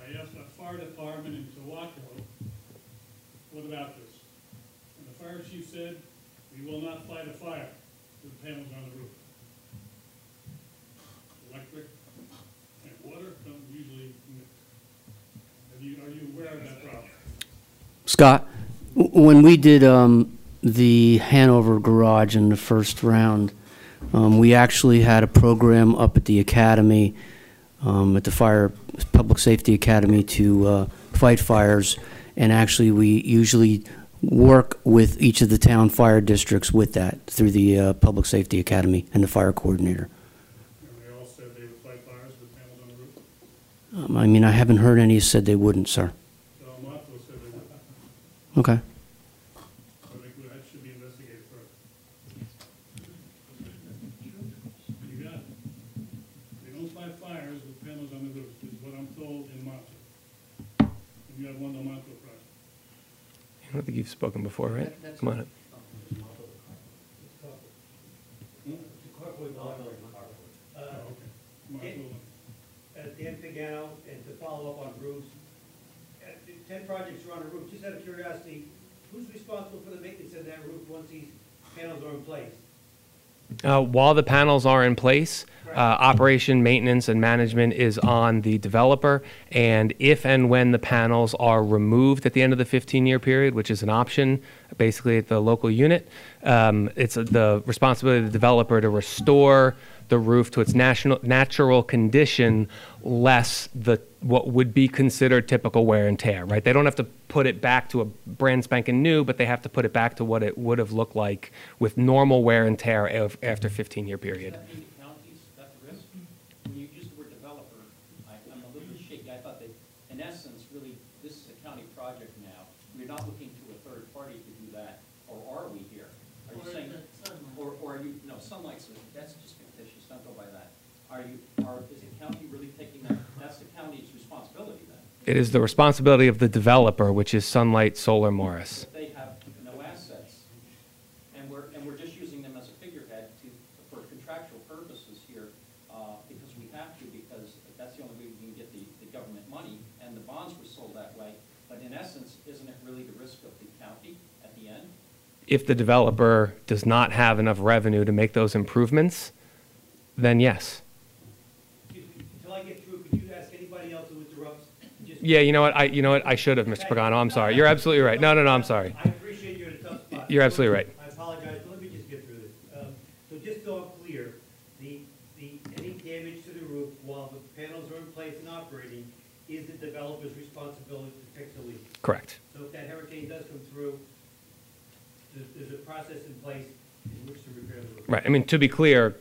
I asked the fire department in Tawakalo, what about this? And the fire chief said, we will not fight a fire with panels on the roof. Electric and water don't usually mix. Are you, are you aware of that problem? Scott, when we did um, the Hanover garage in the first round, Um, we actually had a program up at the academy, um, at the Fire Public Safety Academy, to uh, fight fires, and actually we usually work with each of the town fire districts with that through the uh, Public Safety Academy and the fire coordinator. And they all said they would fight fires with panels on the roof? Um, I mean, I haven't heard any said they wouldn't, sir. Uh, Montville said they wouldn't. Okay. I think that should be investigated further. You got it. They don't fight fires with panels on the roof, is what I'm told in Montville. You have one on Montville. I don't think you've spoken before, right? Come on up. Dan Pagano, and to follow up on Bruce, ten projects are on a roof. Just out of curiosity, who's responsible for the maintenance of that roof once these panels are in place? Uh, while the panels are in place, uh, operation, maintenance, and management is on the developer, and if and when the panels are removed at the end of the fifteen-year period, which is an option basically at the local unit, um, it's uh, the responsibility of the developer to restore the roof to its national, natural condition, less the what would be considered typical wear and tear, right? They don't have to put it back to a brand spanking new, but they have to put it back to what it would have looked like with normal wear and tear af after fifteen-year period. Does that mean the counties got the risk? When you use the word developer, I, I'm a little shaky. I thought that, in essence, really, this is a county project now. We're not looking to a third party to do that, or are we here? Are you or saying, or, or are you, no, Sunlight's, that's just fictitious, don't go by that. Are you, are, is the county really taking that? That's the county's responsibility then. It is the responsibility of the developer, which is Sunlight Solar Morris. But they have no assets, and we're and we're just using them as a figurehead to, for contractual purposes here, uh, because we have to, because that's the only way we can get the, the government money, and the bonds were sold that way. But in essence, isn't it really the risk of the county at the end? If the developer does not have enough revenue to make those improvements, then yes. Yeah, you know what? I you know what? I should have, Mister Pagano. I'm sorry. You're absolutely right. No, no, no. I'm sorry. I appreciate you're in a tough spot. You're absolutely right. I apologize. But let me just get through this. Um, so just so I'm clear, the the any damage to the roof while the panels are in place and operating is the developer's responsibility to fix the leak. Correct. So if that hurricane does come through, there's, there's a process in place in which to repair the roof. Right. I mean, to be clear,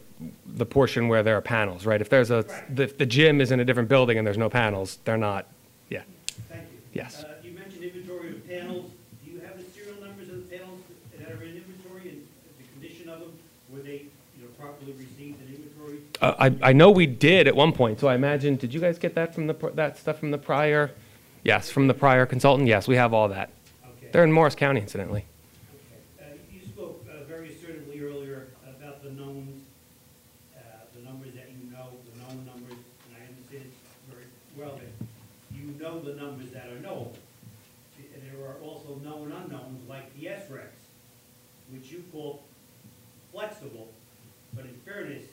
the portion where there are panels, right? If there's a right. the, if the gym is in a different building and there's no panels, they're not. Yeah. Thank you. Yes. Uh, you mentioned inventory of panels. Do you have the serial numbers of the panels that are in inventory and the condition of them? Were they, you know, properly received in inventory? Uh, I I know we did at one point. So I imagine, did you guys get that from the that stuff from the prior? Yes, from the prior consultant. Yes, we have all that. Okay. They're in Morris County, incidentally. Okay. Uh, you spoke uh, very assertively earlier about the knowns, uh, the numbers that you know, the known numbers, and I understand very well that you know the numbers that are known. And there are also known unknowns like the S R E Cs, which you call flexible. But in fairness,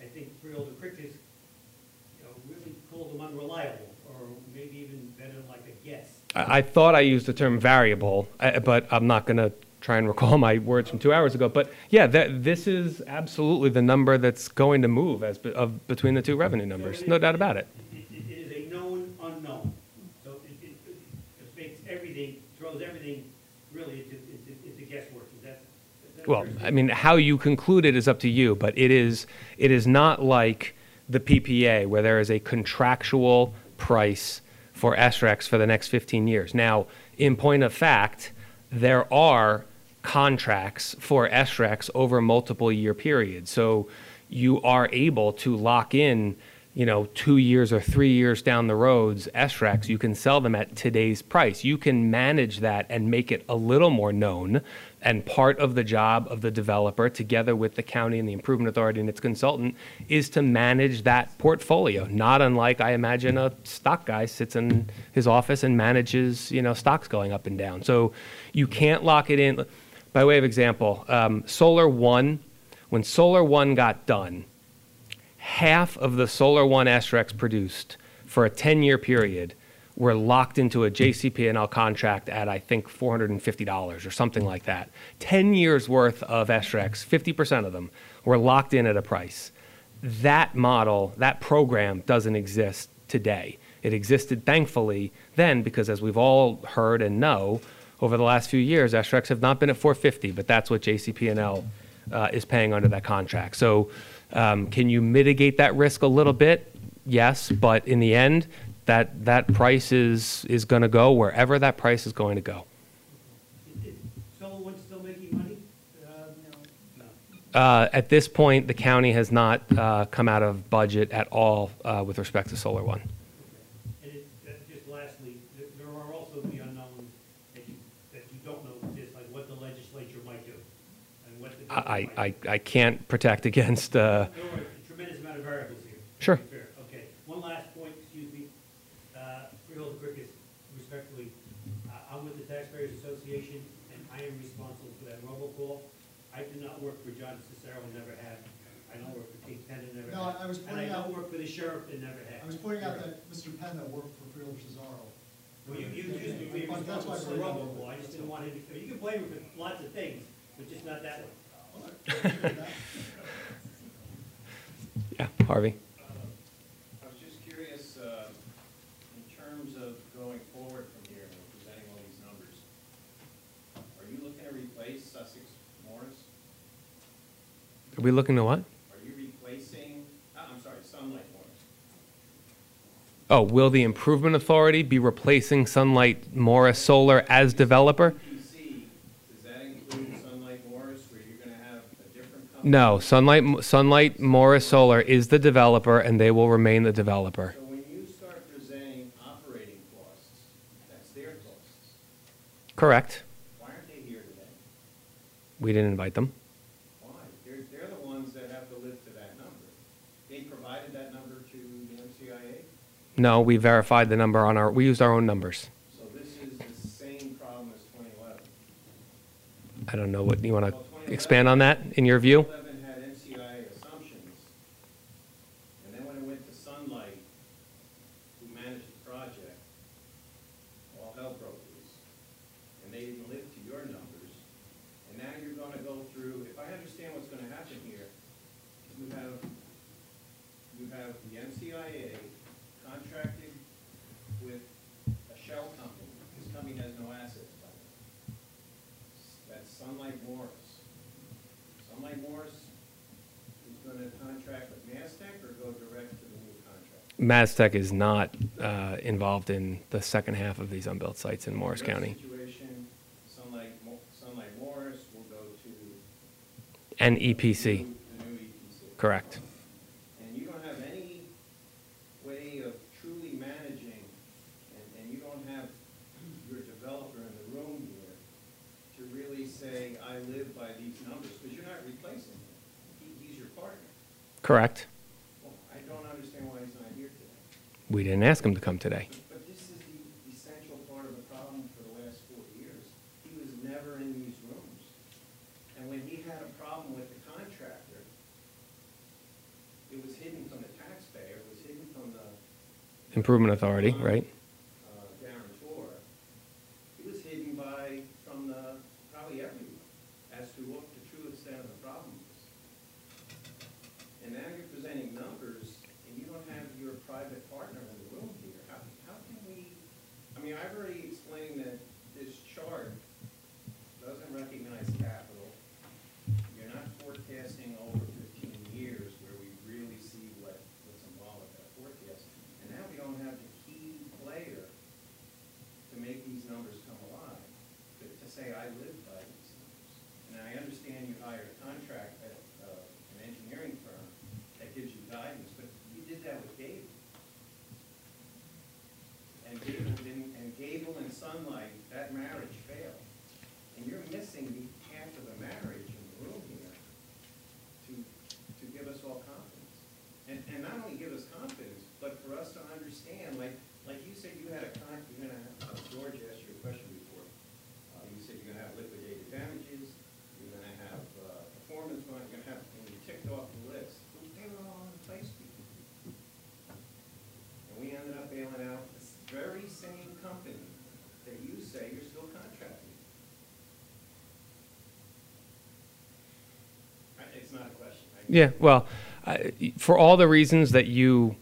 I think Freeholder Krickus, you know, really called them unreliable, or maybe even better, like a guess. I, I thought I used the term variable, but I'm not going to try and recall my words from two hours ago. But yeah, that, this is absolutely the number that's going to move as be, of, between the two revenue numbers, no doubt about it. Well, I mean, how you conclude it is up to you, but it is it is not like the P P A where there is a contractual price for S R E Cs for the next fifteen years. Now, in point of fact, there are contracts for S R E Cs over multiple year periods. So you are able to lock in, you know, two years or three years down the roads, S R E Cs, you can sell them at today's price. You can manage that and make it a little more known, and part of the job of the developer, together with the county and the Improvement Authority and its consultant, is to manage that portfolio, not unlike, I imagine, a stock guy sits in his office and manages, you know, stocks going up and down. So you can't lock it in. By way of example, um, Solar one, when Solar one got done, half of the Solar one S R E Cs produced for a ten-year period were locked into a J C P and L contract at, I think, four hundred fifty dollars or something like that. ten years worth of S R E Cs, fifty percent of them We're locked in at a price. That model, that program doesn't exist today. It existed, thankfully, then because, as we've all heard and know, over the last few years, S R E Cs have not been at four fifty, but that's what J C P and L uh, is paying under that contract. So um, can you mitigate that risk a little bit? Yes, but in the end, that, that price is, is going to go wherever that price is going to go. Uh, at this point, the county has not uh, come out of budget at all uh, with respect to Solar One. And it, uh, just lastly, there are also the unknowns that you, that you don't know exist, like what the legislature might do. And what the I, I, do. I can't protect against... Uh, there are a tremendous amount of variables here. Sure. Okay. One last point, excuse me. Uh, Freeholder Krickus, respectfully, uh, I'm with the Taxpayers Association, and I am responsible for that robocall. I do not work for John Cicero and never have. I don't work for King Penn and never no, have. I was and I don't out, work for the sheriff and never have. I was pointing out that Mister Penn that worked for Freeholder Cicero. Well, you, you used to be responsible for the rubble. I just didn't want him to. You can blame him for lots of things, but just not that one. Yeah, Harvey. Uh, I was just curious uh, in terms of going forward from here and presenting all these numbers. Are you looking to replace Sussex Morris? Are we looking to what? Are you replacing, oh, I'm sorry, Sunlight Morris? Oh, will the Improvement Authority be replacing Sunlight Morris Solar as developer? P P C, does that include Sunlight Morris, where you're going to have a different company? No, Sunlight, Sunlight Morris Solar is the developer, and they will remain the developer. So when you start presenting operating costs, that's their costs. Correct. We didn't invite them. Why? They're, they're the ones that have to live to that number. They provided that number to the M C I A? No, we verified the number on our, we used our own numbers. So this is the same problem as twenty eleven? I don't know what, you want to well, expand on that in your view? twenty eleven had M C I A assumptions. And then when it went to Sunlight, who managed the project, all hell broke loose. And they didn't live to your number. Now you're going to go through, if I understand what's going to happen here, you have, you have the M C I A contracted with a shell company. This company has no assets. That's Sunlight Morris. Sunlight Morris is going to contract with MasTec or go direct to the new contract? MasTec is not uh, involved in the second half of these unbuilt sites in Morris County. And E P C. The new, the new E P C. Correct. And you don't have any way of truly managing, and, and you don't have your developer in the room here to really say, I live by these numbers, because you're not replacing him. He, he's your partner. Correct. Well, I don't understand why he's not here today. We didn't ask him to come today. But this is the essential part of the problem for the last four years. He was never in these rooms. And when he had a problem with the contractor, it was hidden from the taxpayer, it was hidden from the Improvement Authority, um, right? Uh, guarantor. It was hidden by, from the, probably everyone, as to what the true extent of the problem is. And now you're presenting numbers, and you don't have your private partner in the room here. How, how can we, I mean, I've already explained that this chart doesn't recognize capital. Forecasting over fifteen years where we really see what, what's involved with that forecast. And now we don't have the key player to make these numbers come alive, to, to say I live by these numbers. And I understand you hired a contract at uh, an engineering firm that gives you guidance, but you did that with Gable. And Gable, didn't, and Gable and Sunlight, that marriage failed. And you're missing the half of the marriage in the room here. Give us all confidence, and, and not only give us confidence, but for us to understand, like like you said, you had a con you're gonna have, uh, George asked you a question before. Uh, you said you're gonna have liquidated damages, you're gonna have uh, performance bonds, you're gonna have, and you ticked off the list. They were all in place, people, and we ended up bailing out this very same company that you say you're still contracting. It's not a question. I Yeah, well, I, for all the reasons that you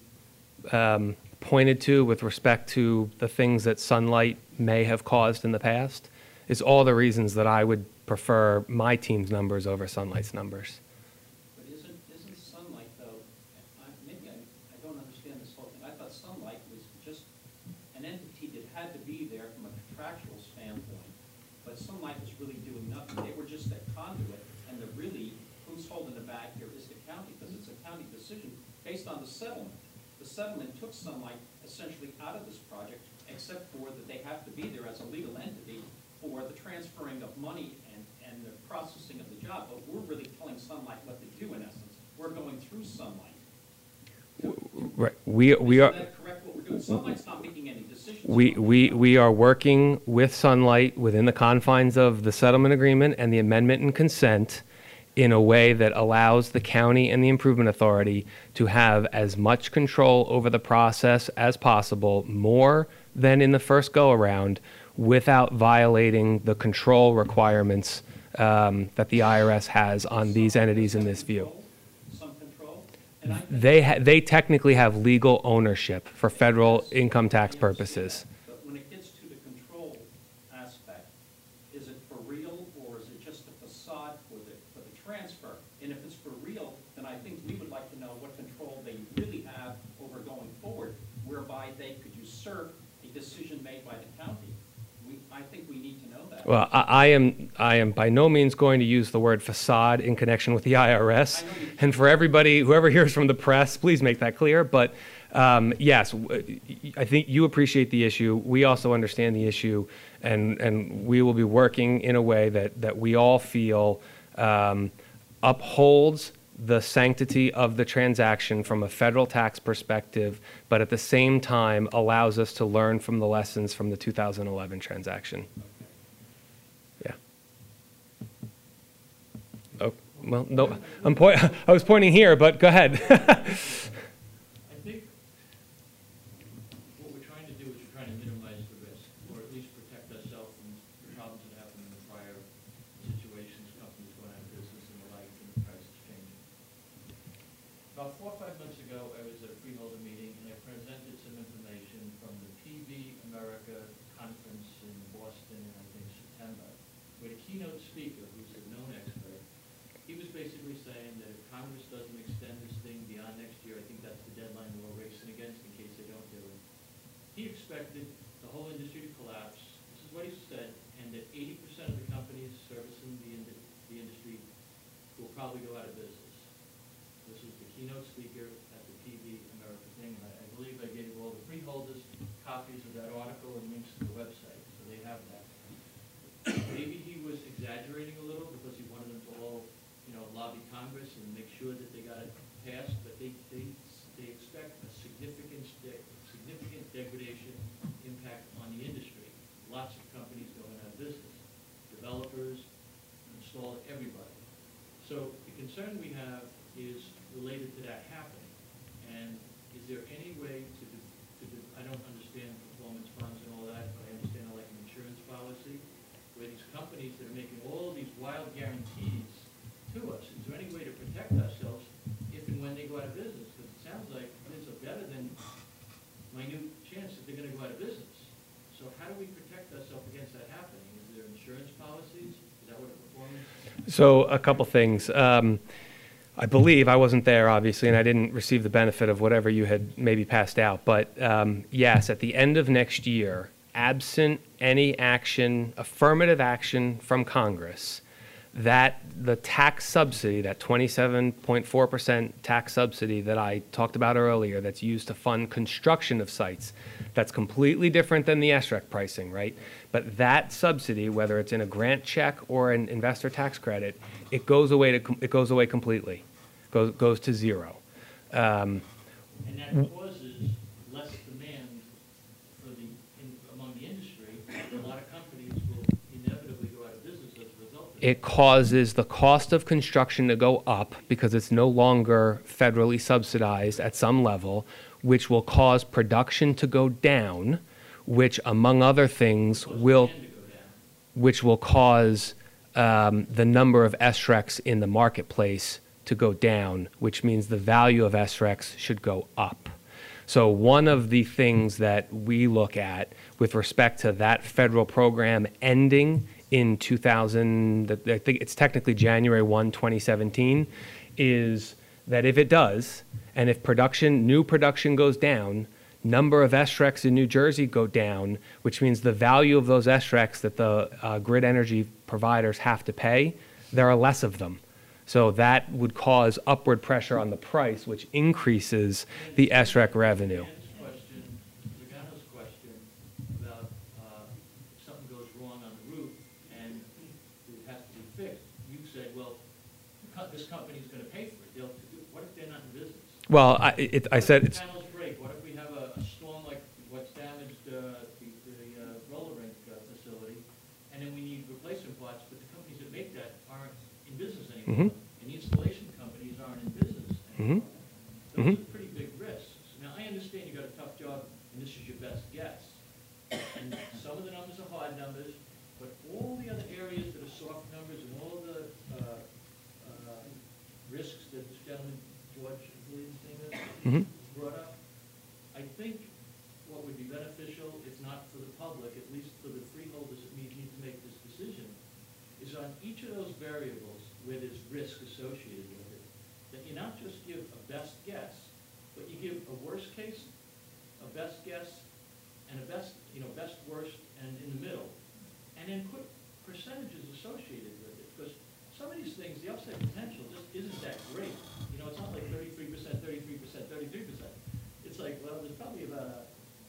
um, pointed to with respect to the things that Sunlight may have caused in the past, it's all the reasons that I would prefer my team's numbers over Sunlight's numbers. But isn't, isn't Sunlight, though, I, maybe I, I don't understand this whole thing. I thought Sunlight was just an entity that had to be there from a contractual standpoint, but Sunlight was really doing nothing. They were just that conduit, and the really, who's holding the bag here is the county, because it's a county decision based on the settlement. The settlement took Sunlight essentially out of this project, except for that they have to be there as a legal entity for the transferring of money and, and the processing of the job, but we're really telling Sunlight what to do in essence. We're going through Sunlight. Right. We, we are, is that correct what we're doing? Sunlight's not making any decisions. We, we, we are working with Sunlight within the confines of the settlement agreement and the amendment and consent in a way that allows the county and the improvement authority to have as much control over the process as possible, more than in the first go-around, without violating the control requirements um, that the I R S has on these entities in this view. Some control. And I they, ha they technically have legal ownership for federal income tax purposes. But when it gets to the control aspect, is it for real or is it just a facade for the, for the transfer? And if it's for real, then I think we would like to know what control they really have over going forward, whereby they could usurp a decision made by the county. I think we need to know that. Well, I, I am I am by no means going to use the word facade in connection with the I R S. And for everybody, whoever hears from the press, please make that clear. But um, yes, I think you appreciate the issue. We also understand the issue, and and we will be working in a way that that we all feel um, upholds the sanctity of the transaction from a federal tax perspective, but at the same time allows us to learn from the lessons from the two thousand eleven transaction. Yeah. Oh, well, no, I'm point I was pointing here, but go ahead. I think what we're trying to do is we're trying to minimize the risk, or at least protect ourselves from the problems that happened in the prior situations, companies going out of business and the like, and the prices changing. About four or five months ago, I was at a Freeholder meeting, and I presented some information from the P V America conference in Boston in, I think, September, where the keynote speaker, who's a known expert, he was basically saying that if Congress doesn't extend this thing beyond next year, I think that's the deadline we're racing against in case they don't do it. He expected the whole industry to collapse. This is what he said, and that eighty percent of the companies servicing the, ind the industry will probably go out of business. This is the keynote speaker at the P V America thing. I, I believe I gave all the freeholders copies of that article and links to the website, so they have that. Maybe he was exaggerating a little because he wanted them to all, you know, lobby Congress and make sure that they got it passed, but they, they, they expect a significant, significant degradation impact on the industry. Lots of companies going out of business, developers, install everybody. So the concern we have is related to that happening, and is there any way to, do, to do, I don't understand performance funds and all that, but I understand like an insurance policy, where these companies that are making all these wild guarantees to us, is there any way to protect ourselves if and when they go out of business? Because it sounds like there's a better than minute chance that they're going to go out of business. So how do we protect ourselves against that happening? Is there insurance policies? Is that what a performance? So a couple things. Um, I believe, I wasn't there obviously, and I didn't receive the benefit of whatever you had maybe passed out, but um, yes, at the end of next year, absent any action, affirmative action from Congress, that the tax subsidy, that twenty-seven point four percent tax subsidy that I talked about earlier that's used to fund construction of sites, that's completely different than the S R E C pricing, right? But that subsidy, whether it's in a grant check or an investor tax credit, it goes away, to, it goes away completely, it goes, goes to zero. Um, and that causes less demand for the, in, among the industry, a lot of companies will inevitably go out of business as a result of that. It causes the cost of construction to go up because it's no longer federally subsidized at some level, which will cause production to go down, which among other things will, which will cause um, the number of S R E Cs in the marketplace to go down, which means the value of S R E Cs should go up. So one of the things that we look at with respect to that federal program ending in two thousand, I think it's technically January first, twenty seventeen, is that if it does, and if production, new production goes down, number of S R E Cs in New Jersey go down, which means the value of those S R E Cs that the uh, grid energy providers have to pay, there are less of them. So that would cause upward pressure on the price, which increases the S R E C revenue. Question, Regano's question about uh, something goes wrong on the roof and it has to be fixed. You said, well, this company is going to pay for it. They'll, what if they're not in business? Well, I, it, I said it's... Mm-hmm. And the installation companies aren't in business anymore. Mm-hmm. Those mm-hmm. are pretty big risks. Now, I understand you got a tough job, and this is your best guess. And some of the numbers are hard numbers, but all the other areas that are soft numbers and all of the uh, uh, risks that this gentleman, George, I believe his name is, mm-hmm. brought up, I think what would be beneficial, if not for the public, at least for the freeholders that need to make this decision, is on each of those variables where there's risk associated with it, that you not just give a best guess, but you give a worst case, a best guess, and a best, you know, best worst, and in the middle, and then put percentages associated with it, because some of these things, the upside potential just isn't that great. You know, it's not like thirty-three percent, thirty-three percent, thirty-three percent. It's like, well, there's probably about a,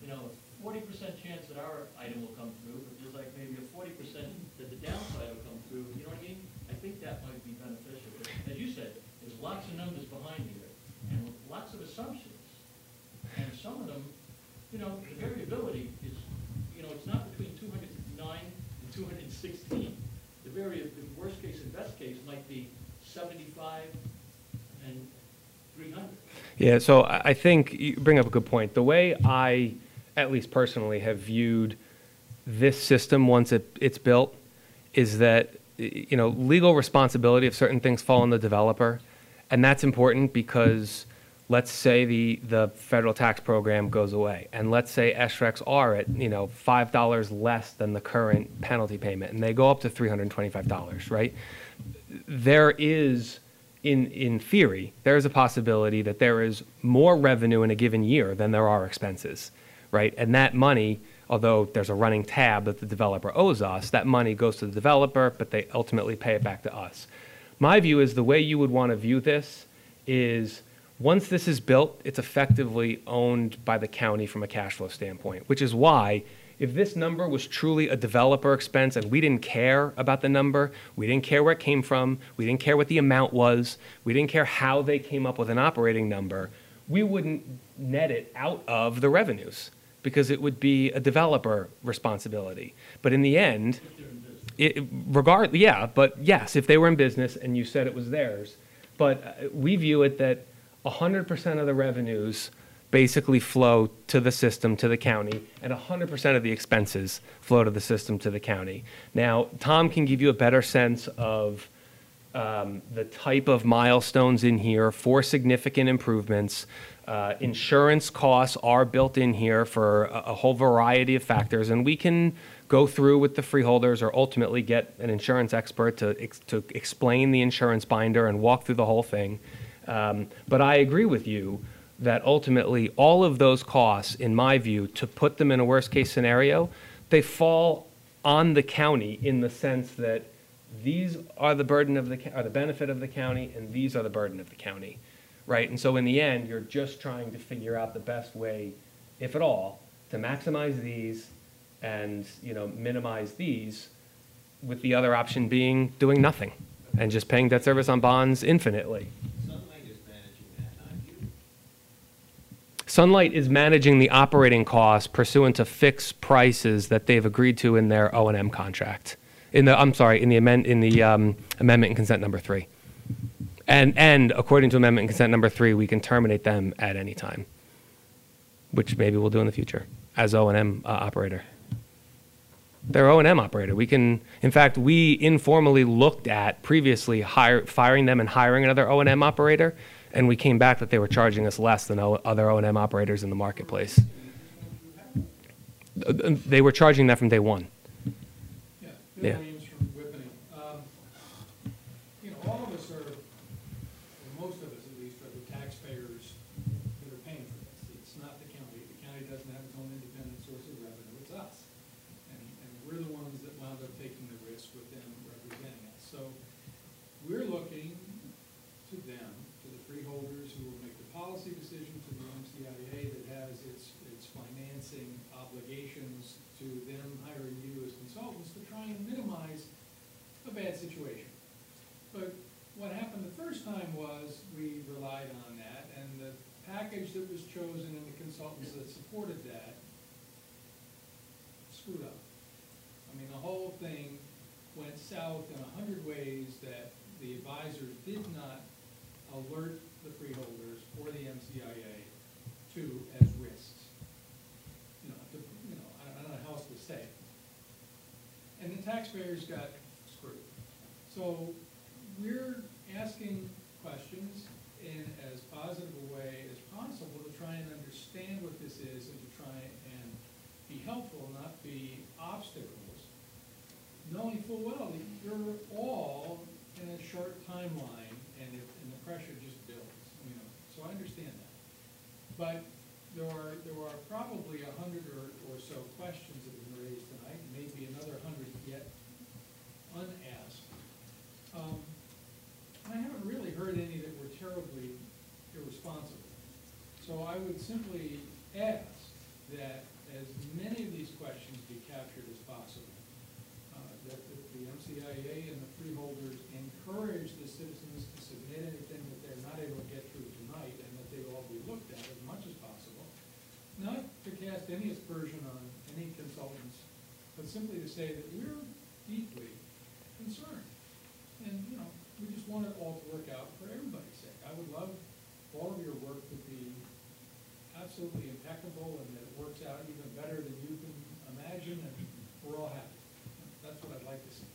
you know, forty percent chance that our item will come through, but there's like maybe a forty percent that the downside will come through, you know what I mean? I think that might be beneficial. But as you said, there's lots of numbers behind here and lots of assumptions. And some of them, you know, the variability is, you know, it's not between two hundred nine and two hundred sixteen. The, vari the worst case and best case might be seventy-five and three hundred. Yeah, so I think you bring up a good point. The way I, at least personally, have viewed this system once it, it's built is that you know, legal responsibility if certain things fall on the developer, and that's important because let's say the, the federal tax program goes away, and let's say S R E Cs are at, you know, five dollars less than the current penalty payment, and they go up to three hundred twenty-five dollars, right? There is, in, in theory, there is a possibility that there is more revenue in a given year than there are expenses, right? And that money, although there's a running tab that the developer owes us, that money goes to the developer, but they ultimately pay it back to us. My view is the way you would want to view this is once this is built, it's effectively owned by the county from a cash flow standpoint, which is why if this number was truly a developer expense and we didn't care about the number, we didn't care where it came from, we didn't care what the amount was, we didn't care how they came up with an operating number, we wouldn't net it out of the revenues, because it would be a developer responsibility. But in the end, it, regard, yeah, but yes, if they were in business and you said it was theirs, but we view it that one hundred percent of the revenues basically flow to the system, to the county, and one hundred percent of the expenses flow to the system, to the county. Now, Tom can give you a better sense of um, the type of milestones in here for significant improvements. Uh, insurance costs are built in here for a, a whole variety of factors, and we can go through with the freeholders or ultimately get an insurance expert to, ex to explain the insurance binder and walk through the whole thing. Um, but I agree with you that ultimately all of those costs, in my view, to put them in a worst-case scenario, they fall on the county in the sense that these are the burden of the, are the benefit of the county, and these are the burden of the county. Right, and so in the end, you're just trying to figure out the best way, if at all, to maximize these and, you know, minimize these, with the other option being doing nothing and just paying debt service on bonds infinitely. Sunlight is managing that, not you. Sunlight is managing the operating costs pursuant to fixed prices that they've agreed to in their O and M contract. In the, I'm sorry, in the, amend, in the um, Amendment and Consent Number Three. And, and according to Amendment and Consent Number Three, we can terminate them at any time, which maybe we'll do in the future as O and M uh, operator. They're O and M operator. We can, in fact, we informally looked at previously hire, firing them and hiring another O and M operator, and we came back that they were charging us less than o, other O and M operators in the marketplace. They were charging that from day one. Yeah. Yeah. That was chosen and the consultants that supported that screwed up. I mean, the whole thing went south in a hundred ways that the advisors did not alert the freeholders or the M C I A to as risks. You know, to, you know, I don't know how else to say it. And the taxpayers got screwed. So we're asking questions in as positive a way as possible to try and understand what this is and to try and be helpful, not be obstacles, knowing full well that you're all in a short timeline and, it, and the pressure just builds, you know, so I understand that. But there are, there are probably a hundred or, or so questions that have been raised tonight, maybe another hundred yet unasked. Um, I haven't really heard any that were terribly irresponsible. So I would simply ask that as many of these questions be captured as possible, uh, that the, the M C I A and the freeholders encourage the citizens to submit anything that they're not able to get through tonight and that they all be looked at as much as possible, not to cast any aspersion on any consultants, but simply to say that we're deeply concerned. And, you know, we just want it all to work out for everybody's sake. I would love all of your work to be absolutely impeccable and that it works out even better than you can imagine, and we're all happy. That's what I'd like to see.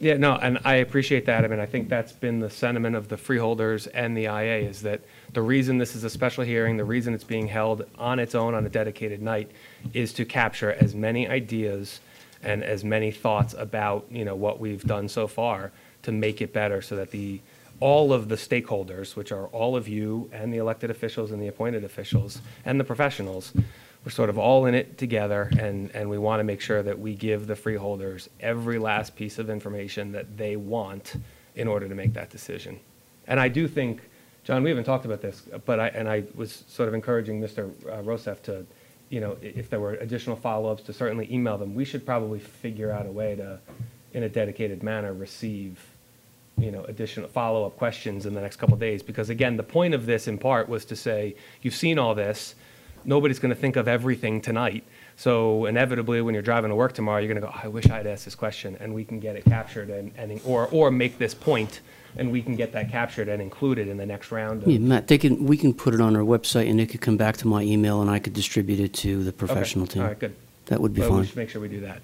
Yeah, no, and I appreciate that. I mean, I think that's been the sentiment of the freeholders and the I A, is that the reason this is a special hearing, the reason it's being held on its own on a dedicated night, is to capture as many ideas and as many thoughts about, you know, what we've done so far to make it better, so that the all of the stakeholders, which are all of you and the elected officials and the appointed officials and the professionals, we're sort of all in it together, and, and we want to make sure that we give the freeholders every last piece of information that they want in order to make that decision. And I do think, John, we haven't talked about this, but I, and I was sort of encouraging Mister Rossef to, you know, if there were additional follow-ups, to certainly email them. We should probably figure out a way to, in a dedicated manner, receive, you know, additional follow-up questions in the next couple of days. Because again, the point of this in part was to say, you've seen all this, nobody's going to think of everything tonight. So inevitably, when you're driving to work tomorrow, you're going to go, oh, I wish I'd asked this question, and we can get it captured and, and or or make this point, and we can get that captured and included in the next round. Of yeah, Matt, they can, we can put it on our website, and it could come back to my email, and I could distribute it to the professional okay. team. All right, good. That would be well, fine. We should make sure we do that.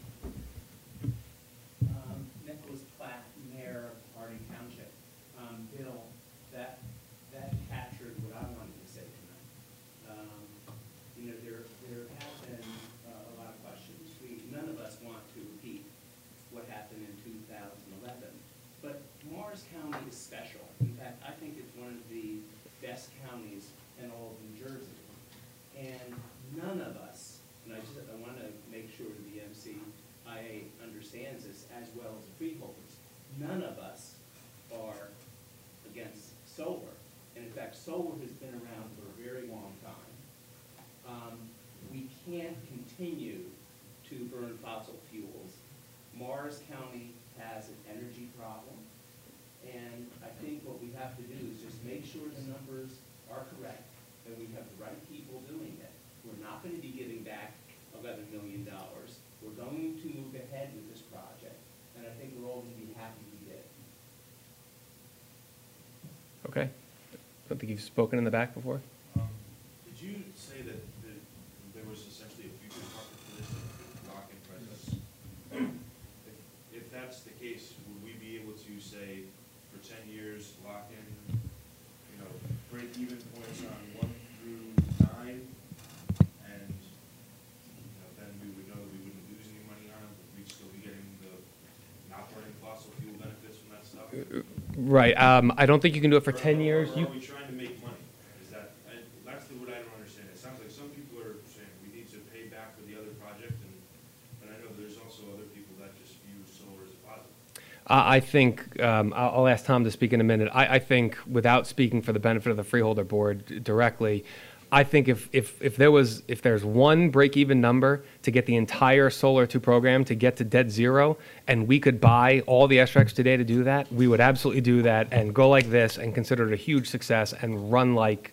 Solar has been around for a very long time. Um, we can't continue to burn fossil fuels. Morris County has an energy problem, and I think what we have to do is just make sure the numbers are correct and we have the right people doing it. We're not going to be giving back eleven million dollars. We're going to move ahead with this project, and I think we're all going to be happy we did. Okay. I don't think you've spoken in the back before. Um, did you say that, that there was essentially a future market for this that could lock in prices? say for ten years, lock in, you know, break even points on one through nine, and you know, then we would know that we wouldn't lose any money on it, but we'd still be getting the not burning fossil fuel benefits from that stuff. Right. Um, I don't think you can do it for or, ten or, years. Or are we trying to make money? Is that I, that's what I don't understand. It sounds like some people are saying we need to pay back for the other project, and but I know there's also other people that just view solar as a positive. I, I think um, I'll, I'll ask Tom to speak in a minute. I, I think, without speaking for the benefit of the Freeholder Board directly, I think if if if there was if there's one break-even number to get the entire Solar two program to get to dead zero, and we could buy all the S R E Cs today to do that, we would absolutely do that and go like this and consider it a huge success and run like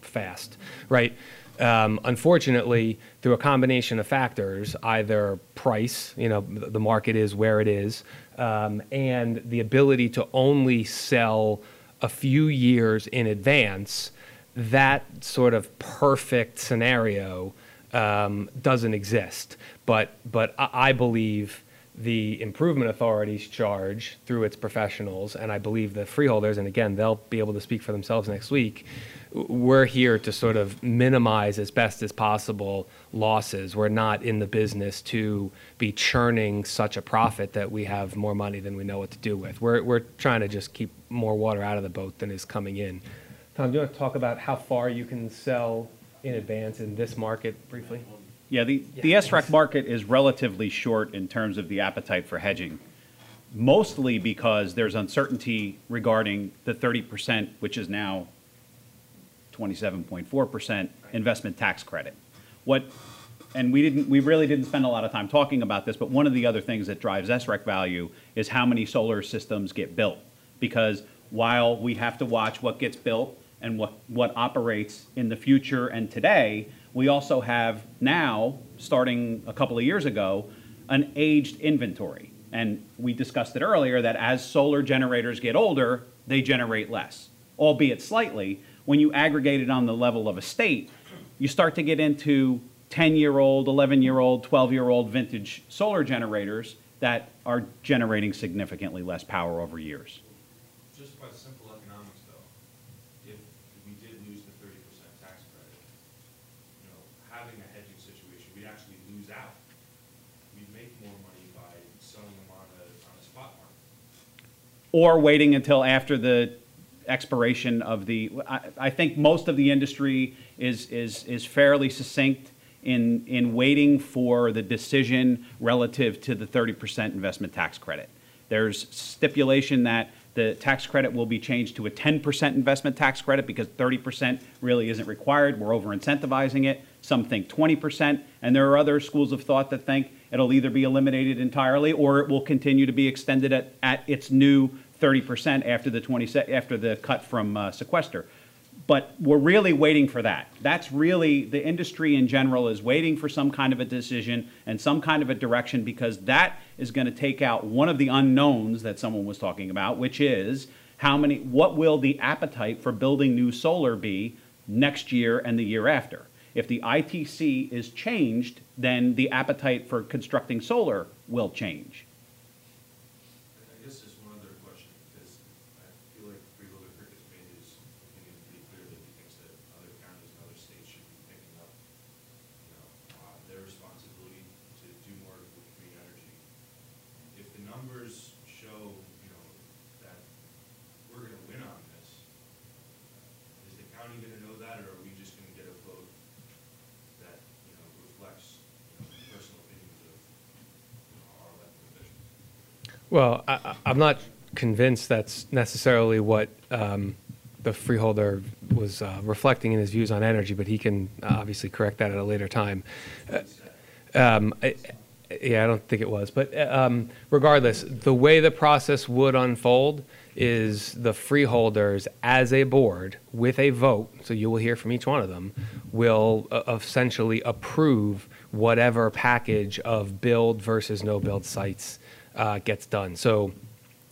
fast, right? Um, unfortunately, through a combination of factors, either price, you know, the market is where it is, um, and the ability to only sell a few years in advance. That sort of perfect scenario um, doesn't exist. But, but I believe the Improvement Authority's charge through its professionals, and I believe the freeholders, and again, they'll be able to speak for themselves next week, we're here to sort of minimize as best as possible losses. We're not in the business to be churning such a profit that we have more money than we know what to do with. We're, we're trying to just keep more water out of the boat than is coming in. Tom, do you want to talk about how far you can sell in advance in this market briefly? Yeah, the, yeah, the S R E C market is relatively short in terms of the appetite for hedging, mostly because there's uncertainty regarding the thirty percent, which is now twenty-seven point four percent investment tax credit. What, and we, didn't, we really didn't spend a lot of time talking about this, but one of the other things that drives S R E C value is how many solar systems get built, because while we have to watch what gets built and what, what operates in the future and today, we also have now, starting a couple of years ago, an aged inventory. And we discussed it earlier that as solar generators get older, they generate less, albeit slightly. When you aggregate it on the level of a state, you start to get into ten-year-old, eleven-year-old, twelve-year-old vintage solar generators that are generating significantly less power over years. Just by simple economics, though, if we did lose the thirty percent tax credit, you know, having a hedging situation, we'd actually lose out. We'd make more money by selling them on a, on a spot market. Or waiting until after the expiration of the, I, I think most of the industry is, is, is fairly succinct in, in waiting for the decision relative to the thirty percent investment tax credit. There's stipulation that the tax credit will be changed to a ten percent investment tax credit because thirty percent really isn't required. We're over-incentivizing it. Some think twenty percent. And there are other schools of thought that think it'll either be eliminated entirely or it will continue to be extended at, at its new thirty percent after the, twenty, after the cut from uh, sequester. But we're really waiting for that. That's really, the industry in general is waiting for some kind of a decision and some kind of a direction, because that is going to take out one of the unknowns that someone was talking about, which is how many, what will the appetite for building new solar be next year and the year after? If the I T C is changed, then the appetite for constructing solar will change. Well, I, I'm not convinced that's necessarily what um, the freeholder was uh, reflecting in his views on energy, but he can obviously correct that at a later time. Uh, um, I, yeah, I don't think it was. But um, regardless, the way the process would unfold is the freeholders as a board with a vote, so you will hear from each one of them, will uh, essentially approve whatever package of build versus no build sites Uh, gets done. So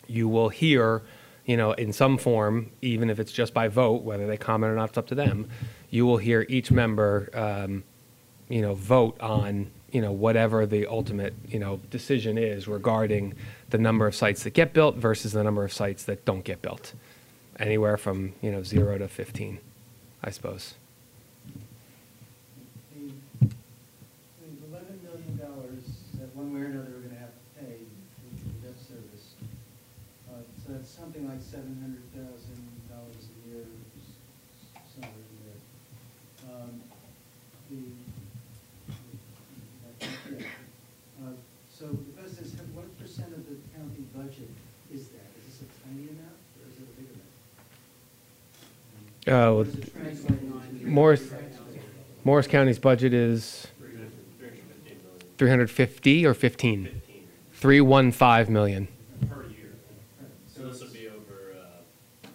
you will hear, you know, in some form, even if it's just by vote, whether they comment or not, it's up to them, you will hear each member um, you know, vote on, you know, whatever the ultimate, you know, decision is regarding the number of sites that get built versus the number of sites that don't get built. Anywhere from, you know, zero to fifteen, I suppose. The, the eleven million dollars that one way or another we're going to have to pay for debt service, uh, so that's something like seven hundred thousand dollars a year, somewhere in there. Um, the, yeah. uh, so the question is, what percent of the county budget is that? Is this a tiny amount? Uh, Morris, Morris County's budget is three hundred fifty or fifteen? three hundred fifteen million. Per year. So this would be over uh,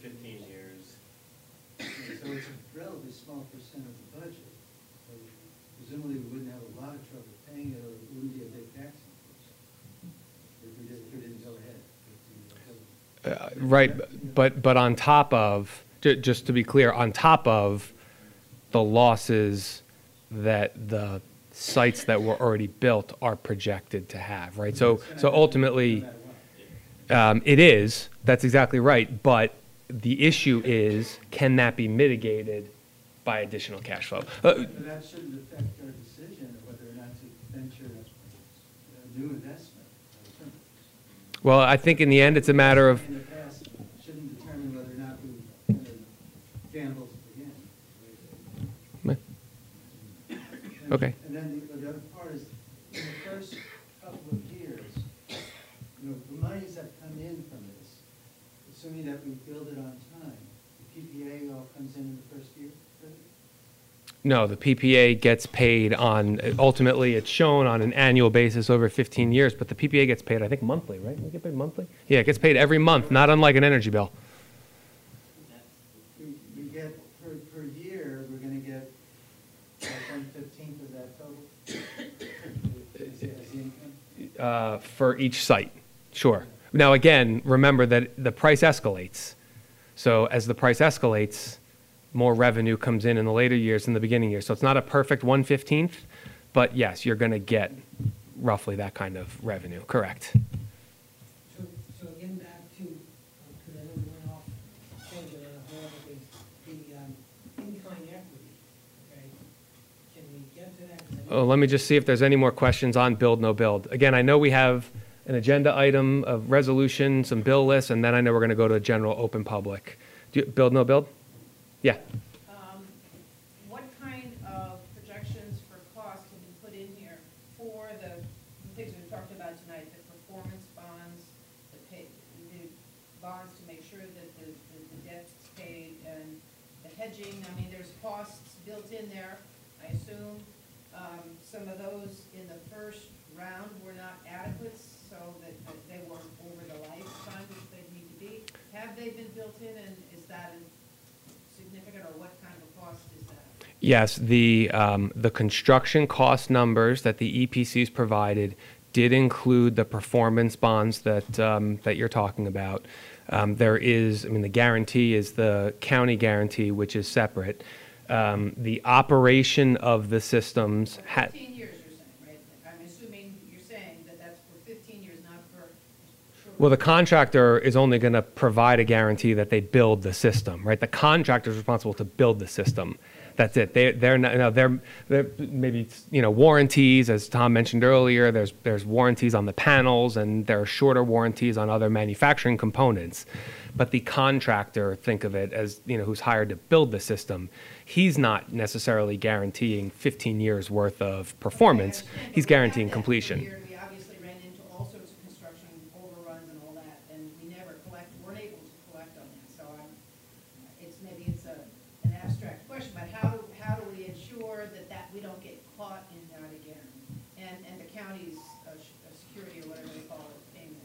fifteen years. So it's a relatively small percent of the budget. So presumably we wouldn't have a lot of trouble paying it, or it wouldn't be a big tax increase if we didn't go ahead. Uh, right. But, but on top of, just to be clear, on top of the losses that the sites that were already built are projected to have, right? So, so ultimately, um, it is, that's exactly right, but the issue is, can that be mitigated by additional cash flow? Uh, but that shouldn't affect our decision of whether or not to venture a new investment. Well, I think in the end, it's a matter of, okay. And then the, the other part is, in the first couple of years, you know, the monies that come in from this, assuming that we build it on time, the P P A all comes in in the first year? No, the P P A gets paid on, ultimately it's shown on an annual basis over fifteen years, but the P P A gets paid, I think, monthly, right? We get paid monthly? Yeah, it gets paid every month, not unlike an energy bill. Uh, for each site, sure. Now again, remember that the price escalates. So as the price escalates, more revenue comes in in the later years than the beginning years. So it's not a perfect one fifteenth, but yes, you're going to get roughly that kind of revenue, correct. So, so again, back to, because I know we went off tangent on a whole other thing, the um, in-kind equity, okay? Can we get to that? Oh, let me just see if there's any more questions on build, no build. Again, I know we have an agenda item, a resolution, some bill lists, and then I know we're going to go to a general open public. Do you, build, no build? Yeah. Um, what kind of projections for cost can you put in here for the, the things we've talked about tonight, the performance bonds, the, pay, the bonds to make sure that the, the, the debt's paid, and the hedging? I mean, there's costs built in there, I assume. Um, some of those in the first round were not adequate, so that, that they weren't over the lifetime which they need to be. Have they been built in, and is that significant, or what kind of cost is that? Yes, the, um, the construction cost numbers that the E P Cs provided did include the performance bonds that, um, that you're talking about. Um, there is, I mean, the guarantee is the county guarantee, which is separate. Um, the operation of the systems had fifteen years, you're saying, right? I'm assuming you're saying that that's for fifteen years, not for sure. Well, the contractor is only going to provide a guarantee that they build the system, right? The contractor is responsible to build the system. That's it. They, they're not, no, they're, they're maybe, you know, warranties, as Tom mentioned earlier, there's, there's warranties on the panels, and there are shorter warranties on other manufacturing components. But the contractor, think of it as, you know, who's hired to build the system. He's not necessarily guaranteeing fifteen years worth of performance. Okay, he's guaranteeing completion. Year, we obviously ran into all sorts of construction overruns and all that, and we never collect, weren't able to collect on that. So I'm, it's maybe it's a, an abstract question, but how do, how do we ensure that, that we don't get caught in that again? And, and the county's uh, security, or whatever they call it, payment.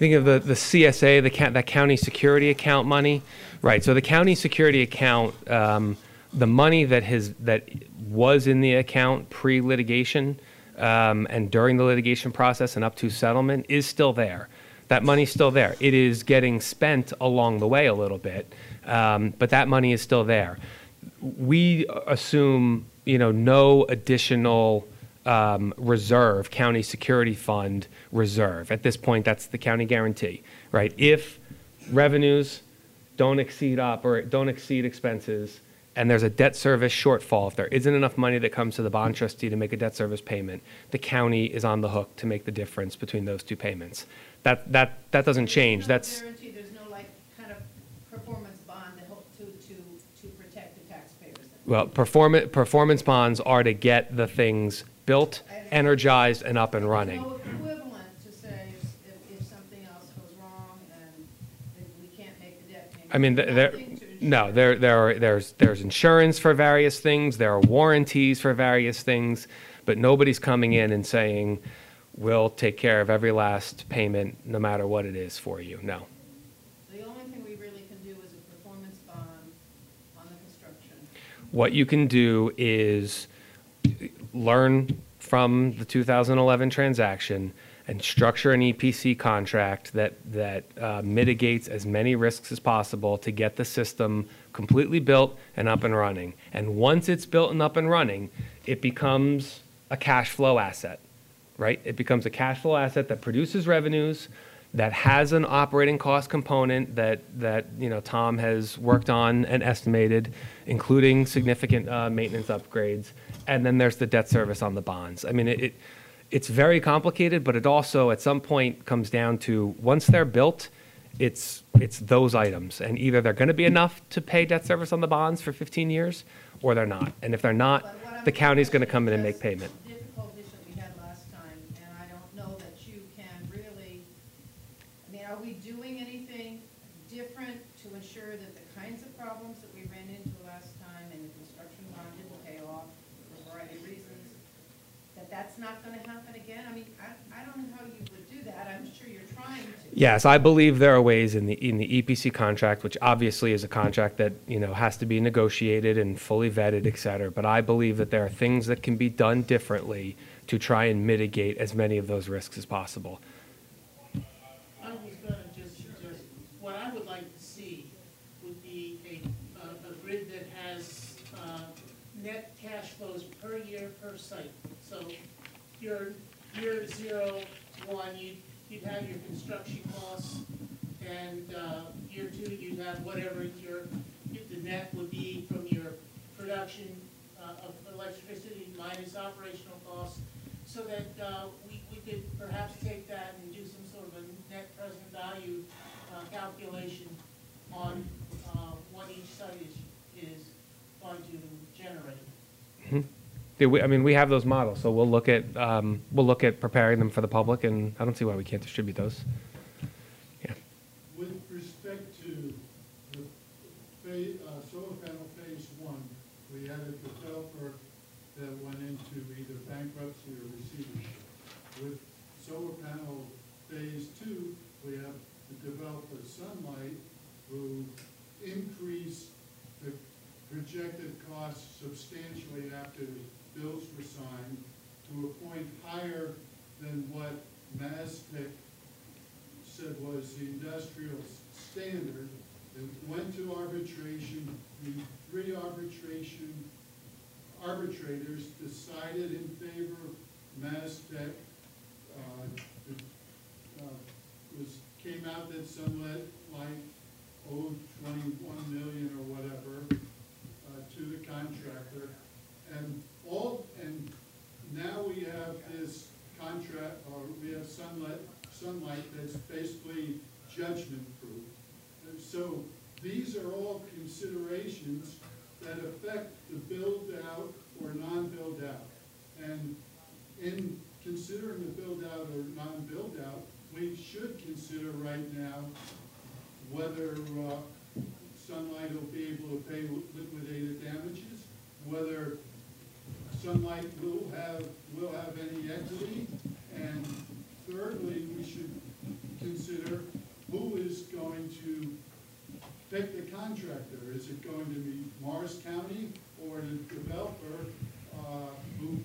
Think of the, the C S A, the, the county security account money. Right, so the county security account, um, the money that has that was in the account pre-litigation um, and during the litigation process and up to settlement is still there. That money's still there. It is getting spent along the way a little bit, um, but that money is still there. We assume you know, no additional um, reserve, county security fund reserve. At this point, that's the county guarantee, right? If revenues don't exceed up or don't exceed expenses, and there's a debt service shortfall, if there isn't enough money that comes to the bond trustee to make a debt service payment, the county is on the hook to make the difference between those two payments. That that that doesn't change. That's guarantee. There's no like kind of performance bond that helps to to to protect the taxpayers. Well, performance performance bonds are to get the things built, energized, and up and running. I mean, there, no, there, there are, there's, there's insurance for various things. There are warranties for various things, but nobody's coming in and saying, we'll take care of every last payment, no matter what it is for you. No. The only thing we really can do is a performance bond on the construction. What you can do is learn from the two thousand eleven transaction and structure an E P C contract that, that uh, mitigates as many risks as possible to get the system completely built and up and running. And once it's built and up and running, it becomes a cash flow asset, right? It becomes a cash flow asset that produces revenues, that has an operating cost component that, that you know, Tom has worked on and estimated, including significant uh, maintenance upgrades. And then there's the debt service on the bonds. I mean, it, it It's very complicated, but it also at some point comes down to once they're built, it's it's those items. And either they're going to be enough to pay debt service on the bonds for fifteen years or they're not. And if they're not, the county's going to come in and make payment. Difficulties that we had last time, and I don't know that you can really, I mean, are we doing anything different to ensure that the kinds of problems that we ran into last time and the construction bond didn't pay off for a variety of reasons, that that's not going to happen again? I mean, I, I don't know how you would do that. I'm sure you're trying to. Yes, I believe there are ways in the in the E P C contract, which obviously is a contract that, you know, has to be negotiated and fully vetted, et cetera. But I believe that there are things that can be done differently to try and mitigate as many of those risks as possible. I was going to just suggest what I would like to see would be a, uh, a grid that has uh, net cash flows per year per site. So your year zero, one, you'd, you'd have your construction costs, and uh, year two, you'd have whatever your the net would be from your production uh, of electricity minus operational costs, so that uh, we, we could perhaps take that and do some sort of a net present value uh, calculation on uh, what each site is, is going to generate. Mm-hmm. I mean, we have those models, so we'll look at um, we'll look at preparing them for the public, and I don't see why we can't distribute those. Yeah. With respect to the phase, uh, solar panel phase one, we had a developer that went into either bankruptcy or receivership. With solar panel phase two, we have the developer Sunlight, who increased the projected costs substantially after bills were signed to a point higher than what MasTec said was the industrial standard. It went to arbitration. The three arbitration arbitrators decided in favor of MasTec. Uh, it uh, was, came out that Sunlight owed twenty-one million dollars or whatever uh, to the contractor. And all, and now we have this contract, or we have sunlight, sunlight that's basically judgment-proof. And so these are all considerations that affect the build-out or non-build-out. And in considering the build-out or non-build-out, we should consider right now whether uh, Sunlight will be able to pay liquidated damages, whether Sunlight will have will have any equity, and thirdly, we should consider who is going to pick the contractor. Is it going to be Morris County or the developer uh, who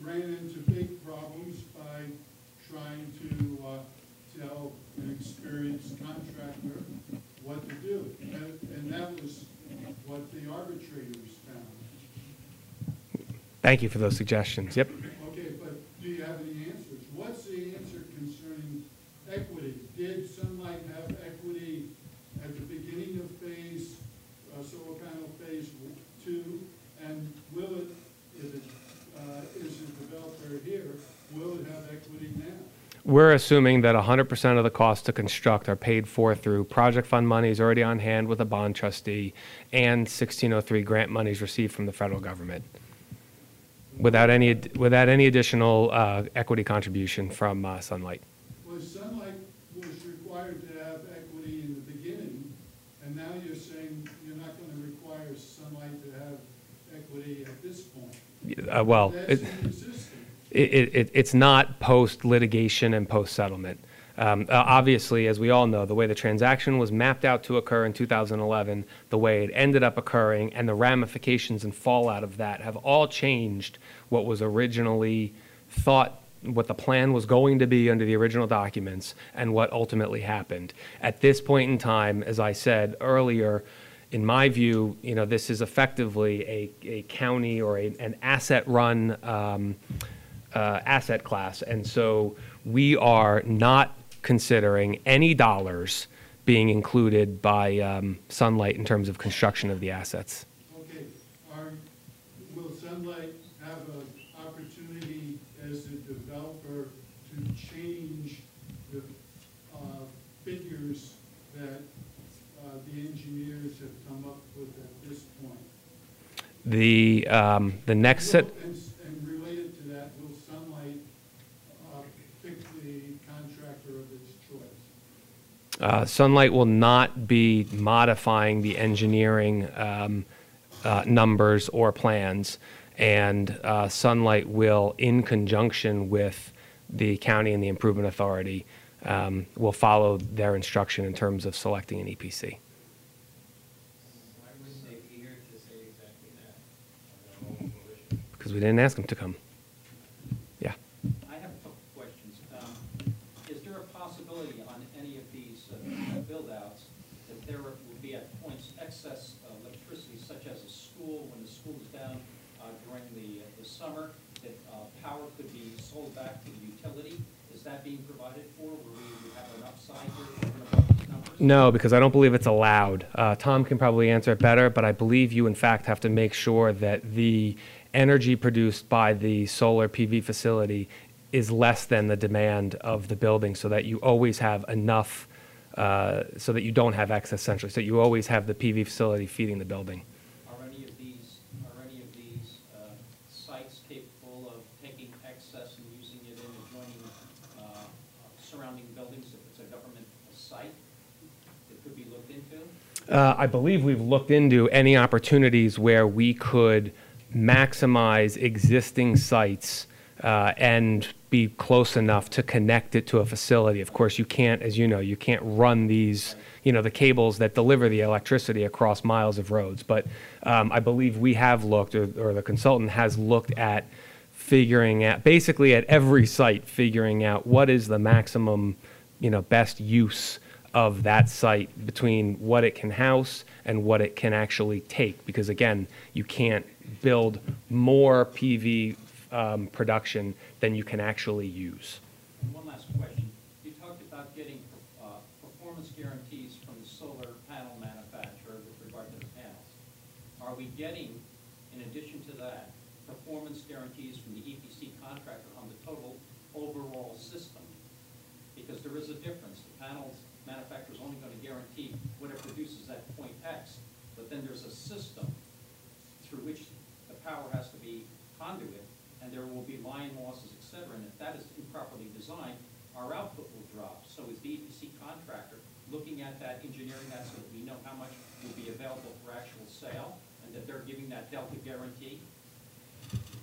ran into big problems by trying to uh, tell an experienced contractor what to do? And, and that was what the arbitrators found. Thank you for those suggestions. Yep. Okay, but do you have any answers? What's the answer concerning equity? Did Sunlight have equity at the beginning of phase, uh, solar panel phase two? And will it, if it uh, is a developer here, will it have equity now? We're assuming that one hundred percent of the costs to construct are paid for through project fund monies already on hand with a bond trustee and sixteen oh three grant monies received from the federal government, without any without any additional uh, equity contribution from uh, Sunlight. Well, Sunlight was required to have equity in the beginning, and now you're saying you're not going to require Sunlight to have equity at this point. Uh, well, that's inconsistent. It, it, it's not post-litigation and post-settlement. Um, obviously, as we all know, the way the transaction was mapped out to occur in two thousand eleven, the way it ended up occurring, and the ramifications and fallout of that have all changed what was originally thought, what the plan was going to be under the original documents, and what ultimately happened. At this point in time, as I said earlier, in my view, you know, this is effectively a, a county or a, an asset-run um, uh, asset class, and so we are not considering any dollars being included by um, Sunlight in terms of construction of the assets. Okay. Are, will Sunlight have an opportunity as a developer to change the uh, figures that uh, the engineers have come up with at this point? The, um, the next set... Uh, Sunlight will not be modifying the engineering um, uh, numbers or plans, and uh, Sunlight will, in conjunction with the county and the Improvement Authority, um, will follow their instruction in terms of selecting an E P C. Why wouldn't they be here to say exactly that? Because we didn't ask them to come. Summer, that uh, power could be sold back to the utility. Is that being provided for? Will we have an upside here about these numbers? No, because I don't believe it's allowed. Uh, Tom can probably answer it better, but I believe you, in fact, have to make sure that the energy produced by the solar P V facility is less than the demand of the building, so that you always have enough, uh, so that you don't have excess, essentially, so you always have the P V facility feeding the building. Uh, I believe we've looked into any opportunities where we could maximize existing sites uh, and be close enough to connect it to a facility. Of course, you can't, as you know, you can't run these, you know, the cables that deliver the electricity across miles of roads. But um, I believe we have looked, or, or the consultant has looked at figuring out, basically at every site, figuring out what is the maximum, you know, best use of that site between what it can house and what it can actually take, because again, you can't build more P V um, production than you can actually use. And one last question. You talked about getting uh, performance guarantees from the solar panel manufacturer with regard to the panels. Are we getting, in addition to that, performance guarantees from the E P C contractor on the total overall system? Because there is a difference. The panels manufacturer's only going to guarantee what it produces at point X, but then there's a system through which the power has to be conduit, and there will be line losses, et cetera, and if that is improperly designed, our output will drop. So is the E P C contractor looking at that, engineering that so that we know how much will be available for actual sale, and that they're giving that delta guarantee?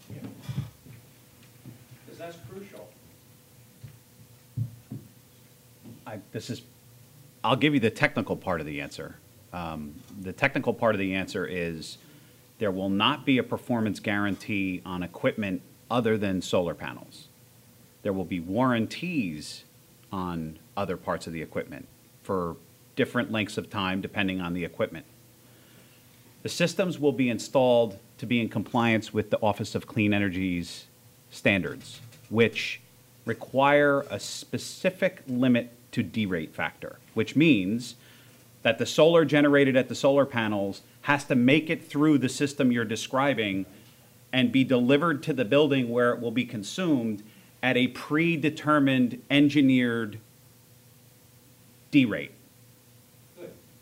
Because yeah. That's crucial. I, this is I'll give you the technical part of the answer. Um, the technical part of the answer is there will not be a performance guarantee on equipment other than solar panels. There will be warranties on other parts of the equipment for different lengths of time depending on the equipment. The systems will be installed to be in compliance with the Office of Clean Energy's standards, which require a specific limit to derate factor, which means that the solar generated at the solar panels has to make it through the system you're describing and be delivered to the building where it will be consumed at a predetermined, engineered derate,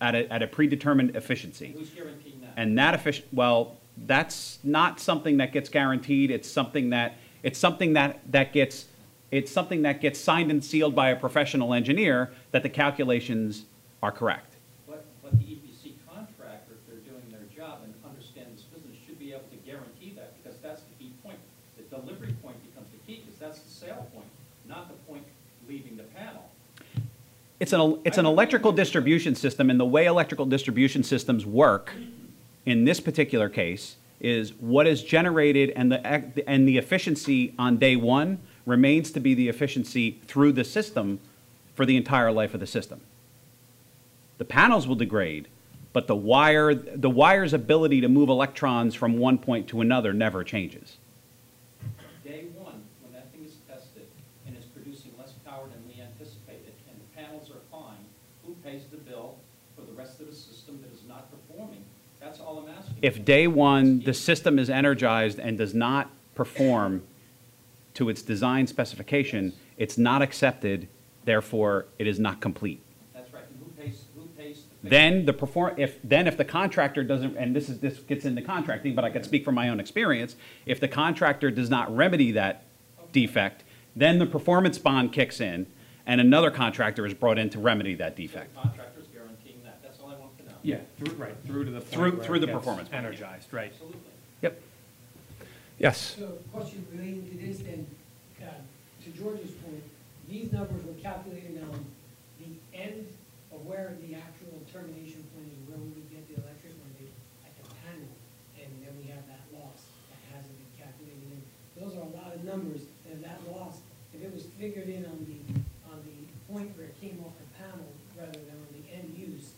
at a, at a predetermined efficiency. Who's guaranteeing that? And that efficient, well, that's not something that gets guaranteed. It's something that it's something that that gets it's something that gets signed and sealed by a professional engineer that the calculations are correct. But, but the E P C contractor, if they're doing their job and understand this business, should be able to guarantee that, because that's the key point. The delivery point becomes the key, because that's the sale point, not the point leaving the panel. It's an it's an electrical distribution system, and the way electrical distribution systems work, in this particular case, is what is generated and the and the efficiency on day one remains to be the efficiency through the system for the entire life of the system. The panels will degrade, but the wire the wire's ability to move electrons from one point to another never changes. Day one, when that thing is tested and is producing less power than we anticipated, and the panels are fine, who pays the bill for the rest of the system that is not performing? That's all I'm asking. If day one the system is energized and does not perform to its design specification, it's not accepted, therefore it is not complete. That's right. And who pays, who pays the then the perform if then if the contractor doesn't, and this is this gets into contracting, but I can speak from my own experience, if the contractor does not remedy that okay. defect, then the performance bond kicks in and another contractor is brought in to remedy that defect. So the contractor's guaranteeing that. That's all I want to know. Yeah, through, right. Through to the point through through the performance bond. Energized, yeah. Right. Absolutely. Yep. Yes. So a question relating to this then, uh, to George's point, these numbers were calculated on the end of where the actual termination point is, where we would get the electric money at the panel, and then we have that loss that hasn't been calculated in. Those are a lot of numbers, and that loss, if it was figured in on the on the point where it came off the panel rather than on the end use,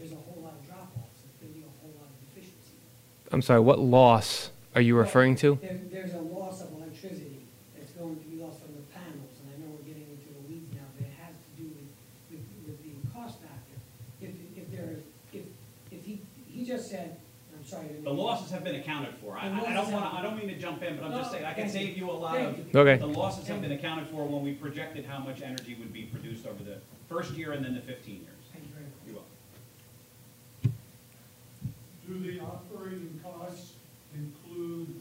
there's a whole lot of drop-offs. There's going to be a whole lot of deficiency. I'm sorry, what loss are you referring to? There, there's a loss of electricity that's going to be lost from the panels, and I know we're getting into the weeds now, but it has to do with, with, with the cost factor. If, if there, if, if he, he just said, I'm sorry. The losses have been accounted for. I, I don't want I don't mean to jump in, but I'm no, just saying I can save you a lot of. Okay. The losses have been accounted for when we projected how much energy would be produced over the first year and then the fifteen years. Thank you very much. You're welcome. Do the operating costs include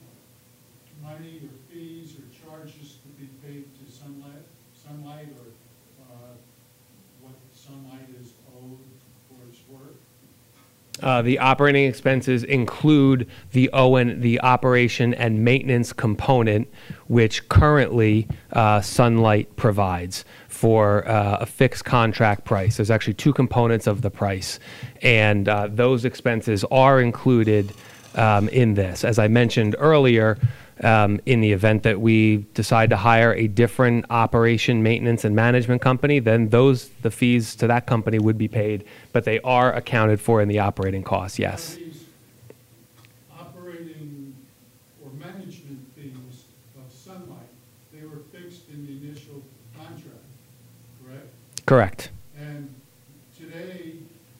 money or fees or charges to be paid to Sunlight, sunlight or uh, what Sunlight is owed for its work? Uh, the operating expenses include the O and the operation and maintenance component, which currently uh, Sunlight provides for uh, a fixed contract price. There's actually two components of the price, and uh, those expenses are included Um, in this. As I mentioned earlier, um, in the event that we decide to hire a different operation, maintenance, and management company, then those the fees to that company would be paid, but they are accounted for in the operating costs, yes. Are these operating or management fees of Sunlight, they were fixed in the initial contract, correct? Correct. And today,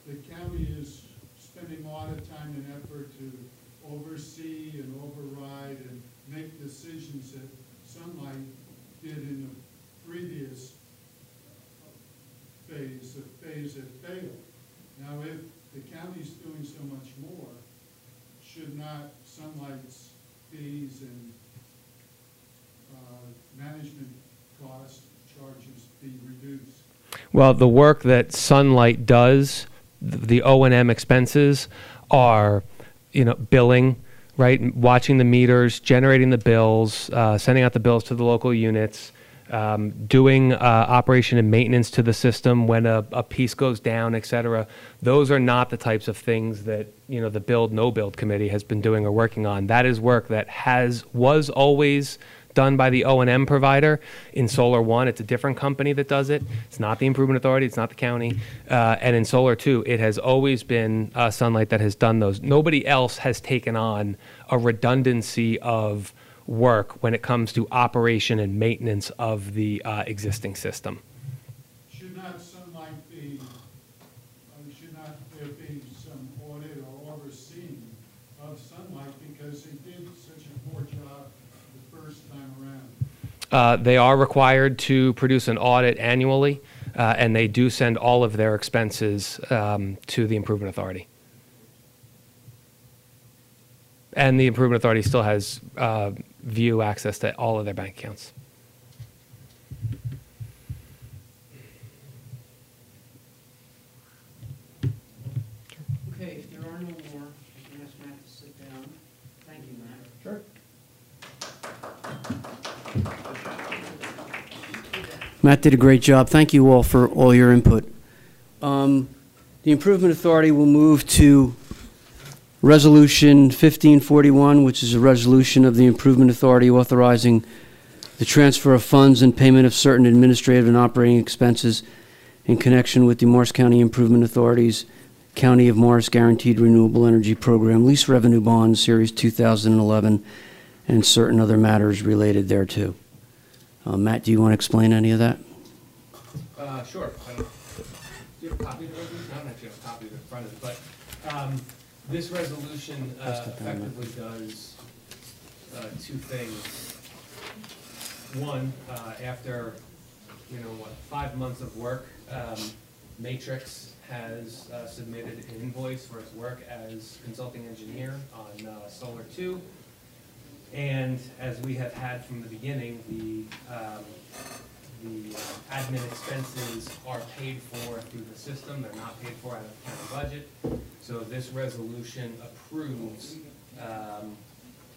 the county is spending a lot of time and effort to oversee and override and make decisions that Sunlight did in the previous phase, the phase that failed. Now, if the county's doing so much more, should not Sunlight's fees and uh, management cost charges be reduced? Well, the work that Sunlight does, the O and M expenses are, you know, billing, right? Watching the meters, generating the bills, uh, sending out the bills to the local units, um, doing uh, operation and maintenance to the system when a, a piece goes down, et cetera. Those are not the types of things that, you know, the build, no build committee has been doing or working on. That is work that has, was always done by the O and M provider. In Solar one, it's a different company that does it. It's not the Improvement Authority. It's not the county. Uh, and in Solar two, it has always been uh, Sunlight that has done those. Nobody else has taken on a redundancy of work when it comes to operation and maintenance of the uh, existing system. Should not Sunlight be, or should not there be some audit or overseeing of Sunlight, because they did such a poor job the first time around? Uh, they are required to produce an audit annually, uh, and they do send all of their expenses um, to the Improvement Authority. And the Improvement Authority still has uh, view access to all of their bank accounts. Okay, if there are no more, I can ask Matt to sit down. Thank you, Matt. Sure. Matt did a great job. Thank you all for all your input. Um, the Improvement Authority will move to Resolution fifteen forty-one, which is a resolution of the Improvement Authority authorizing the transfer of funds and payment of certain administrative and operating expenses in connection with the Morris County Improvement Authority's County of Morris Guaranteed Renewable Energy Program Lease Revenue Bond Series two thousand eleven and certain other matters related thereto. Uh, Matt, do you want to explain any of that? Uh, sure. I don't, do you have a copy of the resolution? I don't actually have a copy of it in front of it, but um, this resolution uh, effectively does uh, two things. One, uh, after you know what, five months of work, um, Matrix has uh, submitted an invoice for its work as consulting engineer on uh, Solar two. And as we have had from the beginning, the um, the uh, admin expenses are paid for through the system. They're not paid for out of the county budget. So this resolution approves um,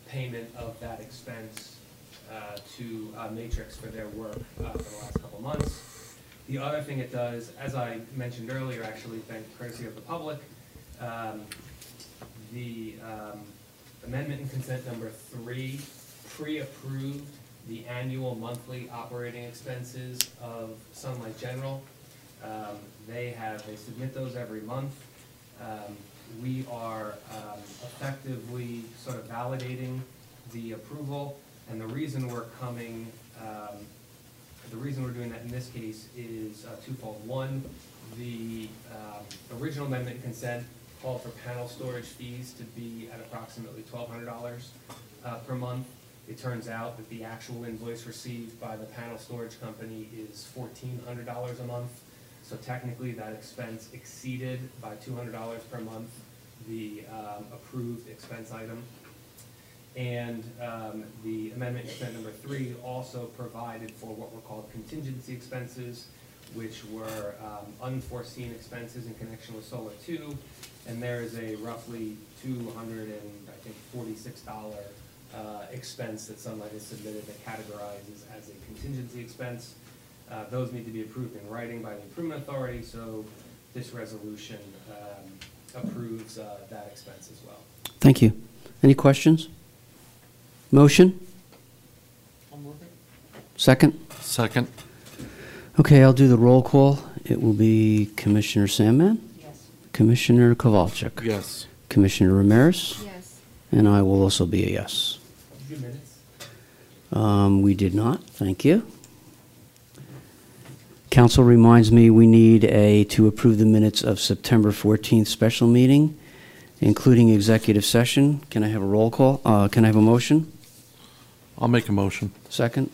payment of that expense uh, to uh, Matrix for their work uh, for the last couple months. The other thing it does, as I mentioned earlier, actually, thank courtesy of the public, um, the um, Amendment and Consent Number Three pre-approved the annual monthly operating expenses of Sunlight General. Um, they have, they submit those every month. Um, we are um, effectively sort of validating the approval. And the reason we're coming, um, the reason we're doing that in this case is uh, twofold. One, the um, original amendment consent called for panel storage fees to be at approximately twelve hundred dollars uh, per month. It turns out that the actual invoice received by the panel storage company is fourteen hundred dollars a month. So technically that expense exceeded by two hundred dollars per month the um, approved expense item. And um, the amendment consent number three also provided for what were called contingency expenses, which were um, unforeseen expenses in connection with Solar two. And there is a roughly two hundred forty-six dollars Uh, expense that Sunlight has submitted that categorizes as a contingency expense. Uh, those need to be approved in writing by the Improvement Authority, so this resolution um, approves uh, that expense as well. Thank you. Any questions? Motion? Second? Second. Okay, I'll do the roll call. It will be Commissioner Sandman? Yes. Commissioner Kovalchik? Yes. Commissioner Ramirez? Yes. And I will also be a yes. Um, we did not. Thank you. Council reminds me we need a to approve the minutes of September fourteenth special meeting, including executive session. Can I have a roll call? Uh, can I have a motion? I'll make a motion. Second.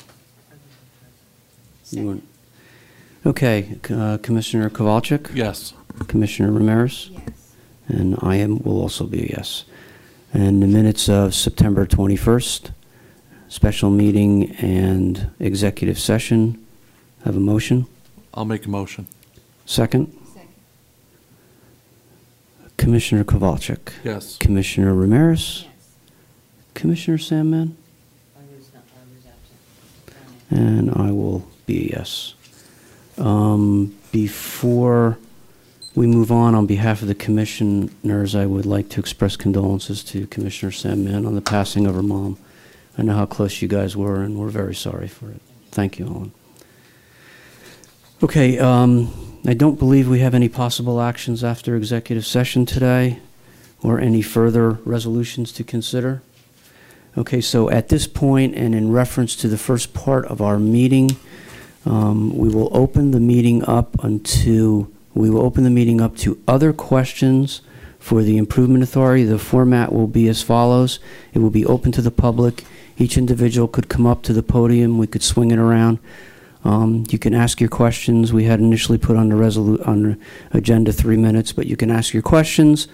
Second. You want, okay, uh, Commissioner Kovalchik. Yes. Commissioner Ramirez. Yes. And I am will also be a yes. And the minutes of September twenty-first, special meeting and executive session. Have a motion? I'll make a motion. Second? Second. Commissioner Kovalchik? Yes. Commissioner Ramirez? Yes. Commissioner Sandman? I was not, I was absent. And I will be a yes. Um, before we move on, on behalf of the commissioners, I would like to express condolences to Commissioner Sandman on the passing of her mom I know how close you guys were, and we're very sorry for it. Thank you, Alan. Okay, um, I don't believe we have any possible actions after executive session today or any further resolutions to consider. Okay, so at this point, and in reference to the first part of our meeting, um, we will open the meeting up until we will open the meeting up to other questions for the Improvement Authority. The format will be as follows. It will be open to the public. Each individual could come up to the podium. We could swing it around. Um, you can ask your questions. We had initially put on the resolu- on the agenda three minutes, but you can ask your questions.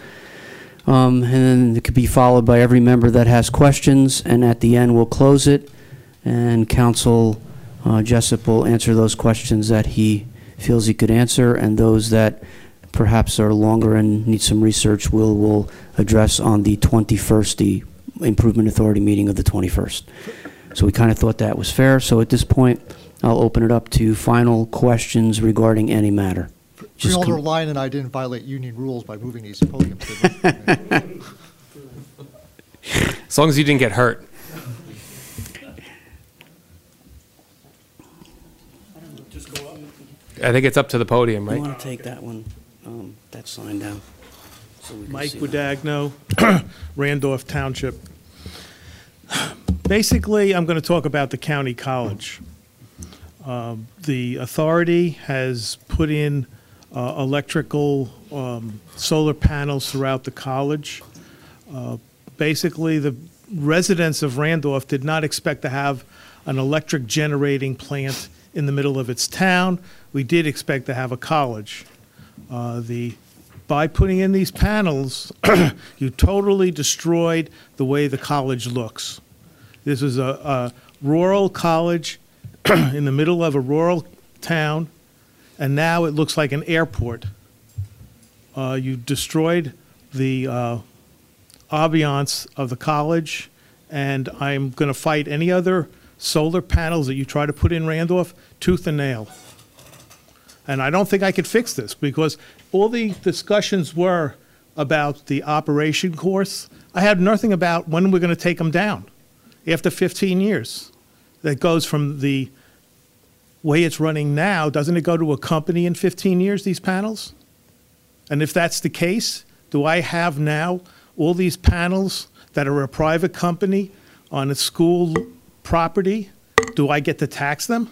Um, and then it could be followed by every member that has questions. And at the end, we'll close it. And Council uh, Jessup will answer those questions that he feels he could answer, and those that perhaps are longer and need some research we'll, we'll address on the twenty-first, the Improvement Authority meeting of the twenty-first. So we kind of thought that was fair. So at this point, I'll open it up to final questions regarding any matter. Freeholder com- Lyon and I didn't violate union rules by moving these podiums, did we? As long as you didn't get hurt. Just go up. I think it's up to the podium, right? You want to take that one? Um, that sign down. So we Mike Wedagno, Randolph Township. Basically, I'm going to talk about the county college. Uh, the authority has put in uh, electrical um, solar panels throughout the college. Uh, basically, the residents of Randolph did not expect to have an electric generating plant in the middle of its town. We did expect to have a college. Uh, the by putting in these panels, you totally destroyed the way the college looks. This is a, a rural college in the middle of a rural town, and now it looks like an airport. Uh, you destroyed the uh, ambiance of the college, and I'm going to fight any other solar panels that you try to put in Randolph tooth and nail. And I don't think I could fix this, because all the discussions were about the operation course. I had nothing about when we're going to take them down after fifteen years. That goes from the way it's running now. Doesn't it go to a company in fifteen years, these panels? And if that's the case, do I have now all these panels that are a private company on a school property? Do I get to tax them?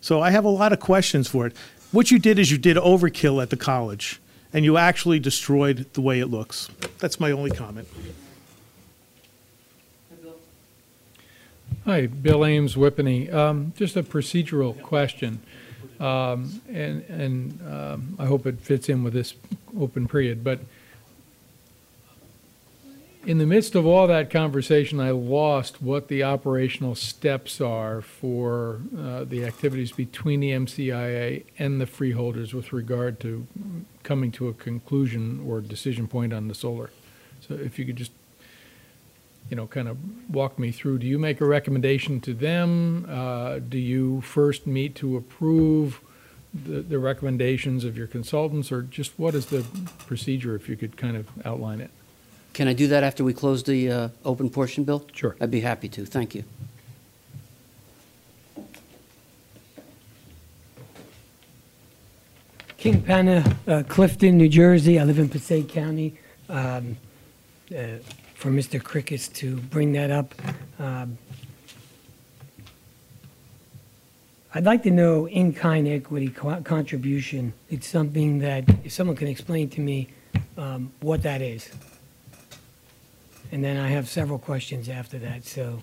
So I have a lot of questions for it. What you did is you did overkill at the college, and you actually destroyed the way it looks. That's my only comment. Hi, Bill Ames, Whippany. Um, just a procedural yeah. question, um, and, and um, I hope it fits in with this open period. But in the midst of all that conversation, I lost what the operational steps are for uh, the activities between the M C I A and the freeholders with regard to coming to a conclusion or decision point on the solar. So if you could just, you know, kind of walk me through. Do you make a recommendation to them? Uh, do you first meet to approve the, the recommendations of your consultants, or just what is the procedure, if you could kind of outline it? Can I do that after we close the uh, open portion, Bill? Sure. I'd be happy to. Thank you. King Panna, uh, Clifton, New Jersey. I live in Passaic County. Um, uh, for Mister Krickus to bring that up, um, I'd like to know in-kind equity co- contribution. It's something that, if someone can explain to me um, what that is. And then I have several questions after that. So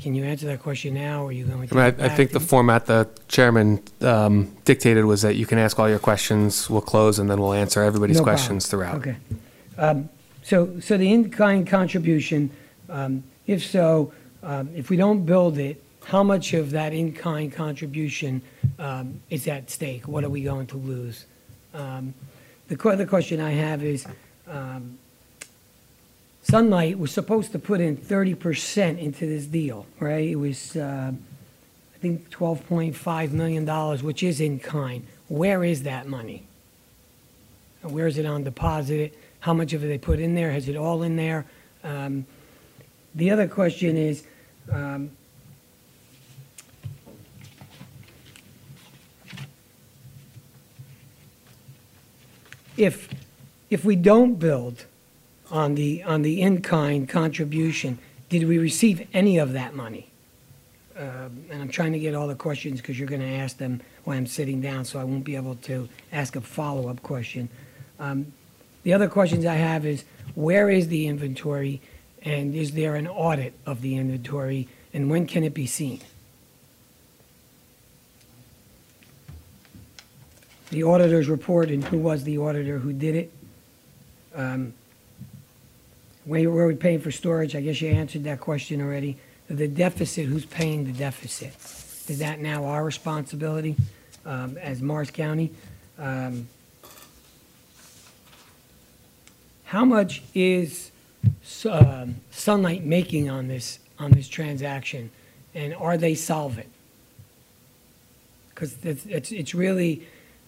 can you answer that question now, or are you going to... I, mean, I, I think the format the chairman um, dictated was that you can ask all your questions, we'll close, and then we'll answer everybody's no questions throughout. Okay. Um, so, so the in-kind contribution, um, if so, um, if we don't build it, how much of that in-kind contribution um, is at stake? What are we going to lose? Um, the other question I have is... Um, Sunlight was supposed to put in thirty percent into this deal, right? It was, uh, I think, twelve point five million dollars, which is in kind. Where is that money? Where is it on deposit? How much of it they put in there? Has it all in there? Um, The other question is, um, if if we don't build on the on the in-kind contribution, did we receive any of that money? Uh, and I'm trying to get all the questions because you're going to ask them while I'm sitting down, so I won't be able to ask a follow-up question. Um, the other questions I have is, where is the inventory, and is there an audit of the inventory, and when can it be seen? The auditor's report and who was the auditor who did it. Um, where were we paying for storage? I guess you answered that question already. The deficit, who's paying the deficit? Is that now our responsibility um, as Morris County? Um, how much is uh, Sunlight making on this on this transaction, and are they solvent? Because it's, it's it's really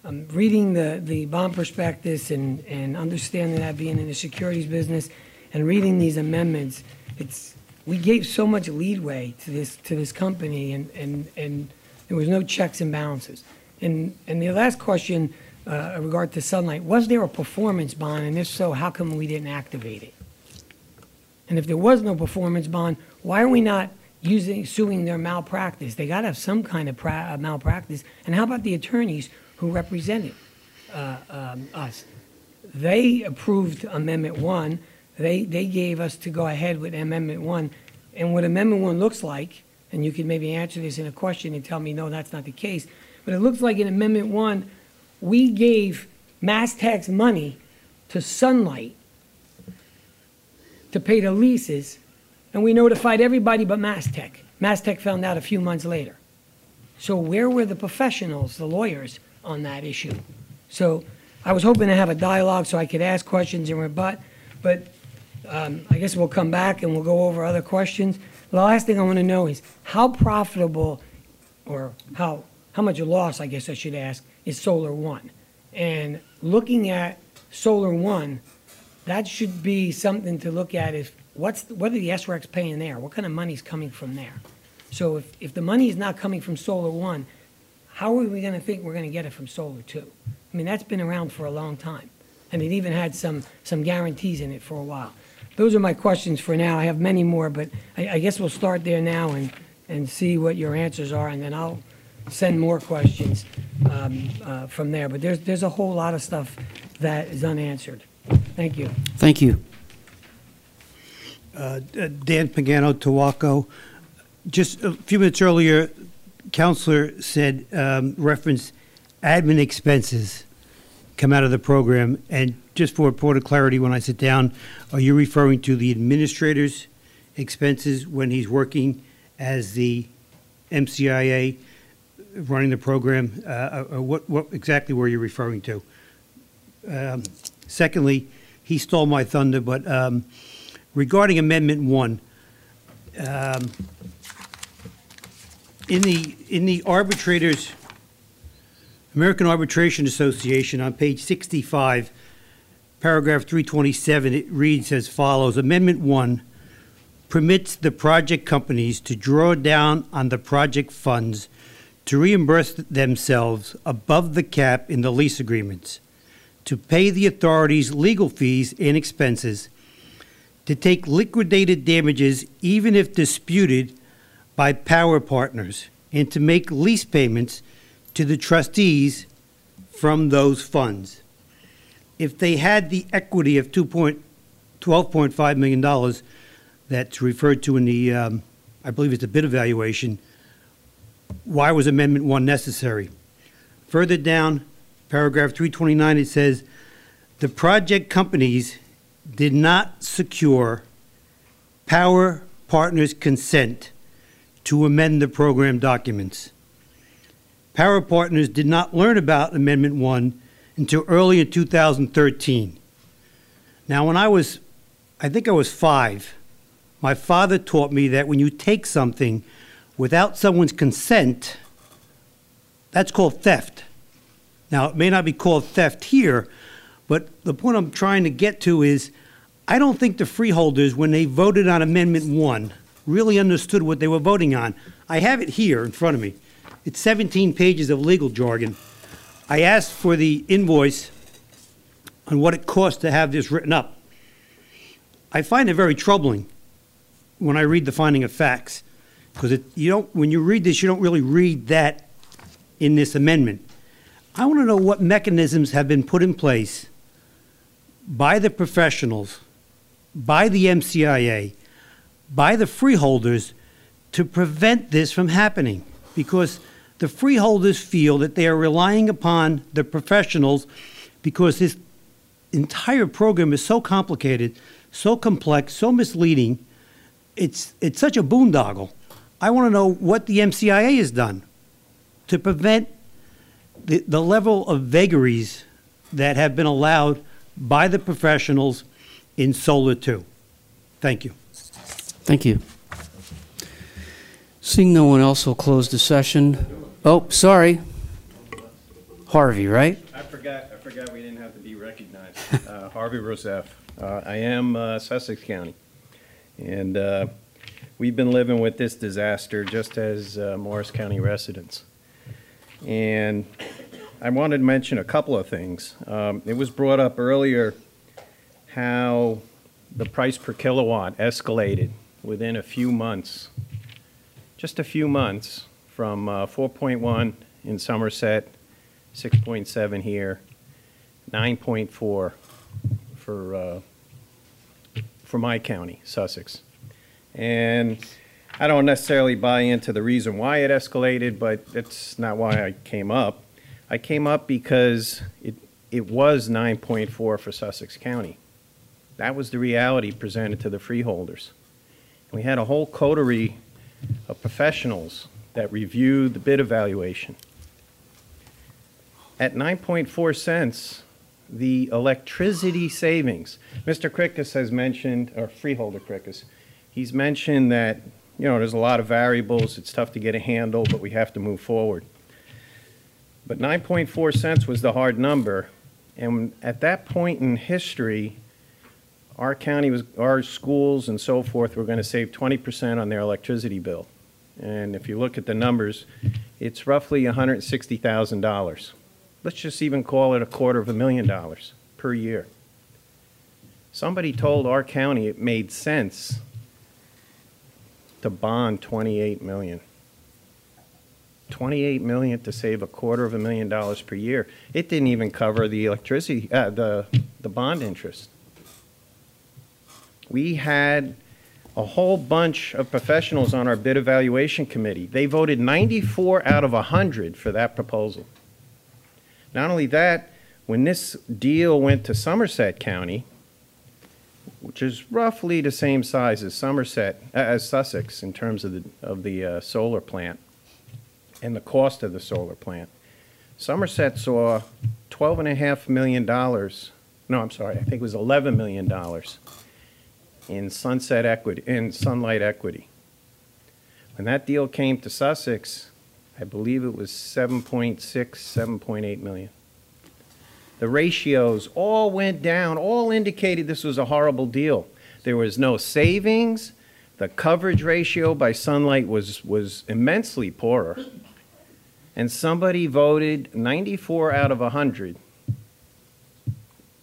um, reading the the bond prospectus and and understanding that, being in the securities business and reading these amendments, it's. We gave so much leadway to this to this company, and, and, and there was no checks and balances. And and the last question uh, in regard to Sunlight, was there a performance bond, and if so, how come we didn't activate it? And if there was no performance bond, why are we not using suing their malpractice? They got to have some kind of pra malpractice. And how about the attorneys who represented uh, um, us? They approved Amendment One. They, they gave us to go ahead with Amendment One, and what Amendment One looks like, and you can maybe answer this in a question and tell me, no, that's not the case, but it looks like in Amendment One, we gave MasTec's money to Sunlight to pay the leases, and we notified everybody but MasTec. MasTec found out a few months later. So where were the professionals, the lawyers, on that issue? So I was hoping to have a dialogue so I could ask questions and rebut, but Um, I guess we'll come back and we'll go over other questions. The last thing I want to know is how profitable, or how how much loss, I guess I should ask, is Solar One? And looking at Solar One, that should be something to look at. If what's what are the S R E Cs paying there? What kind of money is coming from there? So if if the money is not coming from Solar One, how are we going to think we're going to get it from Solar Two? I mean, that's been around for a long time, and it even had some some guarantees in it for a while. Those are my questions for now. I have many more, but I, I guess we'll start there now and, and see what your answers are, and then I'll send more questions um, uh, from there. But there's, there's a whole lot of stuff that is unanswered. Thank you. Thank you. Uh, Dan Pagano, Tawaco. Just a few minutes earlier, Counselor said, um, reference admin expenses come out of the program, and just for a point of clarity, when I sit down, are you referring to the administrator's expenses when he's working as the M C I A running the program? Uh, or what, what exactly were you referring to? Um, secondly, he stole my thunder, but um, regarding Amendment One, um, in the in the arbitrators, American Arbitration Association, on page sixty-five. Paragraph three twenty-seven, it reads as follows. Amendment one permits the project companies to draw down on the project funds to reimburse themselves above the cap in the lease agreements, to pay the authorities legal fees and expenses, to take liquidated damages even if disputed by power partners, and to make lease payments to the trustees from those funds. If they had the equity of twelve point five million dollars that's referred to in the, um, I believe it's a bid evaluation, why was Amendment one necessary? Further down, paragraph three twenty-nine, it says, the project companies did not secure Power Partners' consent to amend the program documents. Power Partners did not learn about Amendment one until early in two thousand thirteen. Now, when I was, I think I was five, my father taught me that when you take something without someone's consent, that's called theft. Now, it may not be called theft here, but the point I'm trying to get to is I don't think the freeholders, when they voted on Amendment one, really understood what they were voting on. I have it here in front of me. It's seventeen pages of legal jargon. I asked for the invoice on what it costs to have this written up. I find it very troubling when I read the finding of facts, because you don't, when you read this, you don't really read that in this amendment. I want to know what mechanisms have been put in place by the professionals, by the M C I A, by the freeholders to prevent this from happening, because the freeholders feel that they are relying upon the professionals because this entire program is so complicated, so complex, so misleading. It's, it's such a boondoggle. I want to know what the M C I A has done to prevent the, the level of vagaries that have been allowed by the professionals in Solar two. Thank you. Thank you. Seeing no one else, will close the session. Oh, sorry. Harvey, right? I forgot, I forgot we didn't have to be recognized. Uh, Harvey Rousseff. Uh, I am uh, Sussex County. And uh, we've been living with this disaster just as uh, Morris County residents. And I wanted to mention a couple of things. Um, it was brought up earlier how the price per kilowatt escalated within a few months, just a few months, from uh, four point one in Somerset, six point seven here, nine point four for uh, for my county, Sussex. And I don't necessarily buy into the reason why it escalated, but that's not why I came up. I came up because it, it was nine point four for Sussex County. That was the reality presented to the freeholders. And we had a whole coterie of professionals that reviewed the bid evaluation. At nine point four cents, the electricity savings, Mister Krickus has mentioned, or Freeholder Krickus, he's mentioned that, you know, there's a lot of variables, it's tough to get a handle, but we have to move forward. But nine point four cents was the hard number, and at that point in history, our county was, our schools and so forth were going to save twenty percent on their electricity bill. And if you look at the numbers, it's roughly one hundred sixty thousand dollars. Let's just even call it a quarter of a million dollars per year. Somebody told our county it made sense to bond twenty-eight million dollars. twenty-eight million dollars to save a quarter of a million dollars per year. It didn't even cover the electricity, uh, the, the bond interest. We had a whole bunch of professionals on our bid evaluation committee. They voted ninety-four out of one hundred for that proposal. Not only that, when this deal went to Somerset County, which is roughly the same size as Somerset, uh, as Sussex in terms of the, of the uh, solar plant and the cost of the solar plant, Somerset saw twelve point five million dollars, no, I'm sorry, I think it was eleven million dollars in sunset equity, in sunlight equity. When that deal came to Sussex, I believe it was seven point six, seven point eight million. The ratios all went down, all indicated this was a horrible deal. There was no savings. The coverage ratio by sunlight was, was immensely poorer. And somebody voted ninety-four out of one hundred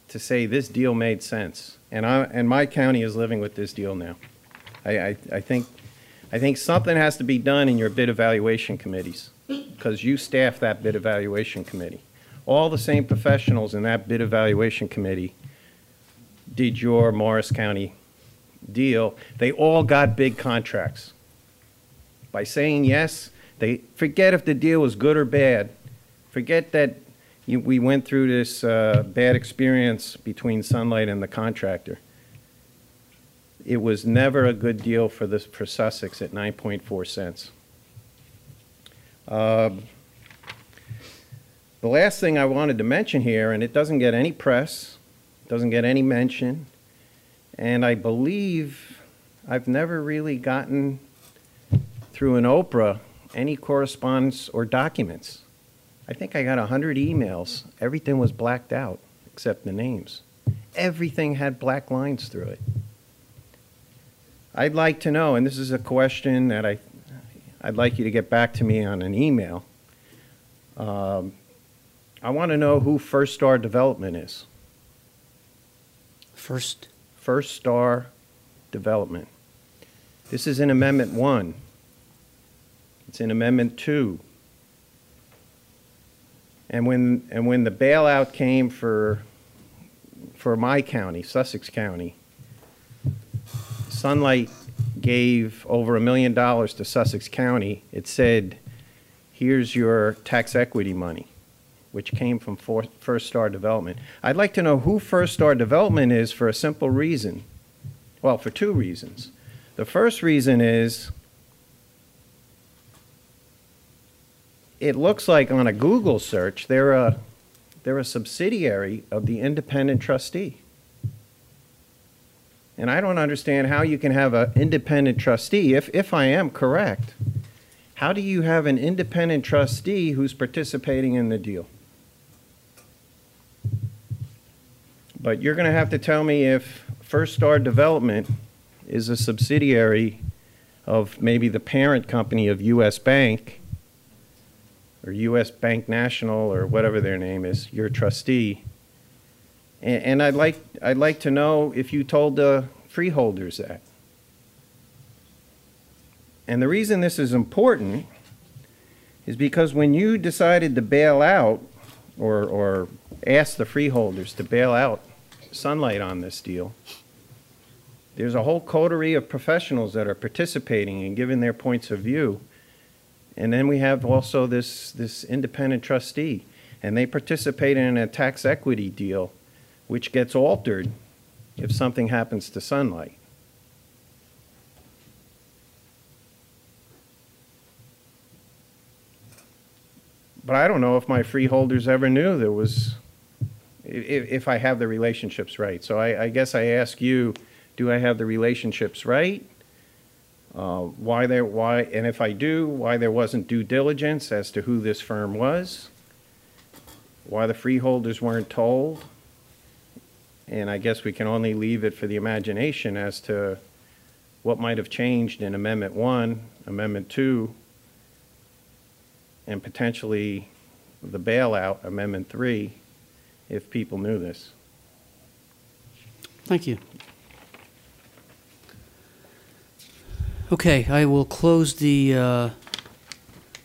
to say this deal made sense. And, I, and my county is living with this deal now. I, I, I, think, I think something has to be done in your bid evaluation committees, because you staff that bid evaluation committee. All the same professionals in that bid evaluation committee did your Morris County deal. They all got big contracts. By saying yes, they forget if the deal was good or bad. Forget that we went through this uh, bad experience between Sunlight and the contractor. It was never a good deal for this, for Sussex at nine point four cents. Uh, the last thing I wanted to mention here, and it doesn't get any press, doesn't get any mention, and I believe I've never really gotten through an Oprah any correspondence or documents. I think I got a hundred emails. Everything was blacked out except the names. everything had black lines through it. I'd like to know, and this is a question that I, I'd like you to get back to me on an email. Um, I want to know who First Star Development is. First? First Star Development. This is in Amendment One. It's in Amendment Two. And when and when the bailout came for for my county, Sussex County, Sunlight gave over a million dollars to Sussex County. It said, here's your tax equity money, which came from First Star Development. I'd like to know who First Star Development is for a simple reason. Well, for two reasons. The first reason is, it looks like on a Google search, they're a, they're a subsidiary of the independent trustee. And I don't understand how you can have an independent trustee, if, if I am correct. How do you have an independent trustee who's participating in the deal? But you're going to have to tell me if First Star Development is a subsidiary of maybe the parent company of U S Bank or U S Bank National or whatever their name is, your trustee. And, and I'd like, I'd like to know if you told the freeholders that. And the reason this is important is because when you decided to bail out or, or ask the freeholders to bail out Sunlight on this deal, there's a whole coterie of professionals that are participating and giving their points of view. And then we have also this, this independent trustee, and they participate in a tax equity deal, which gets altered if something happens to Sunlight. But I don't know if my freeholders ever knew there was, if, if I have the relationships right. So I, I guess I ask you, do I have the relationships right? Uh, why there, why, and if I do, why there wasn't due diligence as to who this firm was, why the freeholders weren't told, and I guess we can only leave it for the imagination as to what might have changed in Amendment One, Amendment Two, and potentially the bailout, Amendment Three, if people knew this. Thank you. Okay, I will close the uh,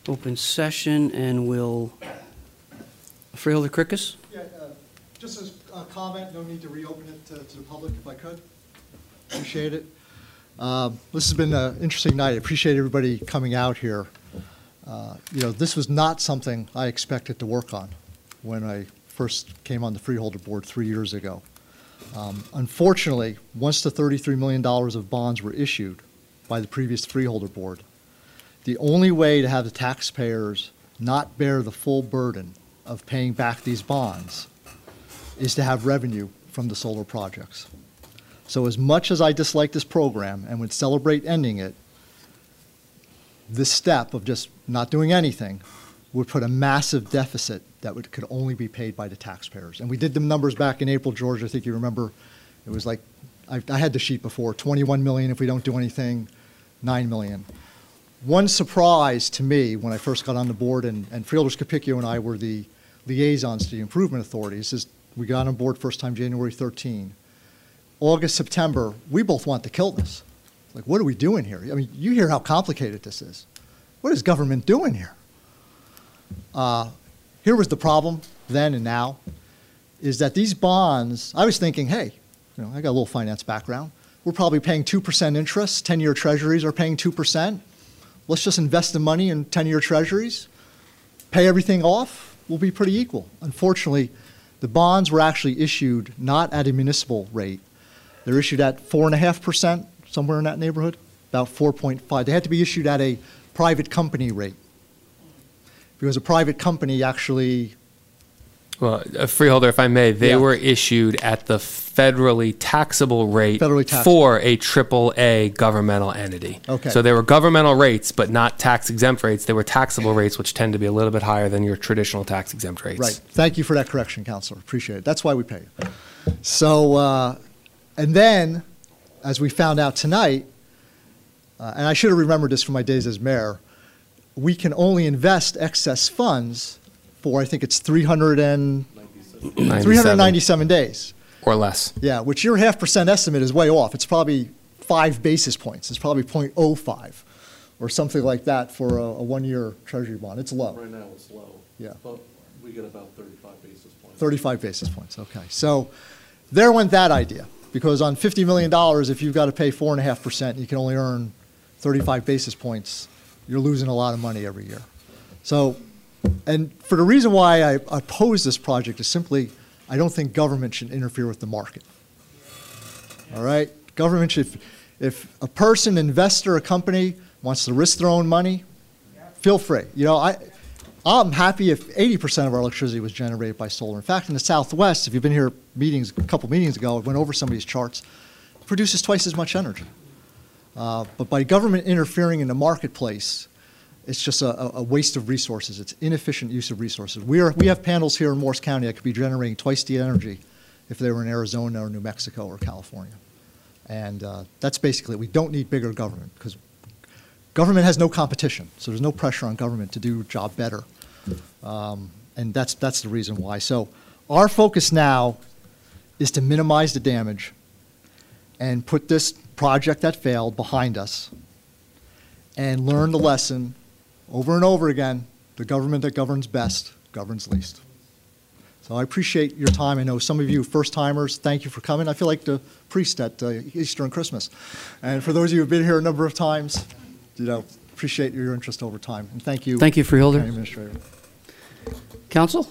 open session and we'll, Freeholder Krickus? Yeah, uh, just as a comment, no need to reopen it to, to the public if I could. Appreciate it. Uh, this has been an interesting night. I appreciate everybody coming out here. Uh, you know, this was not something I expected to work on when I first came on the Freeholder Board three years ago. Um, unfortunately, once the thirty-three million dollars of bonds were issued by the previous Freeholder Board, the only way to have the taxpayers not bear the full burden of paying back these bonds is to have revenue from the solar projects. So as much as I dislike this program and would celebrate ending it, this step of just not doing anything would put a massive deficit that would, could only be paid by the taxpayers. And we did the numbers back in April, George, I think you remember. It was like, I, I had the sheet before, twenty-one million if we don't do anything, nine million. One surprise to me when I first got on the board, and, and Freeholders Kopicchio and I were the liaisons to the improvement authorities, is we got on board first time January thirteenth. August, September, we both want to kill this. Like, what are we doing here? I mean, you hear how complicated this is. What is government doing here? Uh, here was the problem then and now, is that these bonds, I was thinking, hey, you know, I got a little finance background. We're probably paying two percent interest. ten-year treasuries are paying two percent. Let's just invest the money in ten-year treasuries, pay everything off, we'll be pretty equal. Unfortunately, the bonds were actually issued not at a municipal rate. They're issued at four point five percent. Somewhere in that neighborhood, about four point five. They had to be issued at a private company rate because a private company actually. Well, a Freeholder, if I may, they yeah. were issued at the federally taxable rate federally taxable. For a triple A governmental entity. Okay. So they were governmental rates, but not tax exempt rates. They were taxable rates, which tend to be a little bit higher than your traditional tax exempt rates. Right. Thank you for that correction, Counselor. Appreciate it. That's why we pay you. So, uh, and then, as we found out tonight, uh, and I should have remembered this from my days as mayor, we can only invest excess funds for, I think it's three hundred and ninety-seven days. Or less. Yeah, which your half percent estimate is way off. It's probably five basis points. It's probably zero point zero five or something like that for a, a one-year Treasury bond. It's low. Right now it's low. Yeah. But we get about thirty-five basis points. thirty-five basis points, okay. So there went that idea, because on fifty million dollars, if you've got to pay four point five percent and you can only earn thirty-five basis points, you're losing a lot of money every year. So, and for the reason why I oppose this project is simply, I don't think government should interfere with the market. All right? Government should, if a person, investor, a company wants to risk their own money, feel free. You know, I, I'm happy if eighty percent of our electricity was generated by solar. In fact, in the Southwest, if you've been here meetings, a couple meetings ago, I went over somebody's charts, it produces twice as much energy. Uh, but by government interfering in the marketplace, it's just a, a waste of resources. It's inefficient use of resources. We, are, we have panels here in Morris County that could be generating twice the energy if they were in Arizona or New Mexico or California. And uh, that's basically, we don't need bigger government, because government has no competition. So there's no pressure on government to do a job better. Um, and that's, that's the reason why. So our focus now is to minimize the damage and put this project that failed behind us and learn the lesson over and over again, the government that governs best governs least. So I appreciate your time. I know some of you first-timers, thank you for coming. I feel like the priest at uh, Easter and Christmas. And for those of you who have been here a number of times, you know, appreciate your interest over time. And thank you. Thank you, Freeholder. Administrator. Council?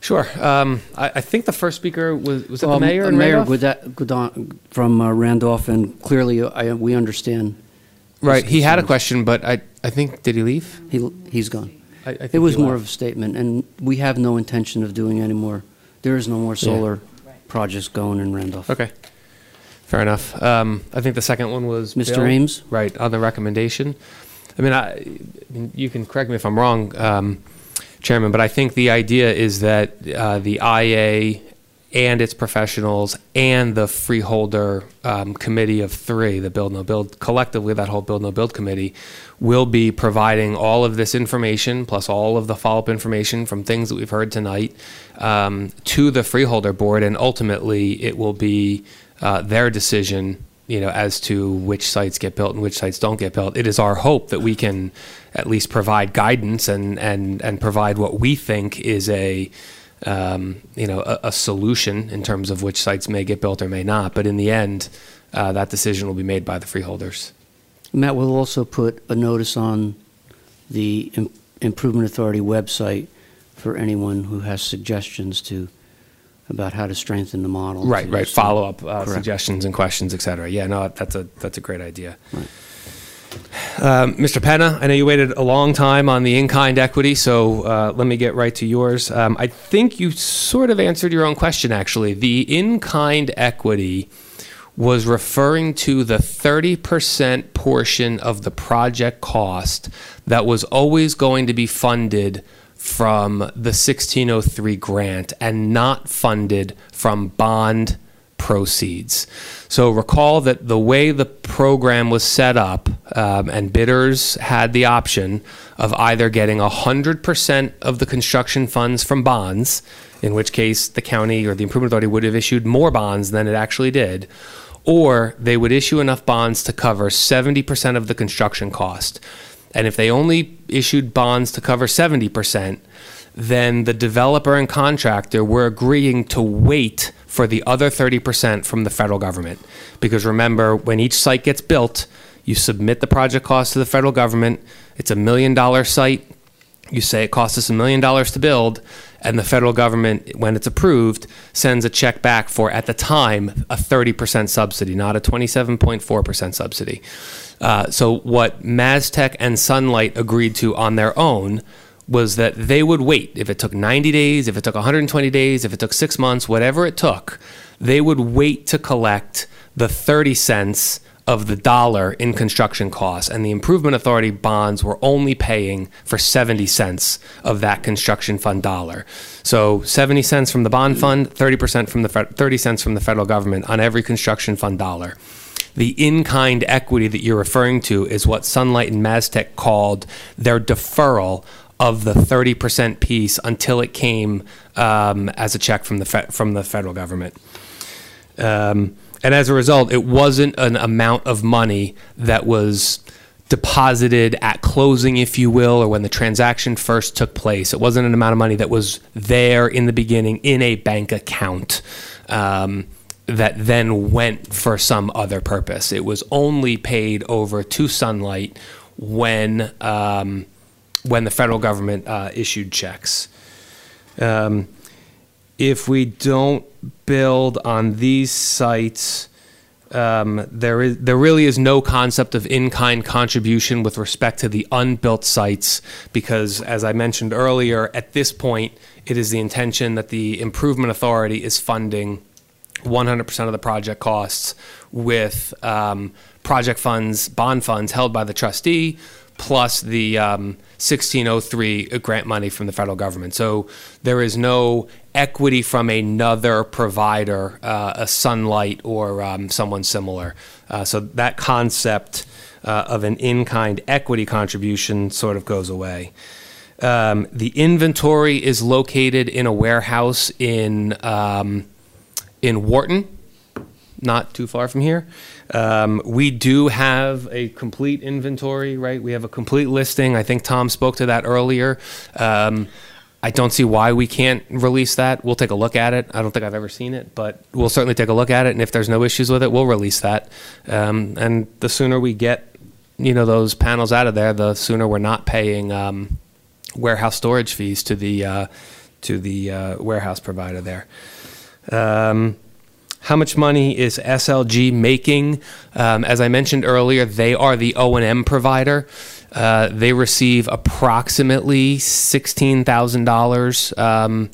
Sure. Um, I, I think the first speaker was, was well, it the mayor? Um, Mayor Goudon from uh, Randolph, and clearly I, we understand. Right. He had a question, but I, I think, did he leave? He, he's gone. I, I think it was more of a statement, and we have no intention of doing any more. There is no more solar yeah. projects going in Randolph. Okay. Fair enough. Um, I think the second one was Mister Bill, Ames. Right, on the recommendation. I mean, I, I mean, you can correct me if I'm wrong, um, Chairman, but I think the idea is that uh, the I A and its professionals and the Freeholder um, committee of three, the Build No Build, collectively that whole Build No Build committee, will be providing all of this information plus all of the follow-up information from things that we've heard tonight um, to the Freeholder board, and ultimately it will be uh, their decision, you know, as to which sites get built and which sites don't get built. It is our hope that we can at least provide guidance and and and provide what we think is a Um, you know, a, a solution in terms of which sites may get built or may not. But in the end, uh, that decision will be made by the freeholders. Matt, we'll also put a notice on the Im- Improvement Authority website for anyone who has suggestions to about how to strengthen the model. Right, right. Follow up uh, suggestions and questions, et cetera. Yeah, no, that's a that's a great idea. Right. Um, Mister Penna, I know you waited a long time on the in-kind equity, so uh, let me get right to yours. Um, I think you sort of answered your own question, actually. The in-kind equity was referring to the thirty percent portion of the project cost that was always going to be funded from the sixteen oh three grant and not funded from bond proceeds. So recall that the way the program was set up, um, and bidders had the option of either getting one hundred percent of the construction funds from bonds, in which case the county or the Improvement Authority would have issued more bonds than it actually did, or they would issue enough bonds to cover seventy percent of the construction cost. And if they only issued bonds to cover seventy percent, then the developer and contractor were agreeing to wait for the other thirty percent from the federal government. Because remember, when each site gets built, you submit the project cost to the federal government. It's a million dollar site. You say it costs us a million dollars to build, and the federal government, when it's approved, sends a check back for, at the time, a thirty percent subsidy, not a twenty-seven point four percent subsidy. Uh, so what MasTec and Sunlight agreed to on their own was that they would wait. If it took ninety days, if it took one hundred twenty days, if it took six months, whatever it took, they would wait to collect the thirty cents of the dollar in construction costs, and the Improvement Authority bonds were only paying for seventy cents of that construction fund dollar. So seventy cents from the bond fund, thirty percent from the thirty cents from the federal government on every construction fund dollar. The in-kind equity that you're referring to is what Sunlight and MasTec called their deferral of the thirty percent piece until it came um, as a check from the fe- from the federal government. Um, and as a result, it wasn't an amount of money that was deposited at closing, if you will, or when the transaction first took place. It wasn't an amount of money that was there in the beginning in a bank account um, that then went for some other purpose. It was only paid over to Sunlight when um, when the federal government uh, issued checks. Um, if we don't build on these sites, um, there is there really is no concept of in-kind contribution with respect to the unbuilt sites because, as I mentioned earlier, at this point, it is the intention that the Improvement Authority is funding one hundred percent of the project costs with um, project funds, bond funds held by the trustee, plus the um, sixteen oh three grant money from the federal government. So there is no equity from another provider, uh, a Sunlight or um, someone similar. Uh, so that concept uh, of an in-kind equity contribution sort of goes away. Um, the inventory is located in a warehouse in um, in Wharton, not too far from here. Um, we do have a complete inventory, right? We have a complete listing. I think Tom spoke to that earlier. Um, I don't see why we can't release that. We'll take a look at it. I don't think I've ever seen it, but we'll certainly take a look at it. And if there's no issues with it, we'll release that. Um, and the sooner we get, you know, those panels out of there, the sooner we're not paying um, warehouse storage fees to the uh, to the uh, warehouse provider there. Um, How much money is S L G making? Um, as I mentioned earlier, they are the O and M provider. Uh, they receive approximately sixteen thousand dollars um,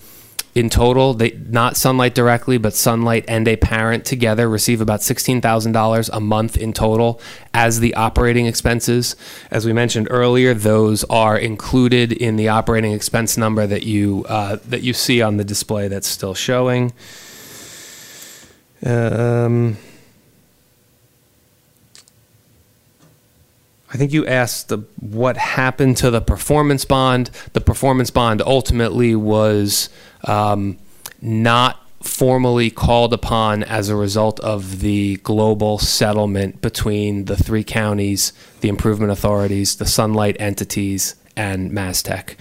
in total. They, not Sunlight directly, but Sunlight and a parent together receive about sixteen thousand dollars a month in total as the operating expenses. As we mentioned earlier, those are included in the operating expense number that you uh, that you see on the display that's still showing. Um, I think you asked the, what happened to the performance bond. The performance bond ultimately was um, not formally called upon as a result of the global settlement between the three counties, the improvement authorities, the Sunlight entities, and MasTec.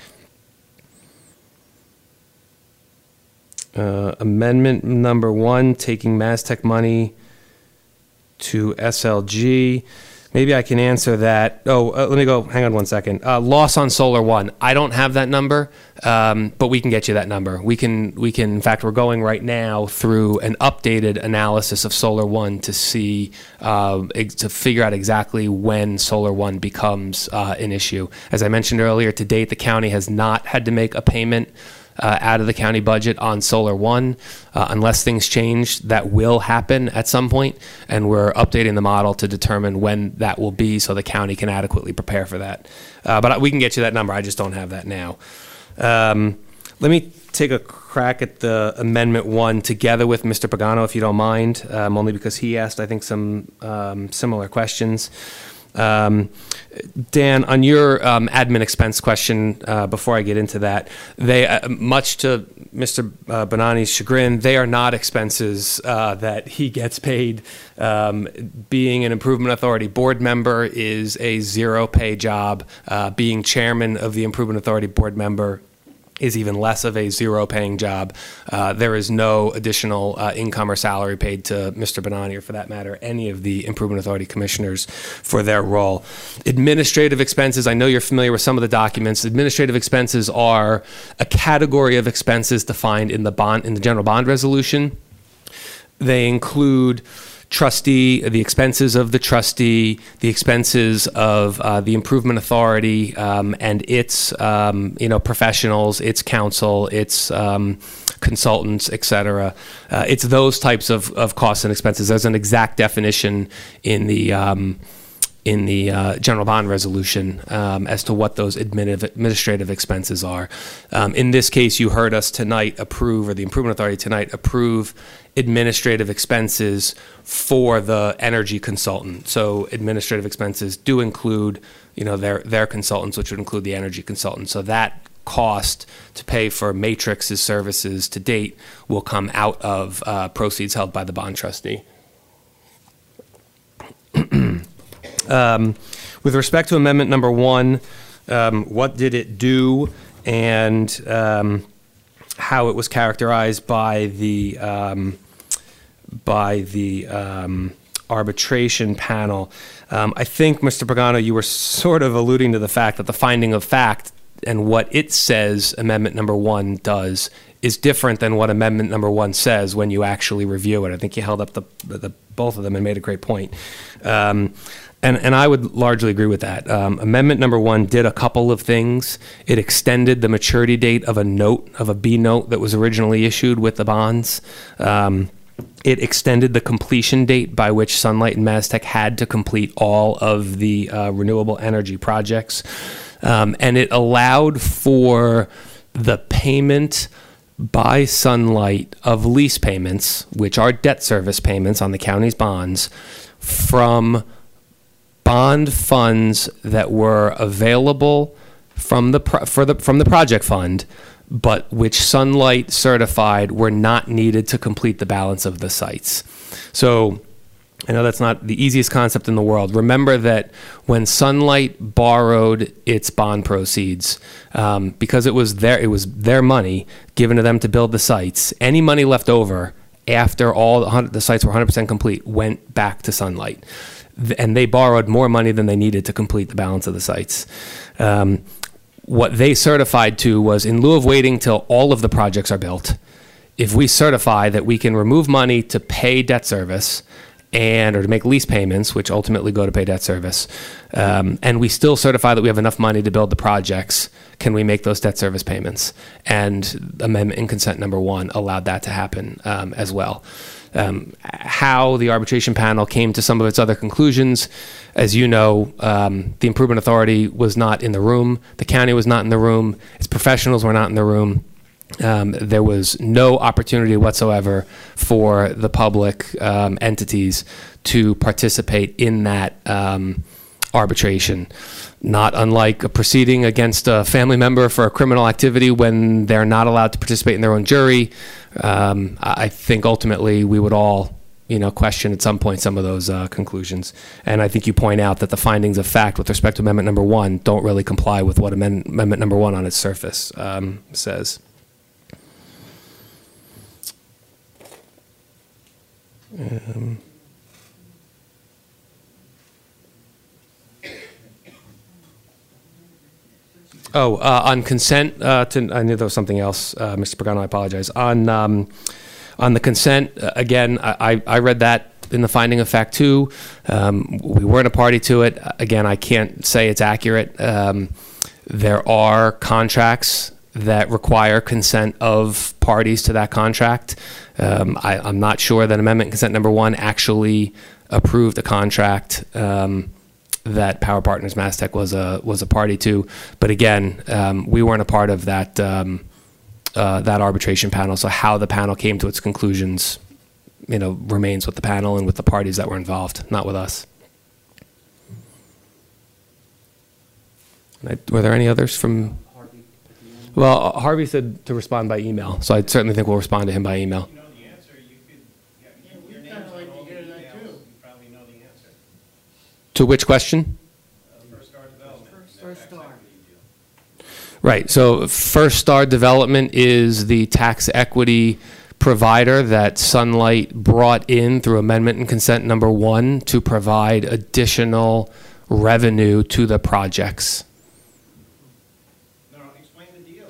Uh, amendment number one, taking MasTec money to S L G. Maybe I can answer that. Oh, uh, let me go. Hang on one second. Uh, loss on Solar One. I don't have that number, um, but we can get you that number. We can. We can. In fact, we're going right now through an updated analysis of Solar One to see uh, to figure out exactly when Solar One becomes uh, an issue. As I mentioned earlier, to date, the county has not had to make a payment Uh, out of the county budget on Solar One. Uh, unless things change, that will happen at some point, and we're updating the model to determine when that will be so the county can adequately prepare for that. Uh, but we can get you that number. I just don't have that now. Um, let me take a crack at the Amendment one together with Mister Pagano, if you don't mind, um, only because he asked, I think, some um, similar questions. Um, Dan, on your um, admin expense question, uh, before I get into that, they, uh, much to Mister Uh, Bonanni's chagrin, they are not expenses uh, that he gets paid. Um, being an Improvement Authority board member is a zero-pay job. Uh, being chairman of the Improvement Authority board member is even less of a zero-paying job. Uh, there is no additional uh, income or salary paid to Mister Bonanni, or for that matter, any of the Improvement Authority commissioners for their role. Administrative expenses, I know you're familiar with some of the documents. Administrative expenses are a category of expenses defined in the bond in the general bond resolution. They include trustee, the expenses of the trustee, the expenses of uh, the improvement authority um, and its um, you know professionals, its counsel, its um, consultants, et cetera. Uh, it's those types of, of costs and expenses. There's an exact definition in the um, in the uh, general bond resolution um, as to what those administ- administrative expenses are. Um, in this case, you heard us tonight approve, or the Improvement Authority tonight approve, administrative expenses for the energy consultant. So administrative expenses do include, you know, their, their consultants, which would include the energy consultant. So that cost to pay for Matrix's services to date will come out of uh, proceeds held by the bond trustee. Um, with respect to amendment number one, um, what did it do and um, how it was characterized by the um, by the um, arbitration panel. Um, I think, Mister Pagano, you were sort of alluding to the fact that the finding of fact and what it says amendment number one does is different than what amendment number one says when you actually review it. I think you held up the, the both of them and made a great point. Um, And and I would largely agree with that. Um, amendment number one did a couple of things. It extended the maturity date of a note, of a B note that was originally issued with the bonds. Um, it extended the completion date by which Sunlight and MasTec had to complete all of the uh, renewable energy projects. Um, and it allowed for the payment by Sunlight of lease payments, which are debt service payments on the county's bonds, from bond funds that were available from the pro- for the from the project fund, but which Sunlight certified were not needed to complete the balance of the sites. So I know that's not the easiest concept in the world. Remember that when Sunlight borrowed its bond proceeds, um, because it was their it was their money given to them to build the sites, any money left over after all the sites were one hundred percent complete went back to Sunlight. And they borrowed more money than they needed to complete the balance of the sites. Um, what they certified to was, in lieu of waiting till all of the projects are built, if we certify that we can remove money to pay debt service and or to make lease payments, which ultimately go to pay debt service, um, and we still certify that we have enough money to build the projects, can we make those debt service payments? And amendment and consent number one allowed that to happen um, as well. Um, how the arbitration panel came to some of its other conclusions. As you know, um, the Improvement Authority was not in the room. The county was not in the room. Its professionals were not in the room. Um, there was no opportunity whatsoever for the public um, entities to participate in that um, arbitration. Not unlike a proceeding against a family member for a criminal activity when they're not allowed to participate in their own jury. Um, I think ultimately we would all, you know, question at some point some of those uh, conclusions. And I think you point out that the findings of fact with respect to amendment number one don't really comply with what amend- amendment number one on its surface um, says. Um. Oh, uh, on consent, uh, to, I knew there was something else, uh, Mister Pagano, I apologize. On um, on the consent, uh, again, I, I read that in the finding of fact too. Um, we weren't a party to it. Again, I can't say it's accurate. Um, there are contracts that require consent of parties to that contract. Um, I, I'm not sure that amendment consent number one actually approved a contract um that Power Partners MasTec was a was a party to, but again, um, we weren't a part of that um, uh, that arbitration panel. So how the panel came to its conclusions, you know, remains with the panel and with the parties that were involved, not with us. I, were there any others from? Harvey. Well, Harvey said to respond by email, so I certainly think we'll respond to him by email. To which question? Uh, First Star Development. First Star. Right. So First Star Development is the tax equity provider that Sunlight brought in through amendment and consent number one to provide additional revenue to the projects. No, explain the deal.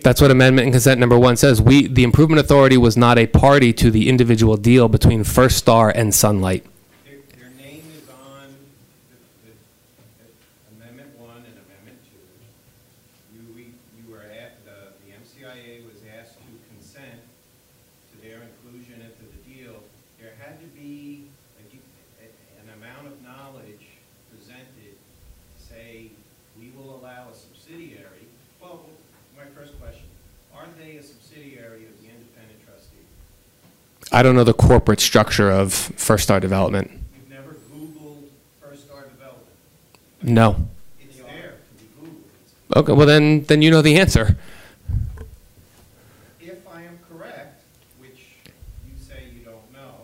They That's what Amendment and Consent Number One says. We, the Improvement Authority, was not a party to the individual deal between First Star and Sunlight. Their, their name is on the, the, the Amendment One and Amendment Two. You, we, you were at the, the M C I A was asked to consent to their inclusion into the deal. There had to be a, an amount of knowledge presented to say we will allow a subsidiary. Well. My first question, are they a subsidiary of the independent trustee? I don't know the corporate structure of First Star Development. You've never Googled First Star Development? No. It's there to be Googled. Okay, well then, then you know the answer. If I am correct, which you say you don't know,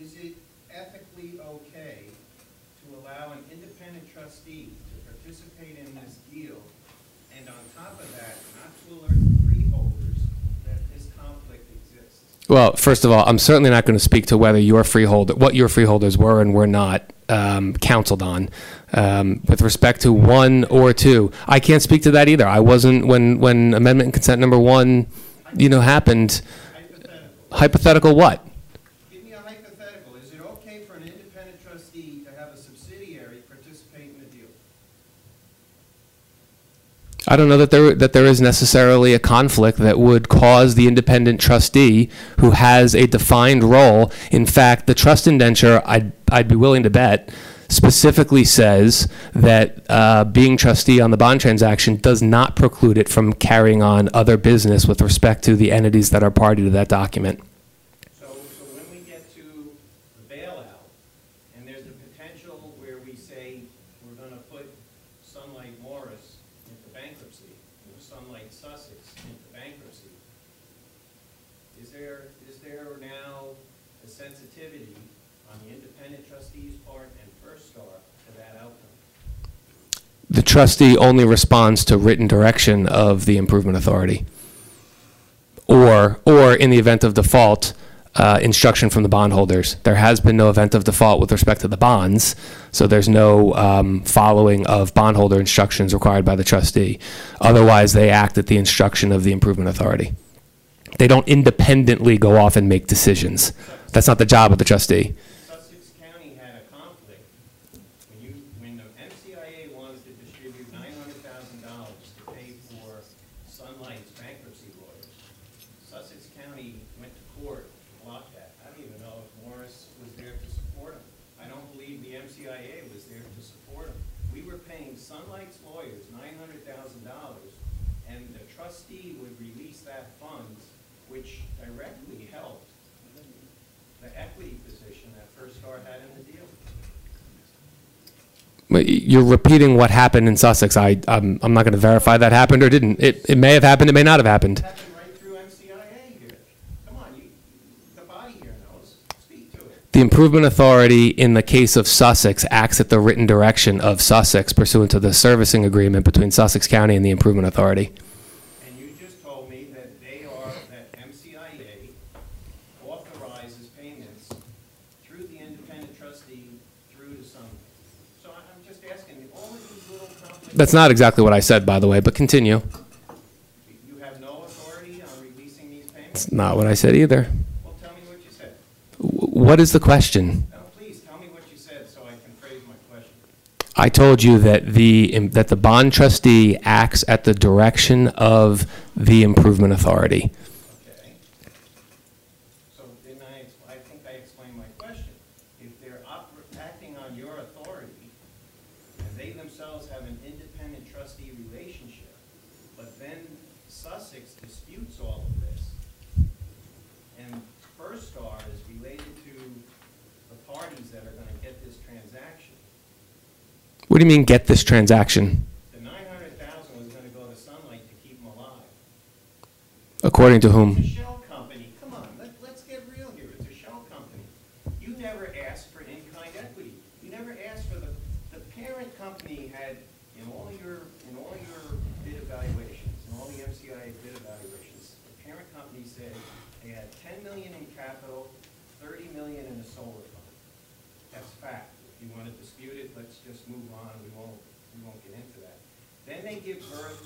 is it ethically okay to allow an independent trustee to participate in this deal? And on top of that, not to alert the freeholders that this conflict exists. Well, first of all, I'm certainly not going to speak to whether your freeholder, what your freeholders were and were not um, counseled on. Um, with respect to one or two, I can't speak to that either. I wasn't when when Amendment and Consent Number One, you know, happened. Hypothetical. Hypothetical what? Give me a hypothetical. Is it okay for an independent trustee to have a subsidiary participate in the deal? I don't know that there that there is necessarily a conflict that would cause the independent trustee who has a defined role. In fact, the trust indenture, I'd, I'd be willing to bet, specifically says that uh, being trustee on the bond transaction does not preclude it from carrying on other business with respect to the entities that are party to that document. So, so when we get to the bailout, and there's the potential where we say we're going to put Sunlight Morris into bankruptcy, Sunlight Sussex into bankruptcy. Is there is there now a sensitivity on the independent trustee's part and First Star to that outcome? The trustee only responds to written direction of the Improvement Authority, or or in the event of default, uh, instruction from the bondholders. There has been no event of default with respect to the bonds, so there's no um, following of bondholder instructions required by the trustee. Otherwise, they act at the instruction of the Improvement Authority. They don't independently go off and make decisions. That's not the job of the trustee. Sussex County had a conflict. When, you, when the M C I A wants to distribute nine hundred thousand dollars to pay for Sunlight's bankruptcy lawyers, Sussex County went to court. That. I don't even know if Morris was there to support him. I don't believe the M C I A was there to support him. We were paying Sunlight's lawyers nine hundred thousand dollars, and the trustee would release that funds, which directly helped the equity position that First Star had in the deal. But you're repeating what happened in Sussex. I, I'm, I'm not going to verify that happened or didn't. It, it may have happened. It may not have happened. The Improvement Authority, in the case of Sussex, acts at the written direction of Sussex pursuant to the servicing agreement between Sussex County and the Improvement Authority. And you just told me that they are, that M C I A authorizes payments through the independent trustee through to some. So I'm just asking, all of these little conflicts. That's not exactly what I said, by the way, but continue. You have no authority on releasing these payments? That's not what I said either. What is the question? No, please tell me what you said so I can phrase my question. I told you that the that the bond trustee acts at the direction of the Improvement Authority. Okay. So then I, I think I explained my question. If they're op- acting on your authority, and they themselves have an independent trustee relationship, but then Sussex disputes all of this, and First Star is related to the parties that are going to get this transaction. What do you mean, get this transaction? The nine hundred thousand was going to go to Sunlight to keep them alive. According to whom? It's a shell company. Come on, let, let's get real here. It's a shell company. You never asked for in-kind equity. You never asked for the the parent company had in all your in all your bid evaluations, in all the M C I A bid evaluations, the parent company said they had ten million dollars in capital, thirty million dollars in a solar fund. That's fact. If you want to dispute it, let's just move on. We won't, we won't get into that. Then they give birth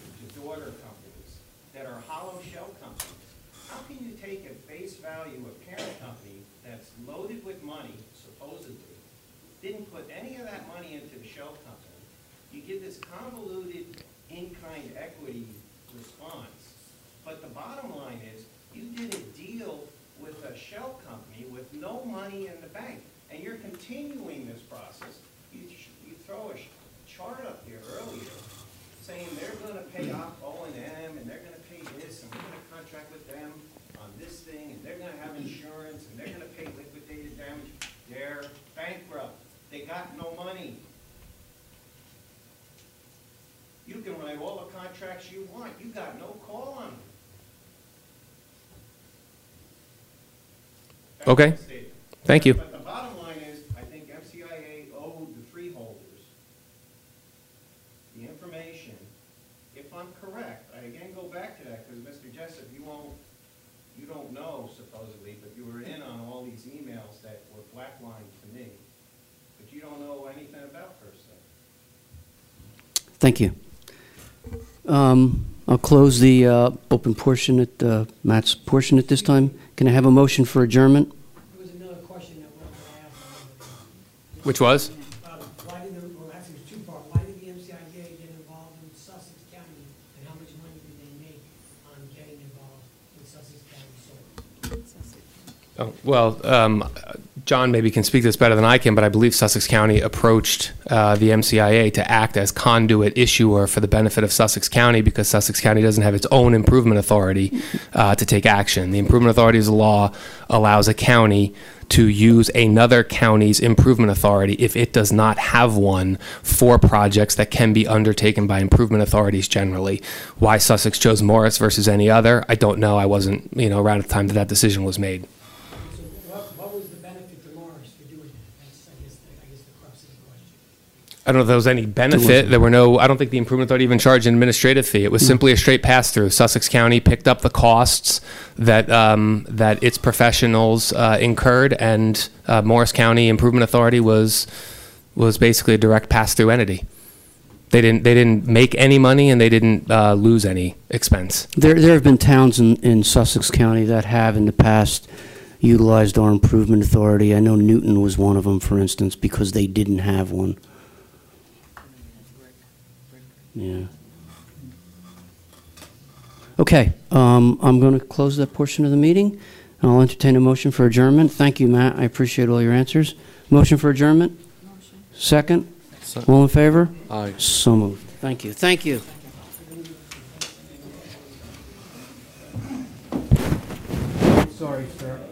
to daughter companies that are hollow shell companies. How can you take at face value a parent company that's loaded with money, supposedly, didn't put any of that money into the shell company? You get this convoluted in-kind equity response. But the bottom line is, you did a deal with a shell company with no money in the bank, and you're continuing this process. You, you throw a chart up here earlier saying they're going to pay off O and M, and they're going to pay this, and we're going to contract with them on this thing, and they're going to have insurance, and they're going to pay liquidated damage. They're bankrupt. They got no money. You can write all the contracts you want. You got no call on them. That's okay. Thank you. But the bottom line is, I think M C I A owed the freeholders the information. If I'm correct, I again go back to that because Mister Jessup, you won't, you don't know supposedly, but you were in on all these emails that were blacklined to me, but you don't know anything about First Star. Thank you. Um, I'll close the uh, open portion at uh, Matt's portion at this time. Can I have a motion for adjournment? There was another question that one I asked. Which was? Uh, why did the, well, actually it was two part. Why did the M C I A get involved in Sussex County, and how much money did they make on getting involved in Sussex County solar? Oh, well, um, John maybe can speak to this better than I can, but I believe Sussex County approached uh, the M C I A to act as conduit issuer for the benefit of Sussex County because Sussex County doesn't have its own improvement authority uh, to take action. The Improvement Authority's law allows a county to use another county's improvement authority if it does not have one for projects that can be undertaken by improvement authorities generally. Why Sussex chose Morris versus any other, I don't know. I wasn't, you know, around at the time that that decision was made. I don't know if there was any benefit. There were no, I don't think the Improvement Authority even charged an administrative fee. It was simply a straight pass-through. Sussex County picked up the costs that um, that its professionals uh, incurred, and uh, Morris County Improvement Authority was was basically a direct pass-through entity. They didn't they didn't make any money, and they didn't uh, lose any expense. There there have been towns in, in Sussex County that have in the past utilized our Improvement Authority. I know Newton was one of them, for instance, because they didn't have one. Yeah. Okay, um, I'm going to close that portion of the meeting. I'll entertain a motion for adjournment. Thank you, Matt. I appreciate all your answers. Motion for adjournment? Motion. Second? Second. All in favor? Aye. So moved. Thank you. Thank you. Sorry, sir.